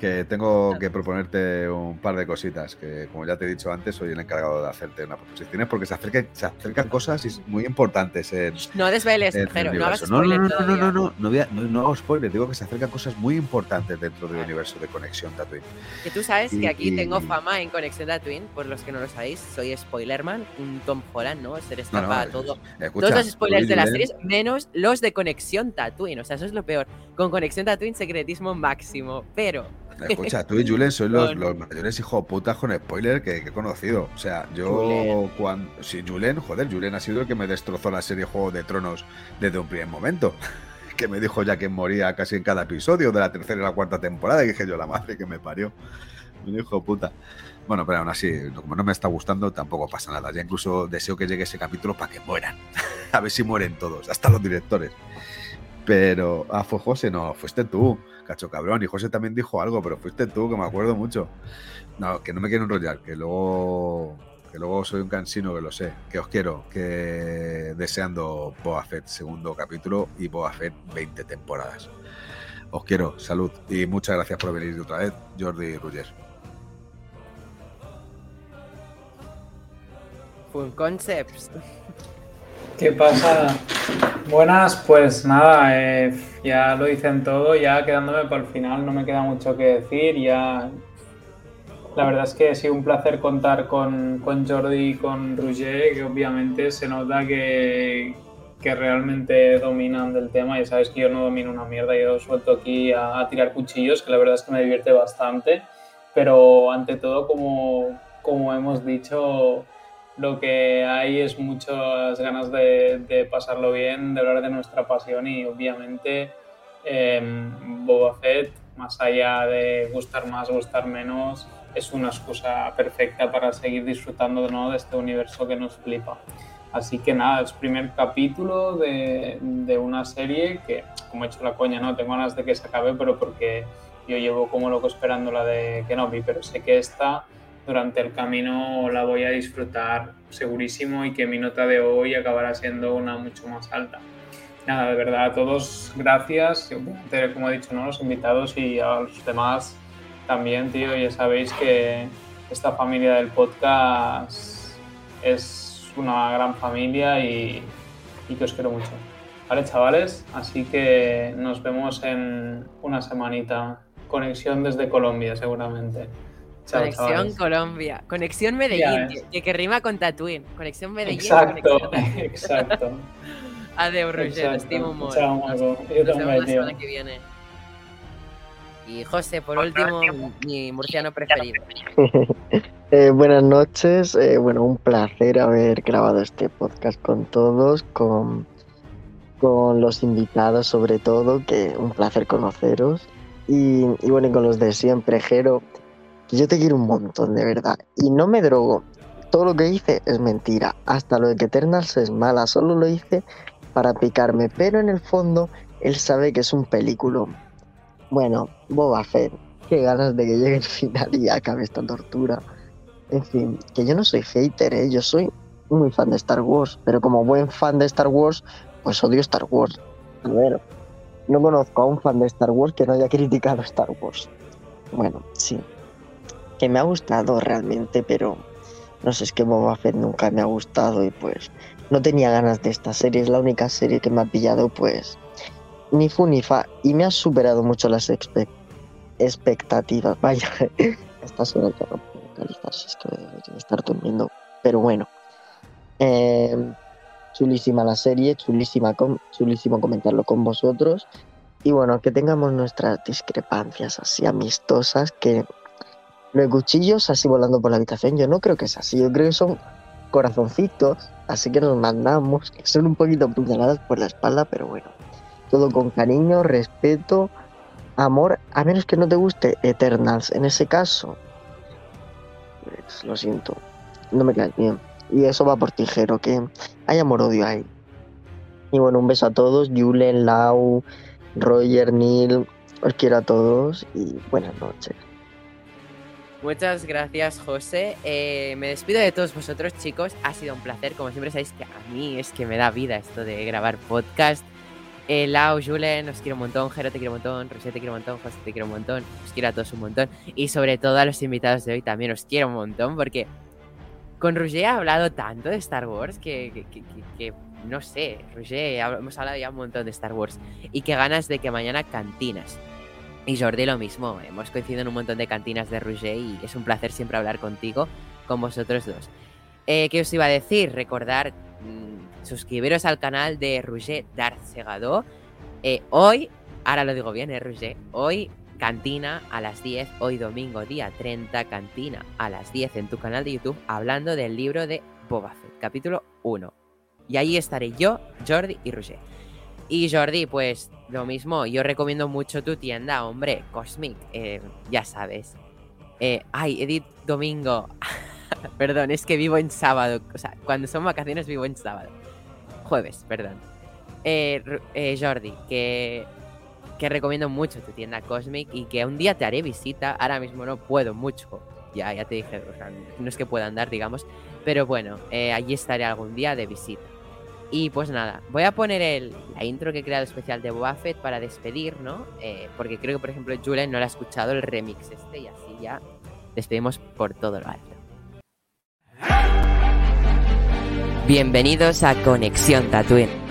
Que tengo que proponerte un par de cositas. Que como ya te he dicho antes, soy el encargado de hacerte unas proposiciones porque se acercan, se acercan cosas muy importantes. En, no desveles, Jero, no hagas spoiler. No, no, no, no, no, no, no, no, no hago spoiler. Digo que se acercan cosas muy importantes dentro del universo de Conexión Tatooine. Que tú sabes y, que aquí y, tengo fama en Conexión Tatooine, por los que no lo sabéis, soy spoilerman, un Tom Holland, ¿no? Se le escapa no, no, todo. Escucha, todos los spoilers de las series, menos los de Conexión Tatooine. O sea, eso es lo peor. Con Conexión Tatooine, secretismo máximo, pero... Escucha, tú y Julen sois los, los mayores hijos putas con spoiler que, que he conocido. O sea, yo Julen. cuando... Sí, Julen, joder, Julen ha sido el que me destrozó la serie Juego de Tronos desde un primer momento. Que me dijo ya que moría casi en cada episodio de la tercera y la cuarta temporada. Y dije yo, la madre que me parió. Un hijo puta. Bueno, pero aún así, como no me está gustando, tampoco pasa nada. Ya incluso deseo que llegue ese capítulo para que mueran. A ver si mueren todos, hasta los directores. Pero... Ah, fue José, no, fuiste tú. Cacho cabrón, y José también dijo algo, pero fuiste tú, que me acuerdo mucho. No, que no me quiero enrollar, que luego que luego soy un cansino, que lo sé, que os quiero, que deseando Boba Fett segundo capítulo y Boba Fett veinte temporadas. Os quiero, salud, y muchas gracias por venir de otra vez, Jordi Ruller. Full Concepts. ¿Qué pasa? Buenas, pues nada, eh, ya lo dicen todo, ya quedándome para el final, no me queda mucho que decir, ya la verdad es que ha sido un placer contar con, con Jordi y con Roger, que obviamente se nota que, que realmente dominan del tema, ya sabes que yo no domino una mierda, yo suelto aquí a, a tirar cuchillos, que la verdad es que me divierte bastante, pero ante todo, como, como hemos dicho... Lo que hay es muchas ganas de, de pasarlo bien, de hablar de nuestra pasión y obviamente eh, Boba Fett, más allá de gustar más, gustar menos, es una excusa perfecta para seguir disfrutando, ¿no?, de este universo que nos flipa. Así que nada, es primer capítulo de, de una serie que, como he hecho la coña, no tengo ganas de que se acabe, pero porque yo llevo como loco esperando la de Kenobi, pero sé que esta... Durante el camino la voy a disfrutar segurísimo y que mi nota de hoy acabará siendo una mucho más alta. Nada, de verdad a todos, gracias. Como he dicho, ¿no?, los invitados y a los demás también, tío. Ya sabéis que esta familia del podcast es una gran familia y, y que os quiero mucho. Vale, chavales, así que nos vemos en una semanita. Conexión desde Colombia, seguramente. Chao, Conexión chavales. Colombia, Conexión Medellín, que, que rima con Tatooine. Conexión Medellín. Exacto, Conexión exacto. Adeu, Roger, estimo mucho. Chao, Marco. Yo nos vemos la semana que viene. Y José, por último, mi murciano preferido. eh, buenas noches, eh, bueno, un placer haber grabado este podcast con todos, con, con los invitados sobre todo, que un placer conoceros. Y, y bueno, y con los de siempre, Jero. Yo te quiero un montón, de verdad. Y no me drogo. Todo lo que hice es mentira. Hasta lo de que Eternals es mala. Solo lo hice para picarme. Pero en el fondo, él sabe que es un peliculón. Bueno, Boba Fett. Qué ganas de que llegue el final y acabe esta tortura. En fin, que yo no soy hater, ¿eh? Yo soy muy fan de Star Wars. Pero como buen fan de Star Wars, pues odio Star Wars. Primero, no conozco a un fan de Star Wars que no haya criticado Star Wars. Bueno, sí. Que me ha gustado realmente, pero no sé, es que Boba Fett nunca me ha gustado y pues no tenía ganas de esta serie, es la única serie que me ha pillado pues ni fu ni fa y me ha superado mucho las, expe- expectativas. Vaya, esta suena que rompe vocalistas, es que voy a estar durmiendo. Pero bueno, eh, chulísima la serie, chulísima com- chulísimo comentarlo con vosotros. Y bueno, que tengamos nuestras discrepancias así amistosas, que los cuchillos así volando por la habitación, yo no creo que sea así, yo creo que son corazoncitos, así que nos mandamos, que son un poquito puñaladas por la espalda, pero bueno, todo con cariño, respeto, amor, a menos que no te guste Eternals, en ese caso, pues, lo siento, no me caes bien, y eso va por tijero, que hay amor-odio ahí. Y bueno, un beso a todos, Julen, Lau, Roger, Neil, os quiero a todos y buenas noches. Muchas gracias, José. Eh, me despido de todos vosotros, chicos. Ha sido un placer. Como siempre sabéis que a mí es que me da vida esto de grabar podcast. Eh, Lau, Julen, os quiero un montón. Jero, te quiero un montón. Rosé, te quiero un montón. José, te quiero un montón. Os quiero a todos un montón. Y sobre todo a los invitados de hoy también os quiero un montón, porque con Roger he hablado tanto de Star Wars que... que, que, que, que no sé, Roger, hemos hablado ya un montón de Star Wars. Y qué ganas de que mañana cantinas. Y Jordi lo mismo, hemos coincidido en un montón de cantinas de Roger y es un placer siempre hablar contigo, con vosotros dos. Eh, ¿Qué os iba a decir? Recordar, mmm, suscribiros al canal de Roger Darth Segador. Eh, hoy, ahora lo digo bien, eh, Roger, hoy cantina a las diez, hoy domingo día treinta, cantina a las diez en tu canal de YouTube, hablando del libro de Boba Fett, capítulo uno. Y ahí estaré yo, Jordi y Roger. Y Jordi, pues lo mismo, yo recomiendo mucho tu tienda, hombre, Cosmic, eh, ya sabes. Eh, ay, Edith Domingo, perdón, es que vivo en sábado, o sea, cuando son vacaciones vivo en sábado. Jueves, perdón. Eh, eh, Jordi, que, que recomiendo mucho tu tienda Cosmic y que un día te haré visita, ahora mismo no puedo mucho. Ya, ya te dije, o sea, no es que pueda andar, digamos, pero bueno, eh, allí estaré algún día de visita. Y pues nada, voy a poner el, la intro que he creado especial de Boba Fett para despedir, ¿no? Eh, porque creo que, por ejemplo, Julen no la ha escuchado, el remix este, y así ya despedimos por todo lo alto. Bienvenidos a Conexión Tatooine.